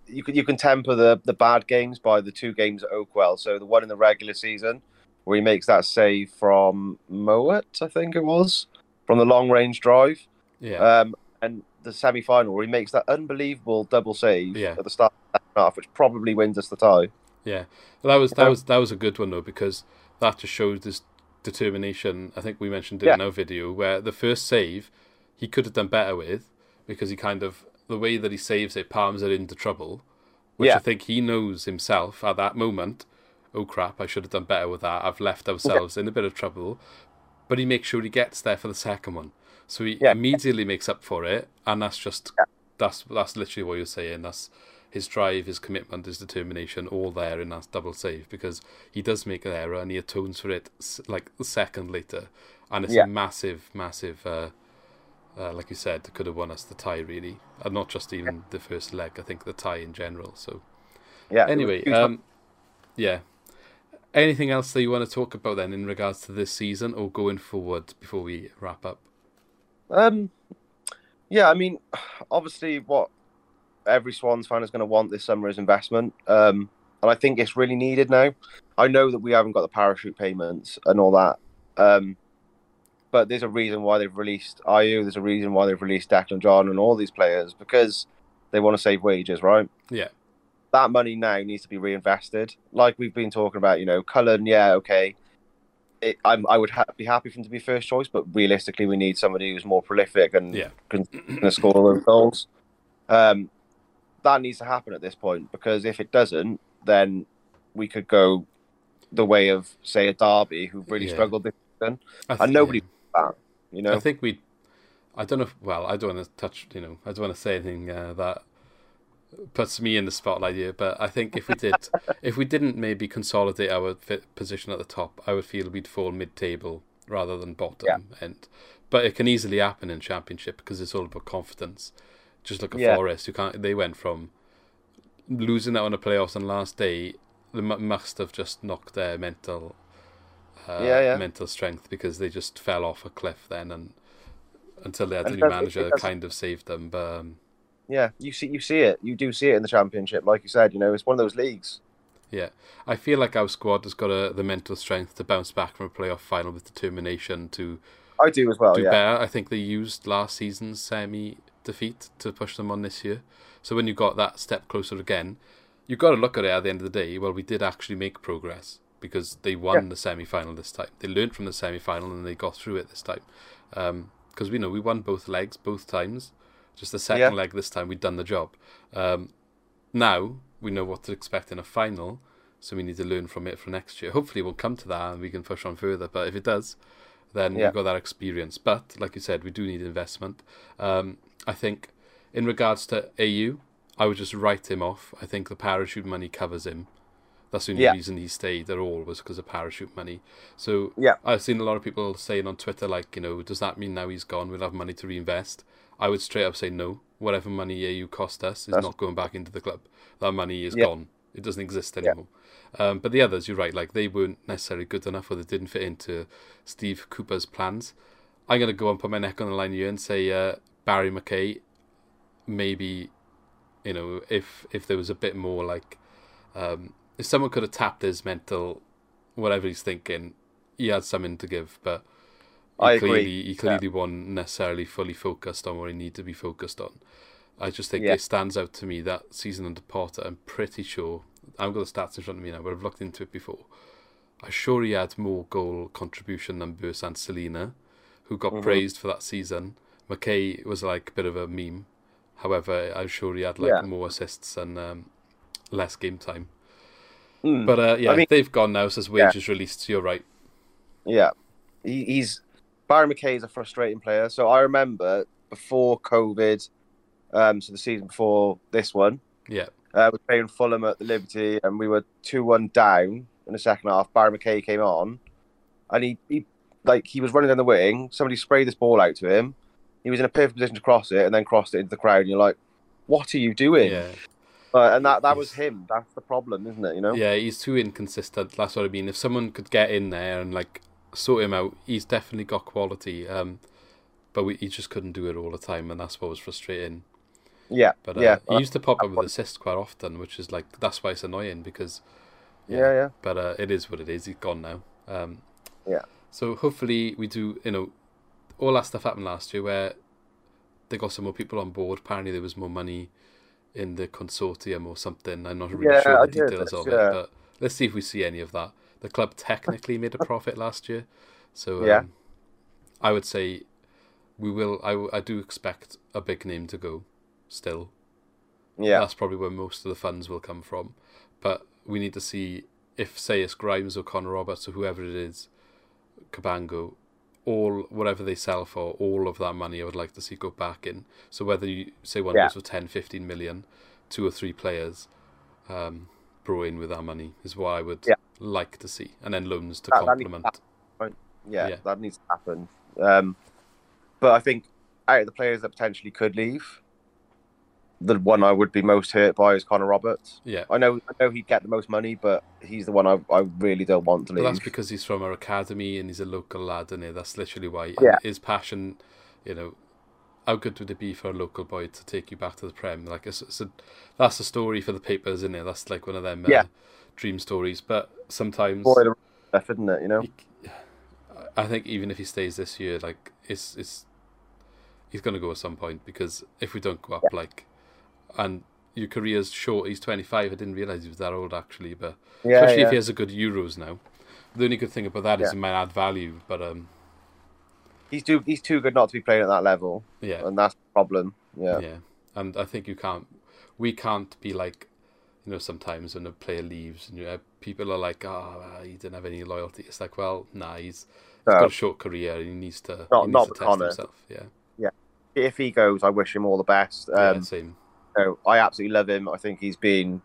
you can you can temper the the bad games by the two games at Oakwell. So the one in the regular season. Where he makes that save from Mowat, I think it was, from the long-range drive. Yeah. Um, and the semi-final, where he makes that unbelievable double save yeah. at the start of the half, which probably wins us the tie. Yeah. Well, that was that was that was a good one though, because that just shows this determination. I think we mentioned it yeah. in our video where the first save he could have done better with, because he kind of the way that he saves it palms it into trouble, which yeah. I think he knows himself at that moment. Oh crap, I should have done better with that. I've left ourselves yeah. in a bit of trouble. but he makes sure he gets there for the second one. So he yeah. immediately makes up for it, and that's just yeah. that's that's literally what you're saying. That's his drive, his commitment, his determination, all there in that double save, because he does make an error and he atones for it like a second later, and it's yeah. a massive, massive. Uh, uh, like you said, could have won us the tie really, and not just even yeah. the first leg. I think the tie in general. So yeah. Anyway, um, yeah. anything else that you want to talk about then in regards to this season or going forward before we wrap up? Um, yeah, I mean, obviously, what every Swans fan is going to want this summer is investment, um, and I think it's really needed now. I know that we haven't got the parachute payments and all that, um, but there's a reason why they've released Ayew. There's a reason why they've released Declan Jordan and all these players, because they want to save wages, right? Yeah. That money now needs to be reinvested. Like we've been talking about, you know, Cullen, yeah, okay. It, I'm, I would ha- be happy for him to be first choice, but realistically, we need somebody who's more prolific and yeah. can, can score those goals. Um, that needs to happen at this point, because if it doesn't, then we could go the way of, say, a Derby, who really yeah. struggled this season. I th- and nobody yeah. that, you know? I think we... I don't know if... Well, I don't want to touch... You know, I don't want to say anything uh, that... puts me in the spotlight here, but I think if we did, if we didn't maybe consolidate our fit position at the top, I would feel we'd fall mid-table rather than bottom. Yeah. And but it can easily happen in Championship because it's all about confidence. Just look at yeah. Forest, who can't. They went from losing out on the playoffs on last day. They must have just knocked their mental, uh, yeah, yeah. mental strength, because they just fell off a cliff then, and until they had a new manager that kind of saved them, but. Um, Yeah, you see, you see it. You do see it in the Championship, like you said. You know, it's one of those leagues. Yeah, I feel like our squad has got a, the mental strength to bounce back from a playoff final with determination. To I do as well. Do yeah, better. I think they used last season's semi defeat to push them on this year. So when you got that step closer again, you've got to look at it at the end of the day. Well, we did actually make progress because they won yeah. the semi final this time. They learned from the semi final and they got through it this time. Because um, we know we won both legs both times. Just the second yeah. leg this time, we'd done the job. Um, now we know what to expect in a final, so we need to learn from it for next year. Hopefully we'll come to that and we can push on further, but if it does, then yeah. we've got that experience. But, like you said, we do need investment. Um, I think in regards to Ayew, I would just write him off. I think the parachute money covers him. That's the only yeah. reason he stayed at all, was because of parachute money. So yeah. I've seen a lot of people saying on Twitter, like, you know, does that mean now he's gone, we'll have money to reinvest? I would straight up say no. Whatever money Ayew cost us is That's... not going back into the club. That money is yeah. gone. It doesn't exist anymore. Yeah. Um, but the others, you're right, like they weren't necessarily good enough, or they didn't fit into Steve Cooper's plans. I'm going to go and put my neck on the line here and say uh, Barry McKay, maybe, you know, if if there was a bit more like, um, if someone could have tapped his mental, whatever he's thinking, he had something to give, but... He I clearly, agree. He clearly yeah. wasn't necessarily fully focused on what he needed to be focused on. I just think yeah. it stands out to me that season under Potter, I'm pretty sure, I've got the stats in front of me now, but I've looked into it before. I'm sure he had more goal contribution than Burst and Selena, who got mm-hmm. praised for that season. McKay was like a bit of a meme. However, I'm sure he had like yeah. more assists and um, less game time. Mm. But uh, yeah, I mean, they've gone now, so his wage yeah. is released, so you're right. Yeah, he, he's... Barry McKay is a frustrating player. So I remember before COVID, um, so the season before this one, yeah, uh, we were playing Fulham at the Liberty and we were two one down in the second half. Barry McKay came on and he, he like he was running down the wing. Somebody sprayed this ball out to him. He was in a perfect position to cross it and then crossed it into the crowd. And you're like, what are you doing? Yeah. Uh, and that, that was him. That's the problem, isn't it? You know? Yeah, he's too inconsistent. That's what I mean. If someone could get in there and like, sort him out. He's definitely got quality, um, but we, he just couldn't do it all the time, and that's what was frustrating. Yeah, but uh, yeah, he used to pop up with assists quite often, which is like that's why it's annoying because. Yeah, yeah. yeah. But uh, it is what it is. He's gone now. Um, yeah. So hopefully we do. You know, all that stuff happened last year where they got some more people on board. Apparently there was more money in the consortium or something. I'm not really yeah, sure the details of yeah. it, but let's see if we see any of that. The club technically made a profit last year, so um, yeah. I would say we will. I, I do expect a big name to go still. Yeah, that's probably where most of the funds will come from. But we need to see if, say, it's Grimes or Conor Roberts or whoever it is, Cabango, all, whatever they sell for, all of that money I would like to see go back in. So whether you say one yeah. goes for ten, fifteen million, two or three players um, brought in with our money is what I would yeah. like to see. And then loans to that, complement. That to yeah, yeah, that needs to happen. Um, but I think out of the players that potentially could leave, the one I would be most hurt by is Conor Roberts. Yeah, I know, I know he'd get the most money, but he's the one I, I really don't want to leave. Well, that's because he's from our academy and he's a local lad, isn't he? That's literally why. Yeah. His passion, you know, how good would it be for a local boy to take you back to the Prem? Like, it's, it's a, that's a story for the papers, isn't it? That's like one of them uh, yeah. dream stories. But sometimes, boy, the ref, isn't it? You know, he, I think even if he stays this year, like it's it's he's going to go at some point, because if we don't go up, yeah. like. And your career's short. He's twenty-five. I didn't realise he was that old, actually. But yeah, especially yeah. if he has a good Euros now. The only good thing about that yeah. is he might add value. But um, he's too he's too good not to be playing at that level. Yeah, and that's the problem. Yeah, yeah. And I think you can't. We can't be like, you know, sometimes when a player leaves, and you know, people are like, "Ah, oh, he didn't have any loyalty." It's like, well, nah, he's, he's no. got a short career. And he needs to not, he needs not to test Connor. himself. Yeah, yeah. If he goes, I wish him all the best. Um, yeah, same. No, I absolutely love him. I think he's been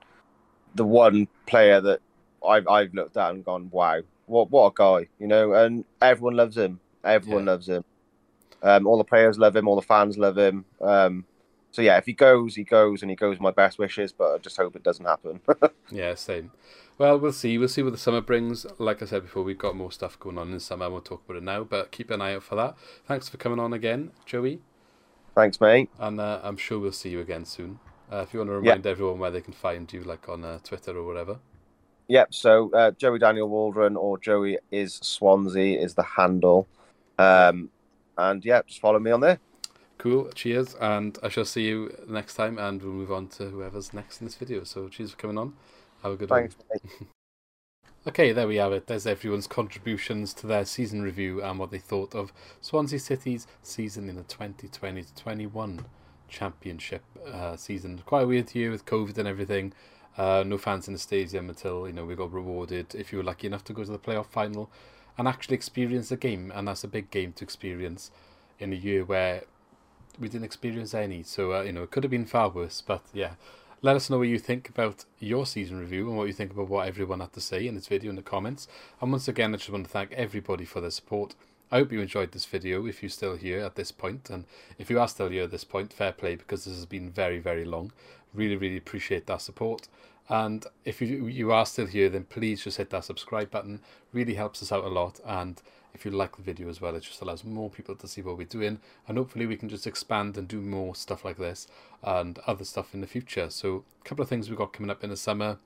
the one player that I've, I've looked at and gone, wow, what what a guy, you know, and everyone loves him. Everyone yeah. loves him. Um, all the players love him. All the fans love him. Um, so, yeah, if he goes, he goes, and he goes my best wishes, but I just hope it doesn't happen. Yeah, same. Well, we'll see. We'll see what the summer brings. Like I said before, we've got more stuff going on in the summer. We'll talk about it now, but keep an eye out for that. Thanks for coming on again, Joey. Thanks, mate. And uh, I'm sure we'll see you again soon. Uh, if you want to remind yeah. everyone where they can find you, like on uh, Twitter or whatever. Yep, so uh, Joey Daniel Waldron, or Joey is Swansea, is the handle. Um, and yeah, just follow me on there. Cool, cheers. And I shall see you next time, and we'll move on to whoever's next in this video. So cheers for coming on. Have a good Thanks, one. Mate. Okay, there we have it. There's everyone's contributions to their season review and what they thought of Swansea City's season in the twenty twenty to twenty-one Championship uh, season. Quite a weird year with COVID and everything. Uh, no fans in the stadium until, you know, we got rewarded if you were lucky enough to go to the playoff final and actually experience the game. And that's a big game to experience in a year where we didn't experience any. So, uh, you know, it could have been far worse, but yeah. Let us know what you think about your season review and what you think about what everyone had to say in this video in the comments. And once again, I just want to thank everybody for their support. I hope you enjoyed this video if you're still here at this point. And if you are still here at this point, fair play, because this has been very, very long. Really, really appreciate that support. And if you, you are still here, then please just hit that subscribe button. Really helps us out a lot. And if you like the video as well, it just allows more people to see what we're doing. And hopefully we can just expand and do more stuff like this and other stuff in the future. So a couple of things we've got coming up in the summer.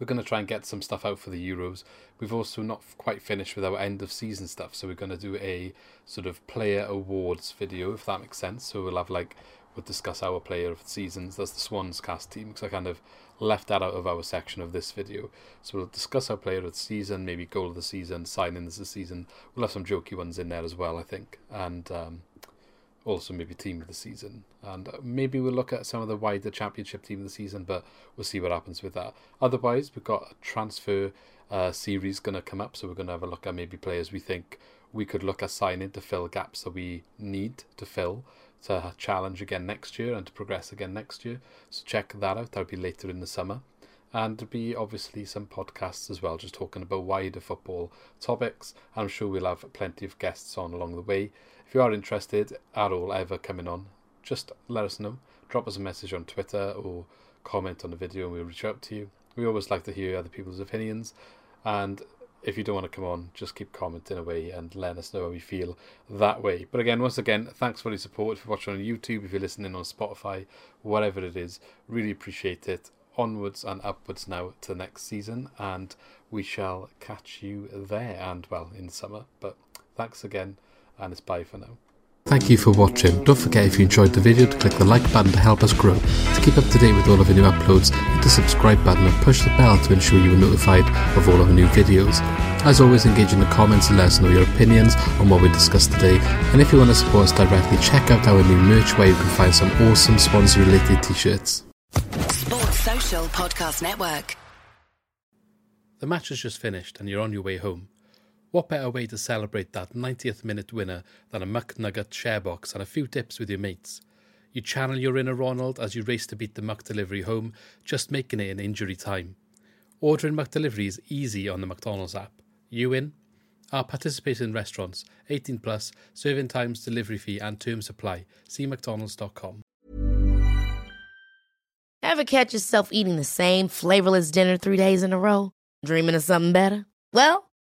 We're going to try and get some stuff out for the Euros. We've also not quite finished with our end of season stuff. So we're going to do a sort of player awards video, if that makes sense. So we'll have like... we'll discuss our player of the seasons. That's the Swan's Cast team, because I kind of left that out of our section of this video. So we'll discuss our player of the season, maybe goal of the season, sign-ins of the season. We'll have some jokey ones in there as well, I think. And um, also maybe team of the season. And maybe we'll look at some of the wider Championship team of the season, but we'll see what happens with that. Otherwise, we've got a transfer uh, series going to come up, so we're going to have a look at maybe players we think we could look at signing to fill gaps that we need to fill, to challenge again next year and to progress again next year. So check that out. That'll be later in the summer. And there'll be obviously some podcasts as well, just talking about wider football topics. I'm sure we'll have plenty of guests on along the way. If you are interested at all ever coming on, just let us know. Drop us a message on Twitter or comment on the video and we'll reach out to you. We always like to hear other people's opinions. And if you don't want to come on, just keep commenting away and let us know how you feel that way. But again, once again, thanks for your support. If you're watching on YouTube, if you're listening on Spotify, whatever it is, really appreciate it. Onwards and upwards now to the next season, and we shall catch you there and, well, in summer. But thanks again, and it's bye for now. Thank you for watching. Don't forget, if you enjoyed the video, to click the like button to help us grow. To keep up to date with all of our new uploads, hit the subscribe button and push the bell to ensure you are notified of all of our new videos. As always, engage in the comments and let us know your opinions on what we discussed today. And if you want to support us directly, check out our new merch where you can find some awesome Swansea-related t-shirts. Sports Social Podcast Network. The match has just finished and you're on your way home. What better way to celebrate that ninetieth minute winner than a McNugget share box and a few tips with your mates? You channel your inner Ronald as you race to beat the McDelivery home, just making it in injury time. Ordering McDelivery is easy on the McDonald's app. You in? Our participating restaurants, eighteen plus, serving times, delivery fee and terms apply. See mcdonalds dot com. Ever catch yourself eating the same flavorless dinner three days in a row? Dreaming of something better? Well,